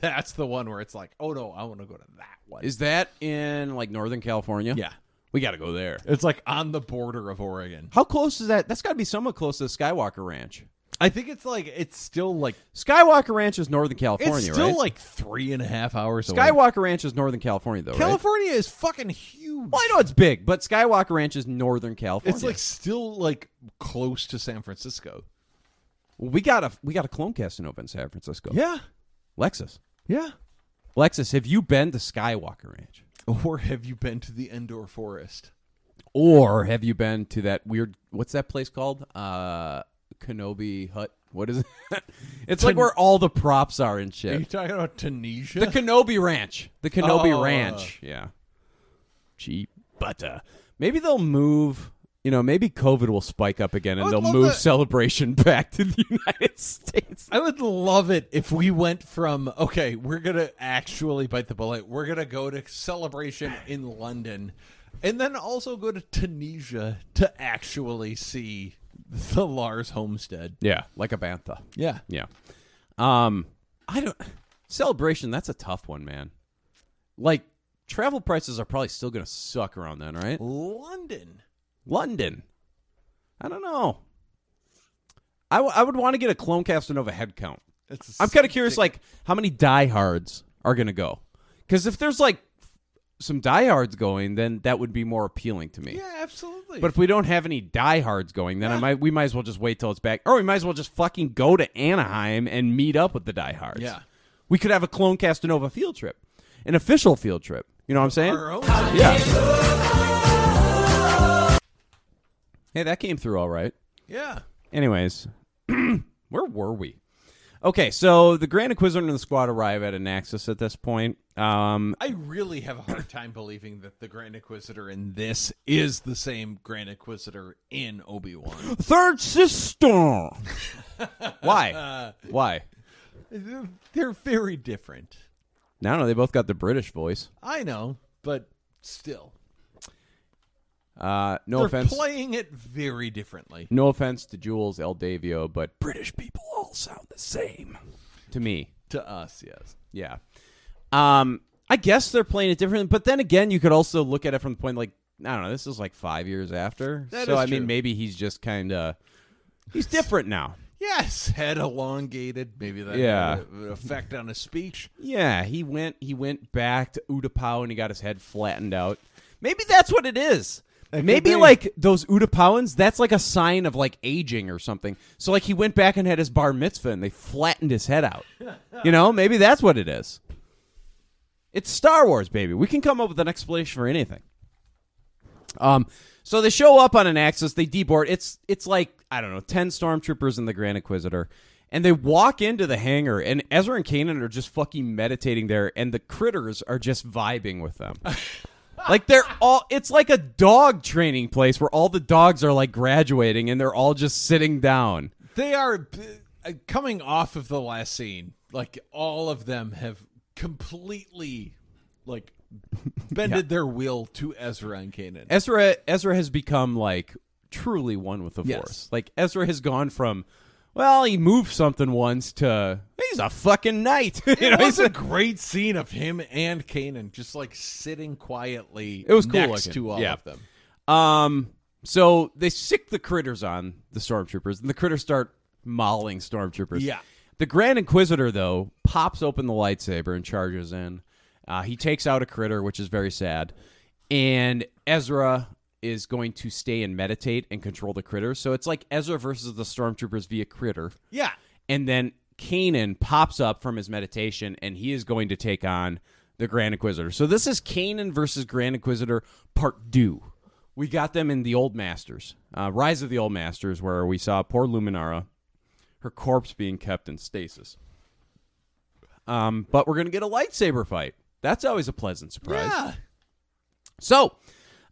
That's the one where it's like, oh, no, I want to go to that one. Is that in, like, Northern California? Yeah. We got to go there. It's, like, on the border of Oregon. How close is that? That's got to be somewhat close to Skywalker Ranch. I think it's, like, it's still, like... Skywalker Ranch is Northern California, right? It's still, right? like, three and a half hours Skywalker away. Skywalker Ranch is Northern California, though, California right? is fucking huge. Well, I know it's big, but Skywalker Ranch is Northern California. It's, like, still, like, close to San Francisco. We got a, we got a Clone Castanova in San Francisco. Yeah. Lexus. Yeah. Lexus, have you been to Skywalker Ranch? Or have you been to the Endor Forest? Or have you been to that weird... What's that place called? Uh... Kenobi Hut. What is it? It's Ten- like where all the props are and shit. Are you talking about Tunisia? The Kenobi Ranch. The Kenobi oh, Ranch. Uh, yeah. Cheap butter. Maybe they'll move, you know, maybe COVID will spike up again and they'll move that. Celebration back to the United States. I would love it if we went from, okay, we're going to actually bite the bullet. We're going to go to Celebration in London and then also go to Tunisia to actually see... The Lars Homestead. Yeah, like a bantha. Yeah. Yeah. Um, I don't... Celebration, that's a tough one, man. Like, travel prices are probably still going to suck around then, right? London. London. I don't know. I, w- I would want to get a Clone Castanova head count. I'm kind of curious, like, how many diehards are going to go? Because if there's, like, some diehards going, then that would be more appealing to me. Yeah, absolutely. But if we don't have any diehards going, then yeah. I might we might as well just wait till it's back. Or we might as well just fucking go to Anaheim and meet up with the diehards. Yeah. We could have a Clone Castanova field trip. An official field trip. You know what I'm saying? Our own. Yeah. Hey, that came through all right. Yeah. Anyways, where were we? Okay, so the Grand Inquisitor and the squad arrive at Anaxes at this point. Um, I really have a hard time believing that the Grand Inquisitor in this is the same Grand Inquisitor in Obi-Wan. Third sister! Why? Uh, Why? They're very different. No, no, they both got the British voice. I know, but still. Uh, no they're offense. They're playing it very differently. No offense to Jules El Davio, but British people all sound the same. To me. To us, yes. Yeah. Um, I guess they're playing it differently, but then again, you could also look at it from the point like, I don't know, this is like five years after. That so, is I true. mean, maybe he's just kind of, he's different now. Yes, head elongated. Maybe that yeah. had an effect on his speech. Yeah, he went he went back to Utapau and he got his head flattened out. Maybe that's what it is. Maybe, be. like, those Utapauans, that's, like, a sign of, like, aging or something. So, like, he went back and had his bar mitzvah, and they flattened his head out. You know? Maybe that's what it is. It's Star Wars, baby. We can come up with an explanation for anything. Um, so they show up on Anaxes. They deboard. It's, it's like, I don't know, ten stormtroopers and the Grand Inquisitor. And they walk into the hangar, and Ezra and Kanan are just fucking meditating there, and the critters are just vibing with them. Like, they're all, it's like a dog training place where all the dogs are, like, graduating and they're all just sitting down. They are, uh, coming off of the last scene, like, all of them have completely, like, bended yeah. their will to Ezra and Kanan. Ezra, Ezra has become, like, truly one with the yes. Force. Like, Ezra has gone from, well, he moved something once to, he's a fucking knight. It you know, was a great scene of him and Kanan just, like, sitting quietly it was cool next looking. to all yeah. of them. Um, so they sick the critters on the stormtroopers, and the critters start mauling stormtroopers. Yeah. The Grand Inquisitor, though, pops open the lightsaber and charges in. Uh, he takes out a critter, which is very sad. And Ezra is going to stay and meditate and control the critters. So it's like Ezra versus the stormtroopers via critter. Yeah. And then Kanan pops up from his meditation, and he is going to take on the Grand Inquisitor. So this is Kanan versus Grand Inquisitor part two. We got them in the Old Masters, uh, Rise of the Old Masters, where we saw poor Luminara, her corpse being kept in stasis. Um, but we're going to get a lightsaber fight. That's always a pleasant surprise. Yeah. So,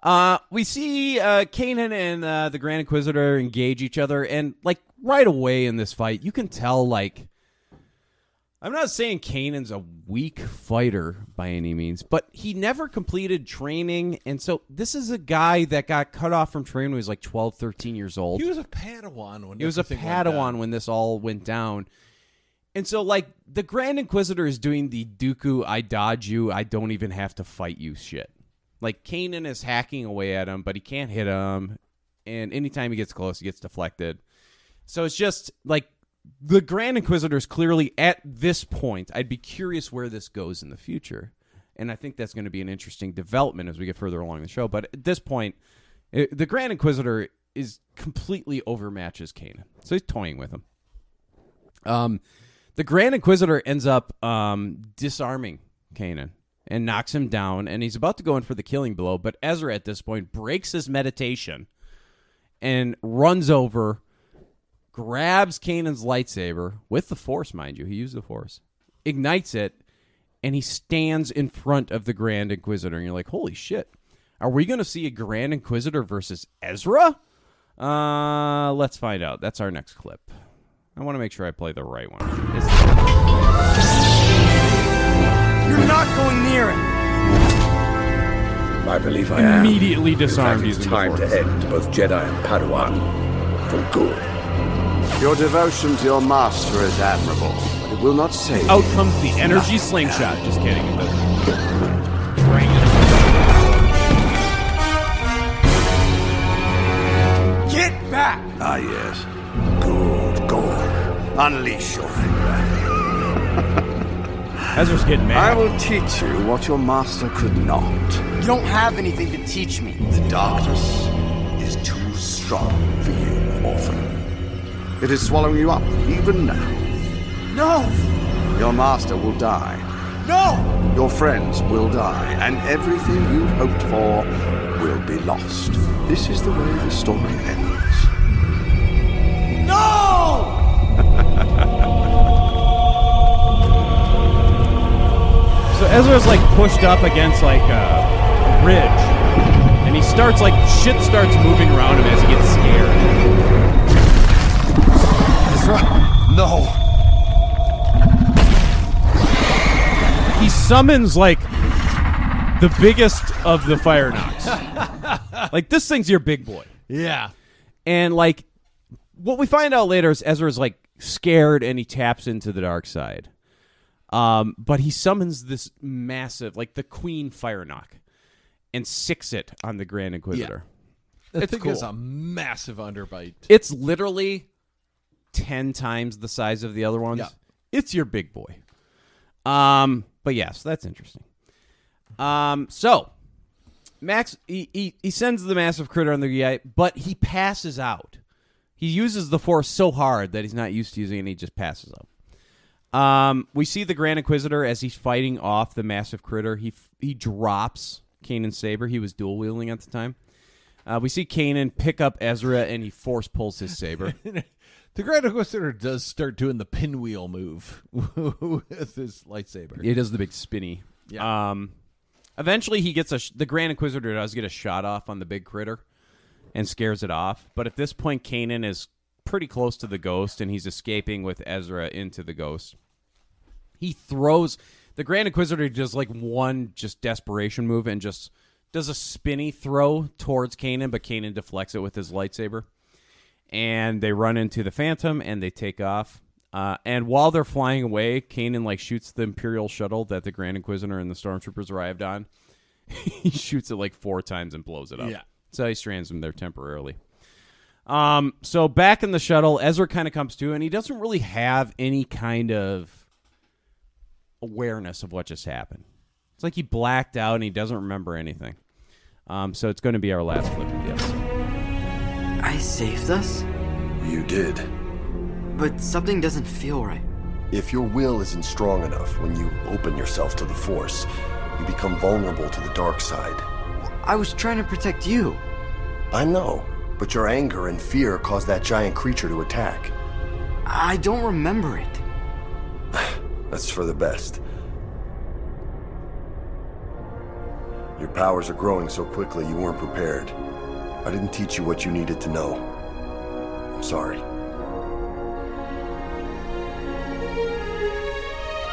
uh, we see uh, Kanan and uh, the Grand Inquisitor engage each other, and, like, right away in this fight, you can tell, like, I'm not saying Kanan's a weak fighter by any means, but he never completed training, and so this is a guy that got cut off from training when he was, like, twelve, thirteen years old. He was a Padawan when he was a Padawan when this all went down. And so, like, the Grand Inquisitor is doing the Dooku, I dodge you, I don't even have to fight you shit. Like, Kanan is hacking away at him, but he can't hit him. And anytime he gets close, he gets deflected. So it's just, like, the Grand Inquisitor is clearly, at this point, I'd be curious where this goes in the future. And I think that's going to be an interesting development as we get further along the show. But at this point, it, the Grand Inquisitor is completely overmatches Kanan. So he's toying with him. Um... The Grand Inquisitor ends up um, disarming Kanan and knocks him down, and he's about to go in for the killing blow, but Ezra at this point breaks his meditation and runs over, grabs Kanan's lightsaber with the Force, mind you. He used the Force, ignites it, and he stands in front of the Grand Inquisitor, and you're like, holy shit, are we going to see a Grand Inquisitor versus Ezra? Uh, let's find out. That's our next clip. I want to make sure I play the right one. It's... You're not going near it. I believe I am. Immediately disarmed using the Force. It's time to end both Jedi and Padawan for good. Your devotion to your master is admirable, but it will not save. Out comes the energy slingshot. Just kidding. It doesn't. Bring it. Get back. Ah yes. Unleash your anger. Ezra's getting mad. I will teach you what your master could not. You don't have anything to teach me. The darkness is too strong for you, orphan. It is swallowing you up, even now. No! Your master will die. No! Your friends will die, and everything you've hoped for will be lost. This is the way the story ends. No! So Ezra's like pushed up against like a ridge, and he starts like shit starts moving around him as he gets scared. Ezra, no. He summons like the biggest of the fire knocks. Like, this thing's your big boy. Yeah. And like what we find out later is Ezra's like scared and he taps into the dark side. Um, but he summons this massive, like the Queen Fire Knock, and sicks it on the Grand Inquisitor. Yeah. That thing cool. is a massive underbite. It's literally ten times the size of the other ones. Yeah. It's your big boy. Um, but yes, yeah, so that's interesting. Um, so Max he, he he sends the massive critter on the guy, but he passes out. He uses the Force so hard that he's not used to using it, and he just passes out. Um, we see the Grand Inquisitor as he's fighting off the massive critter. He he drops Kanan's saber. He was dual wielding at the time. Uh, we see Kanan pick up Ezra and he force pulls his saber. The Grand Inquisitor does start doing the pinwheel move with his lightsaber. It is the big spinny. Yeah. Um, eventually, he gets a sh- the Grand Inquisitor does get a shot off on the big critter and scares it off. But at this point, Kanan is pretty close to the ghost and he's escaping with Ezra into the ghost. He throws the Grand Inquisitor does like one just desperation move and just does a spinny throw towards Kanan, but Kanan deflects it with his lightsaber. And they run into the Phantom, and they take off. Uh, and while they're flying away, Kanan like shoots the Imperial shuttle that the Grand Inquisitor and the Stormtroopers arrived on. He shoots it like four times and blows it up. Yeah. So he strands them there temporarily. Um, so back in the shuttle, Ezra kind of comes to, and he doesn't really have any kind of awareness of what just happened. It's like he blacked out, and he doesn't remember anything. Um, so it's going to be our last clip of the episode. I saved us? You did. But something doesn't feel right. If your will isn't strong enough, when you open yourself to the Force, you become vulnerable to the dark side. I was trying to protect you. I know, but your anger and fear caused that giant creature to attack. I don't remember it. That's for the best. Your powers are growing so quickly you weren't prepared. I didn't teach you what you needed to know. I'm sorry.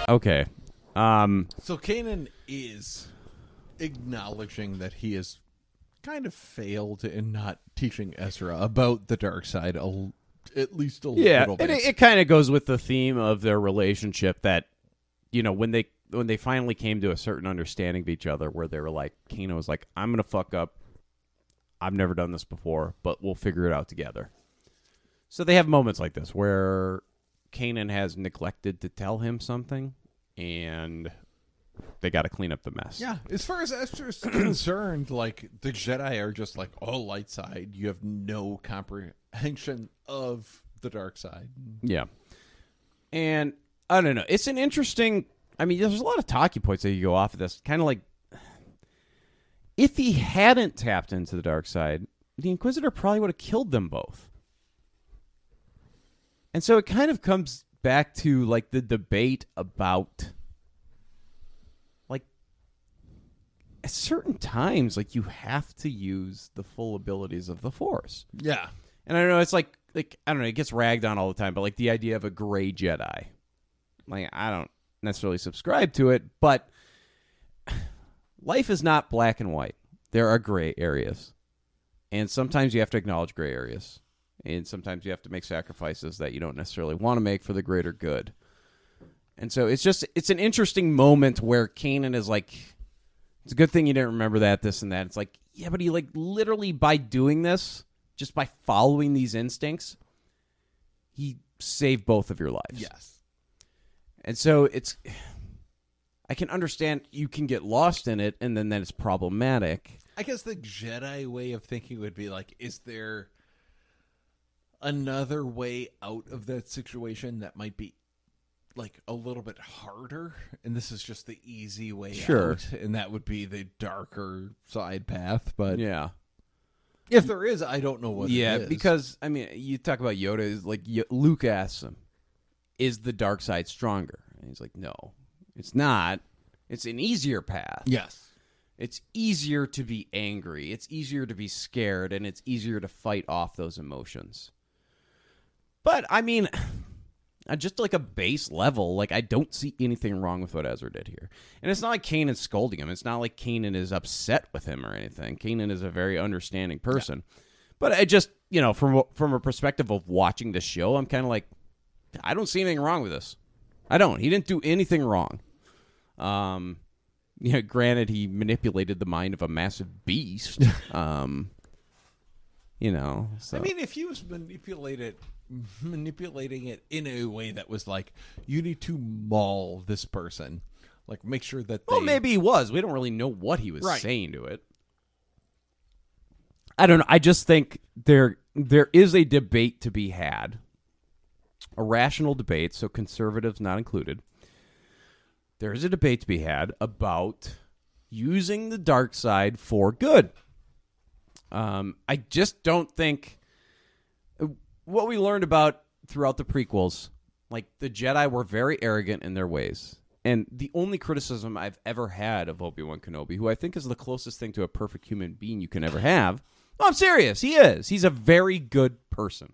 Okay. Um, so Kanan is acknowledging that he has kind of failed in not teaching Ezra about the dark side, a, at least a yeah, little bit. Yeah, it, it kind of goes with the theme of their relationship that, you know, when they when they finally came to a certain understanding of each other, where they were like, Kanan was like, I'm going to fuck up. I've never done this before, but we'll figure it out together. So they have moments like this where Kanan has neglected to tell him something, and they got to clean up the mess. Yeah, as far as Ezra's concerned, like, the Jedi are just like, all light side. You have no comprehension of the dark side. Yeah. And I don't know. It's an interesting... I mean, there's a lot of talking points that you go off of this. Kind of like, if he hadn't tapped into the dark side, the Inquisitor probably would have killed them both. And so it kind of comes back to, like, the debate about... At certain times, like, you have to use the full abilities of the Force. Yeah. And I don't know, it's like, like I don't know, it gets ragged on all the time, but, like, the idea of a gray Jedi. Like, I don't necessarily subscribe to it, but life is not black and white. There are gray areas. And sometimes you have to acknowledge gray areas. And sometimes you have to make sacrifices that you don't necessarily want to make for the greater good. And so it's just, it's an interesting moment where Kanan is like... It's a good thing you didn't remember that, this and that. It's like, yeah, but he, like, literally by doing this, just by following these instincts, he saved both of your lives. Yes. And so it's, I can understand you can get lost in it, and then that is problematic. I guess the Jedi way of thinking would be like, is there another way out of that situation that might be like a little bit harder, and this is just the easy way sure. out, and that would be the darker side path. But yeah, if there is, I don't know what. Yeah, it is. Because I mean, you talk about Yoda is like Luke asks him, "Is the dark side stronger?" And he's like, "No, it's not. It's an easier path. Yes, it's easier to be angry. It's easier to be scared, and it's easier to fight off those emotions." But I mean. Just like a base level, like I don't see anything wrong with what Ezra did here. And it's not like Kanan's scolding him. It's not like Kanan is upset with him or anything. Kanan is a very understanding person. Yeah. But I just, you know, from from a perspective of watching the show, I'm kind of like, I don't see anything wrong with this. I don't. He didn't do anything wrong. Um, you know, granted, he manipulated the mind of a massive beast. um, you know. So. I mean, if he was manipulated... manipulating it in a way that was like, you need to maul this person, like make sure that they... well, maybe he was, we don't really know what he was right. saying to it. I don't know. I just think there there is a debate to be had, a rational debate, so conservatives not included. There is a debate to be had about using the dark side for good. um I just don't think what we learned about throughout the prequels, like the Jedi were very arrogant in their ways. And the only criticism I've ever had of Obi-Wan Kenobi, who I think is the closest thing to a perfect human being you can ever have. No, I'm serious. He is. He's a very good person.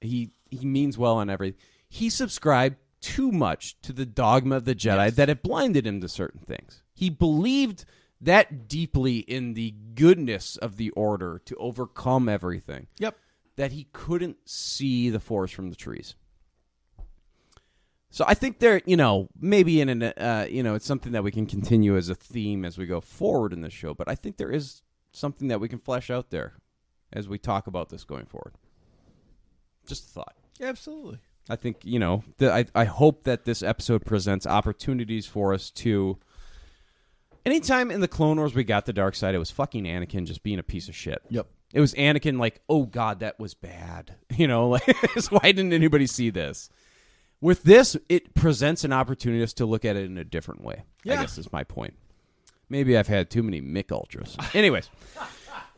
He he means well on everything. He subscribed too much to the dogma of the Jedi yes. that it blinded him to certain things. He believed that deeply in the goodness of the order to overcome everything. Yep. That he couldn't see the forest from the trees. So I think there, you know, maybe in an, uh, you know, it's something that we can continue as a theme as we go forward in this show. But I think there is something that we can flesh out there as we talk about this going forward. Just a thought. Yeah, absolutely. I think, you know, the, I, I hope that this episode presents opportunities for us to... Anytime in the Clone Wars we got the dark side, it was fucking Anakin just being a piece of shit. Yep. It was Anakin like, oh, God, that was bad. You know, like, why didn't anybody see this? With this, it presents an opportunity us to look at it in a different way. Yeah. I guess is my point. Maybe I've had too many Mick Ultras. Anyways,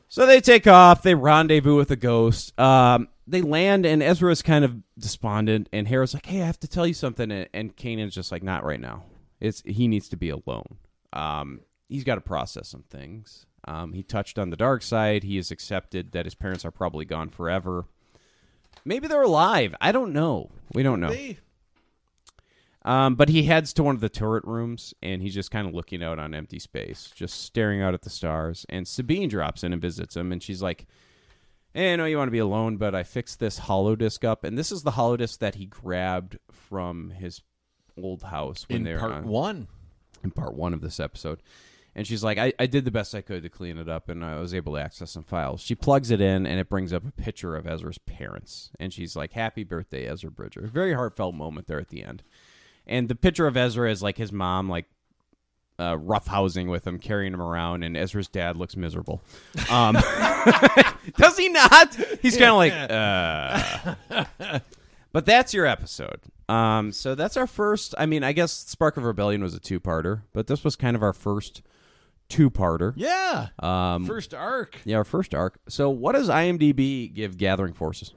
so they take off. They rendezvous with a ghost. Um, they land, and Ezra's kind of despondent, and Hera's like, hey, I have to tell you something. And, and Kanan's just like, not right now. It's He needs to be alone. Um, he's got to process some things. Um, he touched on the dark side. He has accepted that his parents are probably gone forever. Maybe they're alive. I don't know. We don't know. They- Um, but he heads to one of the turret rooms, and he's just kind of looking out on empty space, just staring out at the stars. And Sabine drops in and visits him, and she's like, hey, I know you want to be alone, but I fixed this holodisk up. And this is the holodisk that he grabbed from his old house when they were on. In part one. In part one of this episode. And she's like, I, I did the best I could to clean it up, and I was able to access some files. She plugs it in, and it brings up a picture of Ezra's parents. And she's like, happy birthday, Ezra Bridger. Very heartfelt moment there at the end. And the picture of Ezra is like his mom, like uh, roughhousing with him, carrying him around, and Ezra's dad looks miserable. Um, does he not? He's kind of like, uh. But that's your episode. Um, so that's our first. I mean, I guess Spark of Rebellion was a two-parter, but this was kind of our first two-parter. Yeah. Um, first arc. Yeah, our first arc. So what does IMDb give Gathering Forces?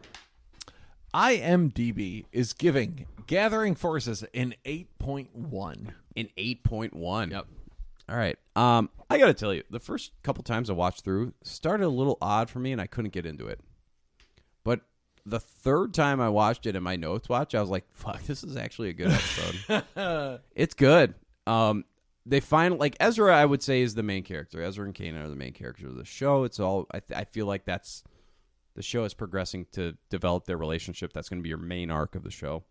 IMDb is giving Gathering Forces an eight point one. An eight point one. Yep. All right. Um, I got to tell you, the first couple times I watched through started a little odd for me, and I couldn't get into it. But the third time I watched it in my notes watch, I was like, fuck, this is actually a good episode. It's good. Um, they find, like, Ezra, I would say, is the main character. Ezra and Kanan are the main characters of the show. It's all, I, th- I feel like that's, the show is progressing to develop their relationship. That's going to be your main arc of the show.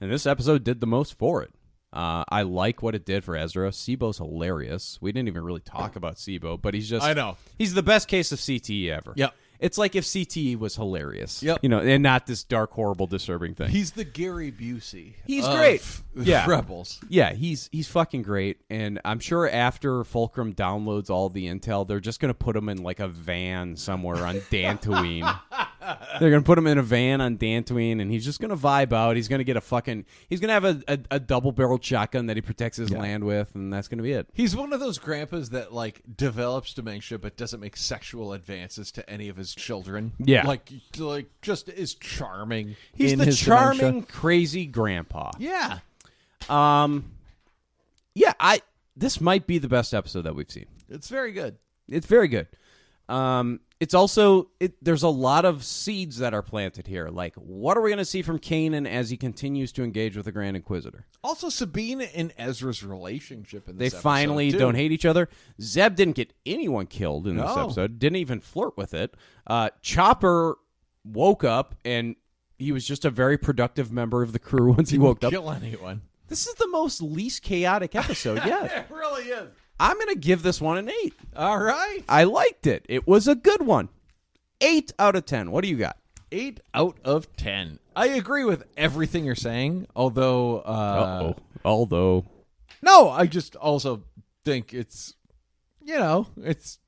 And this episode did the most for it. Uh, I like what it did for Ezra. Sibo's hilarious. We didn't even really talk about Sibo, but he's just... I know. He's the best case of C T E ever. Yep. It's like if C T E was hilarious. Yep. You know, and not this dark, horrible, disturbing thing. He's the Gary Busey. He's great. Yeah. Rebels. Yeah, he's he's fucking great. And I'm sure after Fulcrum downloads all the intel, they're just going to put him in like a van somewhere on Dantooine. They're going to put him in a van on Dantooine, and he's just going to vibe out. He's going to get a fucking... He's going to have a, a, a double-barreled shotgun that he protects his yeah. land with, and that's going to be it. He's one of those grandpas that, like, develops dementia but doesn't make sexual advances to any of his children. Yeah. Like, like just is charming. He's the charming, dementia. Crazy grandpa. Yeah. Um. Yeah, I... This might be the best episode that we've seen. It's very good. It's very good. Um... It's also, it, there's a lot of seeds that are planted here. Like, what are we going to see from Kanan as he continues to engage with the Grand Inquisitor? Also, Sabine and Ezra's relationship in this They episode, finally too. Don't hate each other. Zeb didn't get anyone killed in no. this episode. Didn't even flirt with it. Uh, Chopper woke up, and he was just a very productive member of the crew once he woke up. Didn't kill anyone. This is the most least chaotic episode yet. It really is. I'm going to give this one an eight. All right. I liked it. It was a good one. Eight out of ten. What do you got? Eight out of ten. I agree with everything you're saying, although... Uh, Uh-oh. Although... No, I just also think it's, you know, it's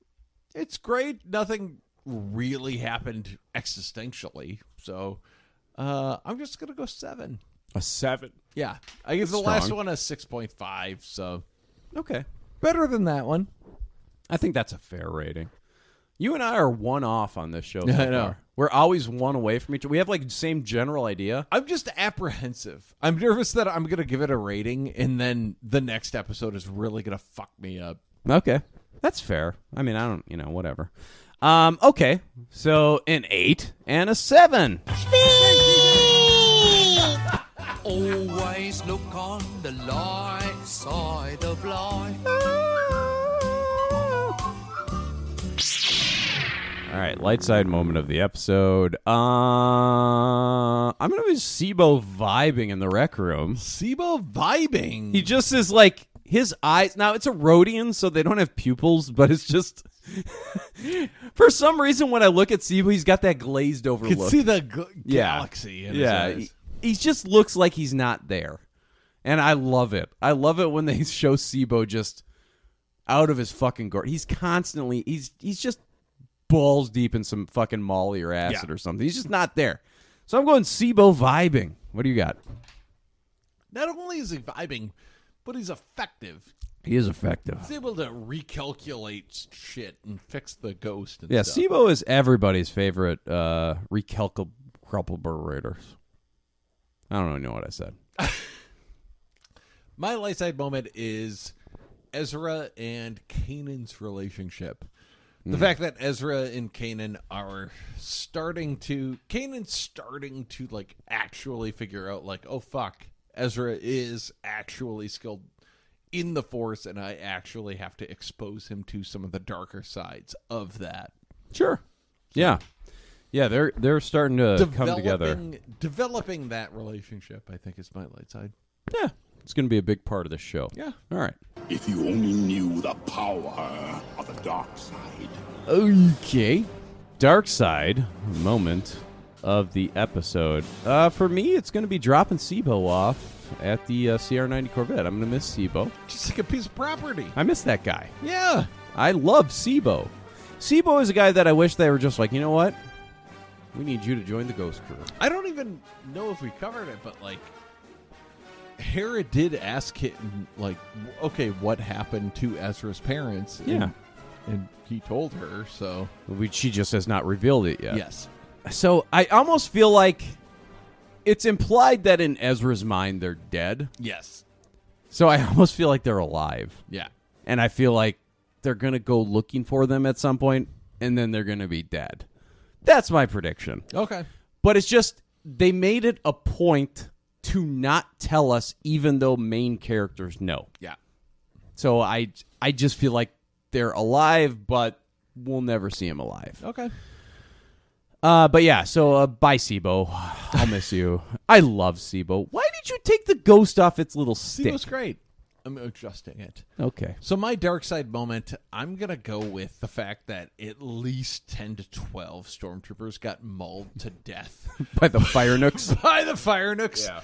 it's great. Nothing really happened existentially, so uh, I'm just going to go seven. A seven? Yeah. I give Strong. The last one a six point five, so... Okay. Better than that one. I think that's a fair rating. You and I are one off on this show. So I know. Far. We're always one away from each other. We have like the same general idea. I'm just apprehensive. I'm nervous that I'm going to give it a rating and then the next episode is really going to fuck me up. Okay. That's fair. I mean, I don't, you know, whatever. Um, okay. So an eight and a seven. Speed! Always look on the light side of life. All right, light side moment of the episode. Uh, I'm going to be Sibo vibing in the rec room. Sibo vibing? He just is like, his eyes... Now, it's a Rodian, so they don't have pupils, but it's just... For some reason, when I look at Sibo, he's got that glazed over look. You can see the g- galaxy yeah. in his yeah. eyes. He just looks like he's not there. And I love it. I love it when they show Sibo just out of his fucking gourd. He's constantly, he's he's just balls deep in some fucking molly or acid yeah. or something. He's just not there. So I'm going Sibo vibing. What do you got? Not only is he vibing, but he's effective. He is effective. He's able to recalculate shit and fix the ghost and yeah, stuff. Yeah, Sibo is everybody's favorite uh, recalculator. I don't really know what I said. My light side moment is Ezra and Kanan's relationship. The mm. fact that Ezra and Kanan are starting to... Kanan's starting to, like, actually figure out, like, oh, fuck, Ezra is actually skilled in the Force, and I actually have to expose him to some of the darker sides of that. Sure. Yeah. Yeah, they're they're starting to developing, come together. Developing that relationship, I think, is my light side. Yeah, it's going to be a big part of the show. Yeah. All right. If you only knew the power of the dark side. Okay. Dark side moment of the episode. Uh, for me, it's going to be dropping Sibo off at the uh, C R ninety Corvette. I'm going to miss Sibo. Just like a piece of property. I miss that guy. Yeah. I love Sibo. Sibo is a guy that I wish they were just like, you know what? We need you to join the ghost crew. I don't even know if we covered it, but, like, Hera did ask him, like, okay, what happened to Ezra's parents? And, yeah. And he told her, so. She just has not revealed it yet. Yes. So I almost feel like it's implied that in Ezra's mind they're dead. Yes. So I almost feel like they're alive. Yeah. And I feel like they're going to go looking for them at some point, and then they're going to be dead. That's my prediction. Okay. But it's just, they made it a point to not tell us, even though main characters know. Yeah. So I, I just feel like they're alive, but we'll never see them alive. Okay. Uh, but yeah, so uh, bye, Sibo. I'll miss you. I love Sibo. Why did you take the ghost off its little stick? Sibo's great. I'm adjusting it. Okay. So my dark side moment, I'm going to go with the fact that at least ten to twelve stormtroopers got mauled to death. By the fire nooks? By the fire nooks. Yeah.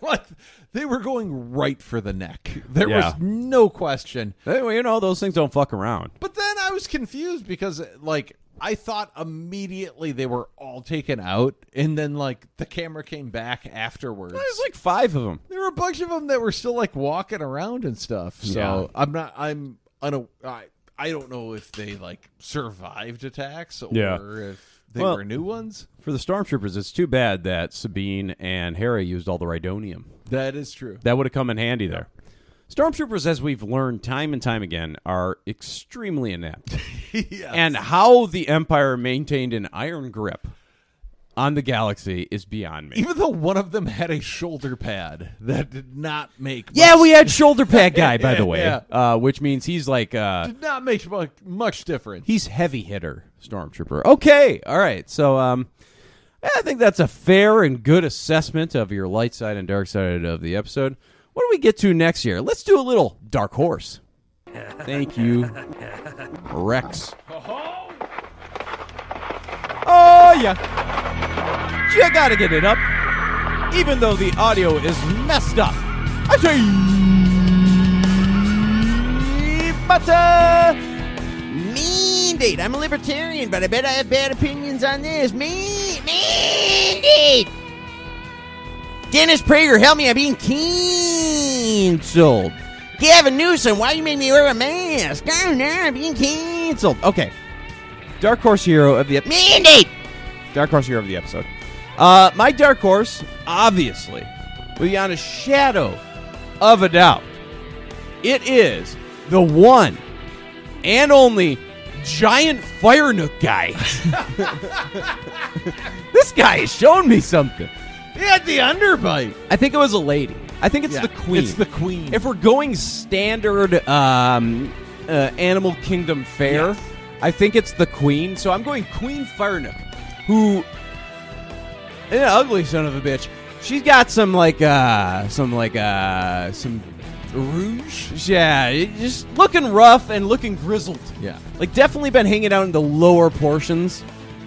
Like, they were going right for the neck. There yeah. was no question. Anyway, you know, those things don't fuck around. But then I was confused because, like... I thought immediately they were all taken out, and then, like, the camera came back afterwards. There's, like, five of them. There were a bunch of them that were still, like, walking around and stuff. So yeah. I'm not, I'm, una- I, I don't know if they, like, survived attacks or yeah. if they well, were new ones. For the stormtroopers, it's too bad that Sabine and Hera used all the Rhydonium. That is true. That would have come in handy there. Stormtroopers, as we've learned time and time again, are extremely inept. Yes. And how the Empire maintained an iron grip on the galaxy is beyond me. Even though one of them had a shoulder pad that did not make much... Yeah, we had shoulder pad guy, by the way, yeah. uh, which means he's like... Uh, did not make much, much difference. He's heavy hitter, Stormtrooper. Okay, all right, so... Um, I think that's a fair and good assessment of your light side and dark side of the episode. What do we get to next year? Let's do a little Dark Horse. Thank you, Rex. Oh, yeah. You gotta get it up. Even though the audio is messed up. I say, but, uh, mandate. I'm a libertarian, but I bet I have bad opinions on this. Me, mandate. Dennis Prager, help me, I'm being canceled. Gavin Newsom, why you make me wear a mask? Oh, no, I'm being canceled. Okay. Dark Horse Hero of the episode. Mandate! Dark Horse Hero of the episode. Uh, my Dark Horse, obviously, beyond a shadow of a doubt, it is the one and only giant fire nook guy. This guy has shown me something. He had the underbite. I think it was a lady. I think it's yeah, the queen. It's the queen. If we're going standard um, uh, Animal Kingdom fare, yes. I think it's the queen. So I'm going Queen Farnook, who an ugly son of a bitch. She's got some like uh, some like uh, some rouge. Yeah, just looking rough and looking grizzled. Yeah, like definitely been hanging out in the lower portions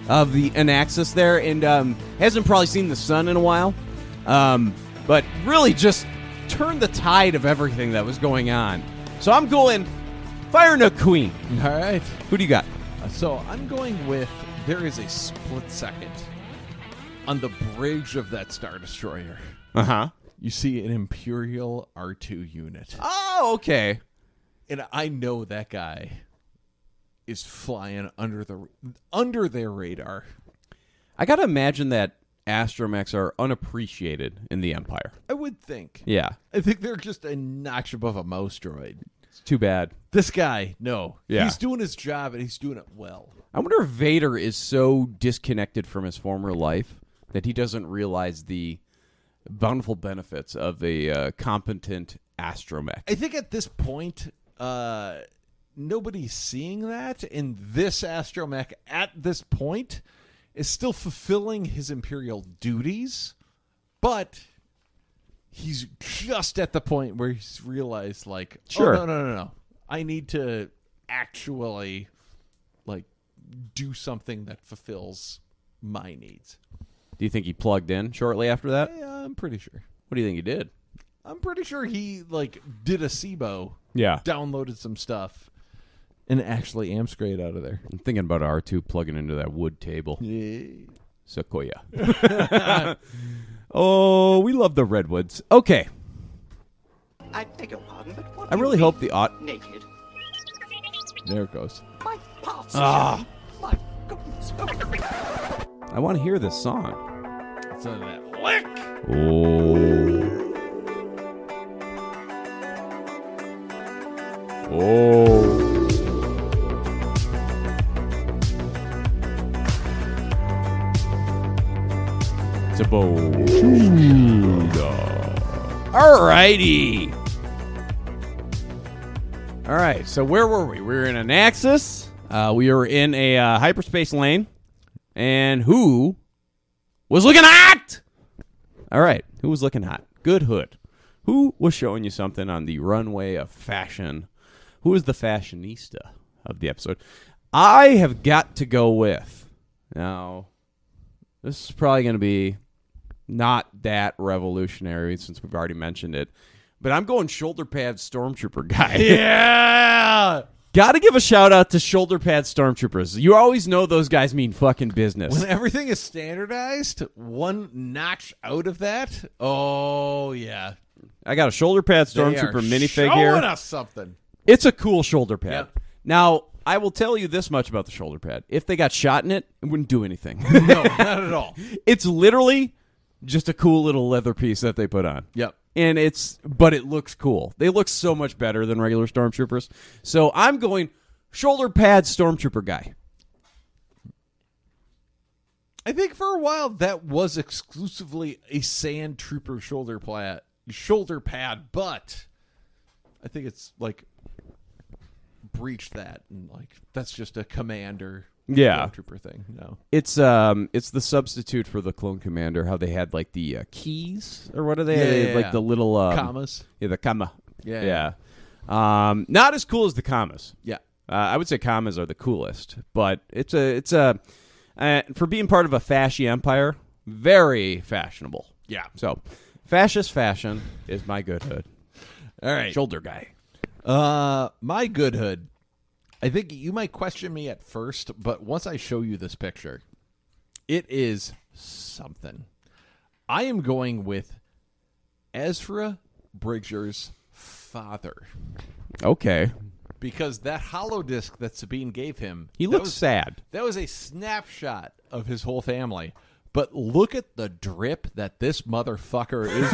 of the Anaxes there, and um, hasn't probably seen the sun in a while. Um, but really just turned the tide of everything that was going on. So I'm going Farnook Queen. All right. Who do you got? Uh, so I'm going with, there is a split second on the bridge of that Star Destroyer. Uh-huh. You see an Imperial R two unit. Oh, okay. And I know that guy is flying under the under their radar. I gotta imagine that astromechs are unappreciated in the Empire. I would think. Yeah. I think they're just a notch above a mouse droid. It's too bad. This guy, no. Yeah. He's doing his job, and he's doing it well. I wonder if Vader is so disconnected from his former life that he doesn't realize the bountiful benefits of a uh, competent astromech. I think at this point, uh... nobody's seeing that, and this astromech at this point is still fulfilling his Imperial duties, but he's just at the point where he's realized, like, sure. oh, no, no, no, no. I need to actually, like, do something that fulfills my needs. Do you think he plugged in shortly after that? Yeah, I'm pretty sure. What do you think he did? I'm pretty sure he, like, did a Sibo, yeah. downloaded some stuff, and actually am straight out of there. I'm thinking about R two plugging into that wood table. Yeah. Sequoia. Oh, we love the redwoods. Okay. I beg your pardon, but what I really hope the odd... Naked. There it goes. My parts ah. My goodness. I want to hear this song. It's on that lick. Oh. Oh. Alrighty. Alright, so where were we? We were in Anaxes. Uh, we were in a uh, hyperspace lane. And who was looking hot? Alright, who was looking hot? Good hood. Who was showing you something on the runway of fashion? Who is the fashionista of the episode? I have got to go with... Now, this is probably going to be... Not that revolutionary, since we've already mentioned it. But I'm going shoulder pad stormtrooper guy. Yeah! Gotta give a shout out to shoulder pad stormtroopers. You always know those guys mean fucking business. When everything is standardized, one notch out of that, oh, yeah. I got a shoulder pad stormtrooper minifig here. Showing us something. It's a cool shoulder pad. Yep. Now, I will tell you this much about the shoulder pad. If they got shot in it, it wouldn't do anything. No, not at all. It's literally... just a cool little leather piece that they put on. Yep. And it's, but it looks cool. They look so much better than regular stormtroopers. So I'm going shoulder pad stormtrooper guy. I think for a while that was exclusively a sand trooper shoulder pad, shoulder pad, but I think it's like breached that and like that's just a commander. Yeah, trooper thing. No, it's um, it's the substitute for the clone commander. How they had like the uh, keys or what are they? Yeah, they yeah, like yeah. the little um, commas. Yeah, the comma. Yeah, yeah. yeah. Um, not as cool as the commas. Yeah, uh, I would say commas are the coolest. But it's a it's a uh, for being part of a fashy empire, very fashionable. Yeah. So, fascist fashion is my good hood. All right, shoulder guy. Uh, my good hood. I think you might question me at first, but once I show you this picture, it is something. I am going with Ezra Bridger's father. Okay. Because that holodisc that Sabine gave him... He looks sad. That was a snapshot of his whole family. But look at the drip that this motherfucker is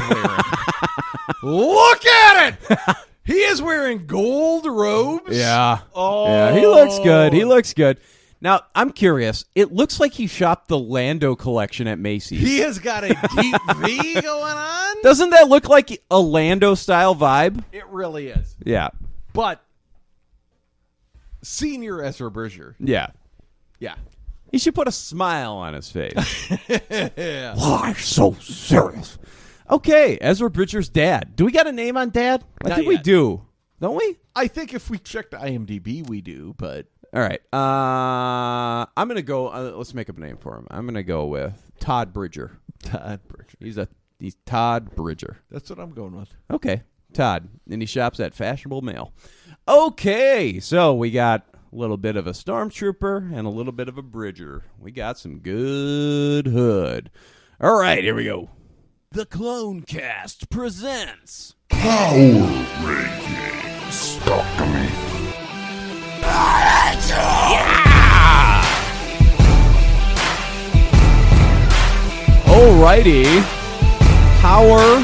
wearing. Look at it! He is wearing gold robes? Yeah. Oh. Yeah, he looks good. He looks good. Now, I'm curious. It looks like he shopped the Lando collection at Macy's. He has got a deep V going on. Doesn't that look like a Lando-style vibe? It really is. Yeah. But senior Ezra Bridger. Yeah. Yeah. He should put a smile on his face. Yeah. Why so serious? Okay, Ezra Bridger's dad. Do we got a name on dad? I Not think yet. we do. Don't we? I think if we check the IMDb, we do, but... All right. Uh, I'm going to go... Uh, let's make up a name for him. I'm going to go with Todd Bridger. Todd Bridger. He's a he's Todd Bridger. That's what I'm going with. Okay. Todd. And he shops at Fashionable Mail. Okay. So we got a little bit of a Stormtrooper and a little bit of a Bridger. We got some good hood. All right. Here we go. The Clone Cast presents... Power Ratings. Talk to me. Yeah! Alrighty. Power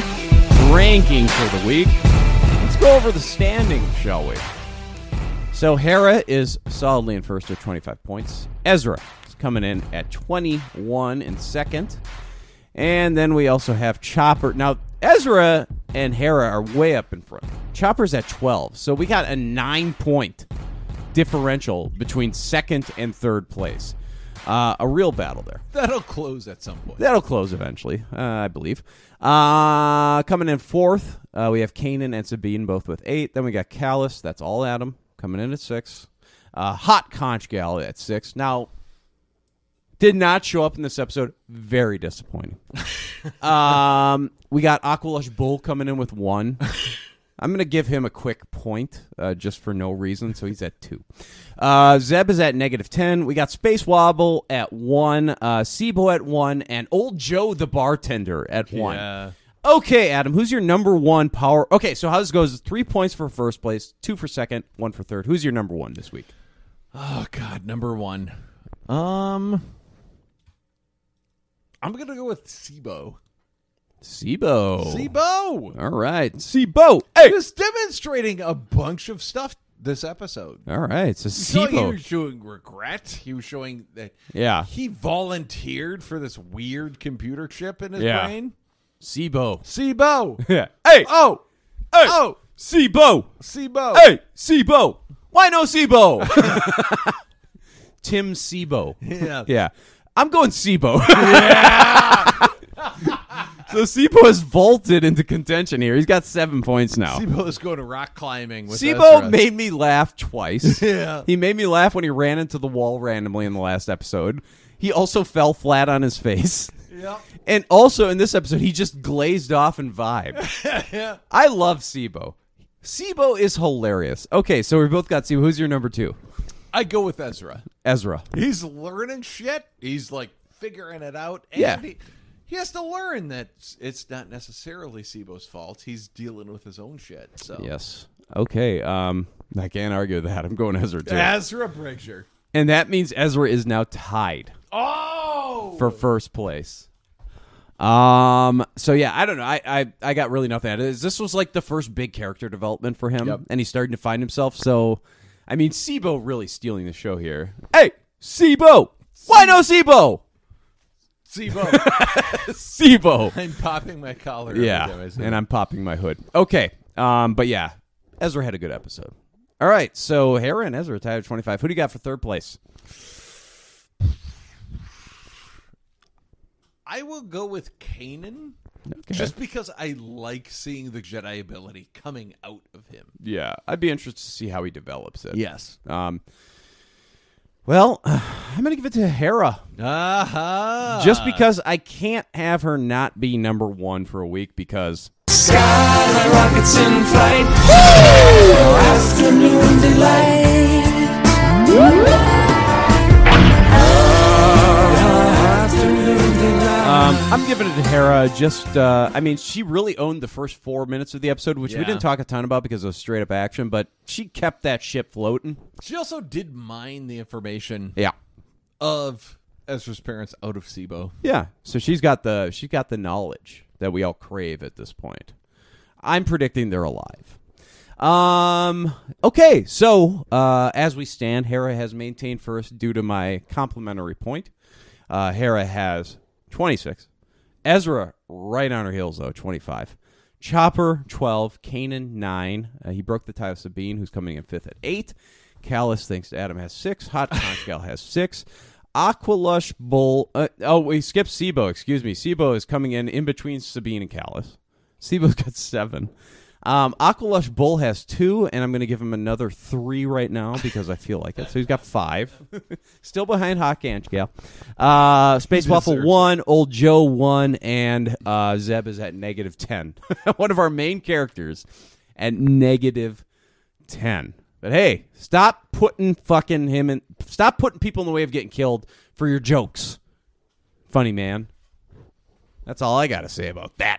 ranking for the week. Let's go over the standings, shall we? So Hera is solidly in first with twenty-five points. Ezra is coming in at twenty-one in second. And then we also have Chopper. Now, Ezra and Hera are way up in front. Chopper's at twelve. So we got a nine-point differential between second and third place. Uh, a real battle there. That'll close at some point. That'll close eventually, uh, I believe. Uh, coming in fourth, uh, we have Kanan and Sabine both with eight. Then we got Callus. That's all Adam coming in at six. Uh, Hot Conch Gal at six. Now, did not show up in this episode. Very disappointing. um, we got Aqualush Bull coming in with one. I'm going to give him a quick point uh, just for no reason, so he's at two. Uh, Zeb is at negative ten. We got Space Wobble at one, uh, Sibo at one, and Old Joe the Bartender at one. Yeah. Okay, Adam, who's your number one power? Okay, so how this goes is three points for first place, two for second, one for third. Who's your number one this week? Oh, God, number one. Um... I'm going to go with Sibo. Sibo. Sibo. All right. Sibo. Hey. Just demonstrating a bunch of stuff this episode. All right. So Sibo. So he was showing regret. He was showing that yeah. he volunteered for this weird computer chip in his yeah. brain. Sibo. Sibo. Yeah. Hey. Oh. Hey. Oh. Sibo. Sibo. Hey. Sibo. Why no Sibo? Tim Sibo. Yeah. Yeah. I'm going Sibo. Yeah. So Sibo has vaulted into contention here. He's got seven points now. Sibo is going to rock climbing with Sibo Ezra. Made me laugh twice. Yeah. He made me laugh when he ran into the wall randomly in the last episode. He also fell flat on his face. Yeah. And also in this episode, he just glazed off and vibed. Yeah. I love Sibo. Sibo is hilarious. Okay, so we both got Sibo. Who's your number two? I go with Ezra. Ezra. He's learning shit. He's, like, figuring it out. And yeah. he, he has to learn that it's not necessarily Sibo's fault. He's dealing with his own shit. So yes. Okay. Um, I can't argue with that. I'm going Ezra, too. Ezra Bridger. And that means Ezra is now tied. Oh! For first place. Um. So, yeah, I don't know. I, I, I got really nothing out of it. This was, like, the first big character development for him. Yep. And he's starting to find himself, so... I mean, Sibo really stealing the show here. Hey, Sibo! Why no Sibo? Sibo. Sibo. I'm popping my collar. Yeah, every time I and I'm popping my hood. Okay, um, but yeah, Ezra had a good episode. All right, so Hera and Ezra tied at twenty-five. Who do you got for third place? I will go with Kanan. Okay. Just because I like seeing the Jedi ability coming out of him. Yeah, I'd be interested to see how he develops it. Yes. Um. Well, I'm going to give it to Hera. Uh-huh. Just because I can't have her not be number one for a week because... Sky rockets in flight. Woo! Afternoon delight. Afternoon delight. Um, I'm giving it to Hera. Just, uh, I mean, she really owned the first four minutes of the episode, which yeah. we didn't talk a ton about because it was straight up action, but she kept that ship floating. She also did mine the information yeah. of Ezra's parents out of Sibo. Yeah. So she's got the she got the knowledge that we all crave at this point. I'm predicting they're alive. Um, okay, so uh, as we stand, Hera has maintained first due to my complimentary point. Uh, Hera has twenty-six. Ezra, right on her heels, though, twenty-five. Chopper, twelve. Kanan, nine. Uh, he broke the tie of Sabine, who's coming in fifth at eight. Callus thinks Adam has six. Hot Conch Gal has six. Aquilush Bull. Uh, oh, we skipped Sibo. Excuse me. Sibo is coming in in between Sabine and Callus. Sibo's got seven. Um, Aquilush Bull has two, and I'm going to give him another three right now because I feel like it. So he's got five. Still behind Hot Conch Gal. Uh, Space Waffle one, Old Joe one, and uh, Zeb is at negative ten. One of our main characters at negative ten. But hey, stop putting fucking him in. Stop putting people in the way of getting killed for your jokes. Funny man. That's all I got to say about that.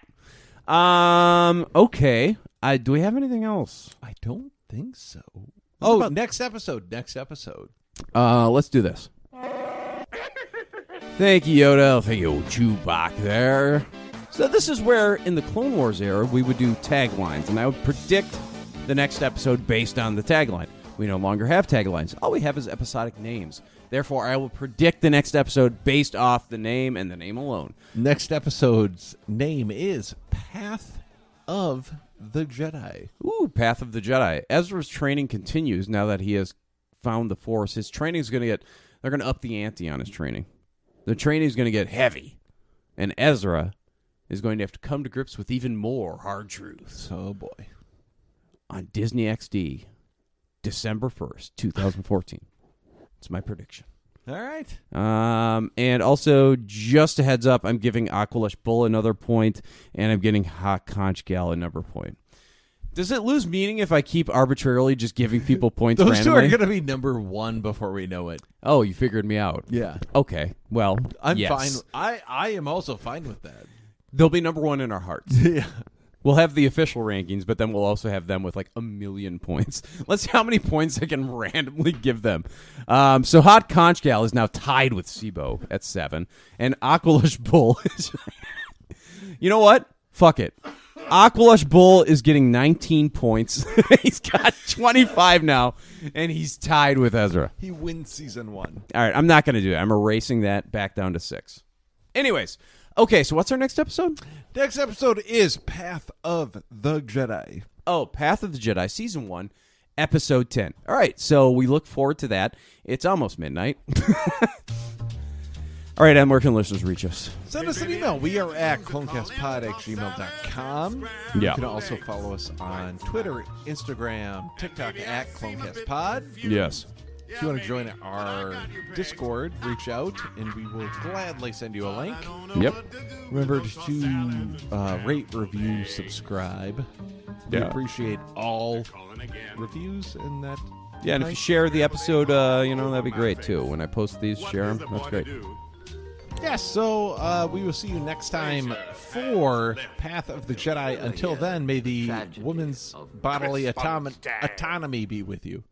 Um. Okay. I do we have anything else? I don't think so. What oh, about next episode. Next episode. Uh, let's do this. Thank you, Yoda. Thank you, old Chewbacca there. So this is where in the Clone Wars era we would do taglines, and I would predict the next episode based on the tagline. We no longer have taglines. All we have is episodic names. Therefore, I will predict the next episode based off the name and the name alone. Next episode's name is Path of the Jedi. Ooh, Path of the Jedi. Ezra's training continues now that he has found the Force. His training is going to get... They're going to up the ante on his training. The training is going to get heavy. And Ezra is going to have to come to grips with even more hard truths. Oh, boy. On Disney X D, December first, twenty fourteen. It's my prediction. All right. Um, and also, just a heads up, I'm giving Aquilush Bull another point, and I'm getting Hot Conch Gal another point. Does it lose meaning if I keep arbitrarily just giving people points Those randomly? Those two are going to be number one before we know it. Oh, you figured me out. Yeah. Okay. Well, I'm yes. fine. I, I am also fine with that. They'll be number one in our hearts. Yeah. We'll have the official rankings, but then we'll also have them with like a million points. Let's see how many points I can randomly give them. Um, so Hot Conch Gal is now tied with Sibo at seven. And Aquilush Bull is... You know what? Fuck it. Aquilush Bull is getting nineteen points. He's got twenty-five now, and he's tied with Ezra. He wins season one. All right, I'm not going to do it. I'm erasing that back down to six. Anyways... Okay, so what's our next episode? Next episode is Path of the Jedi. Oh, Path of the Jedi, Season one, Episode ten. All right, so we look forward to that. It's almost midnight. All right, and where can listeners reach us? Send us an email. We are at clonecastpod at gmail dot com. Yeah. You can also follow us on Twitter, Instagram, TikTok at clonecastpod. Yes. If you want to join our Discord, reach out, and we will gladly send you a link. Yep. Remember to uh, rate, review, subscribe. We yeah. appreciate all reviews and that. Yeah, and nice. If you share the episode, uh, you know, that'd be great, too. When I post these, share them. That's great. Yeah, so uh, we will see you next time for Path of the Jedi. Until then, may the woman's bodily autom- autonomy be with you.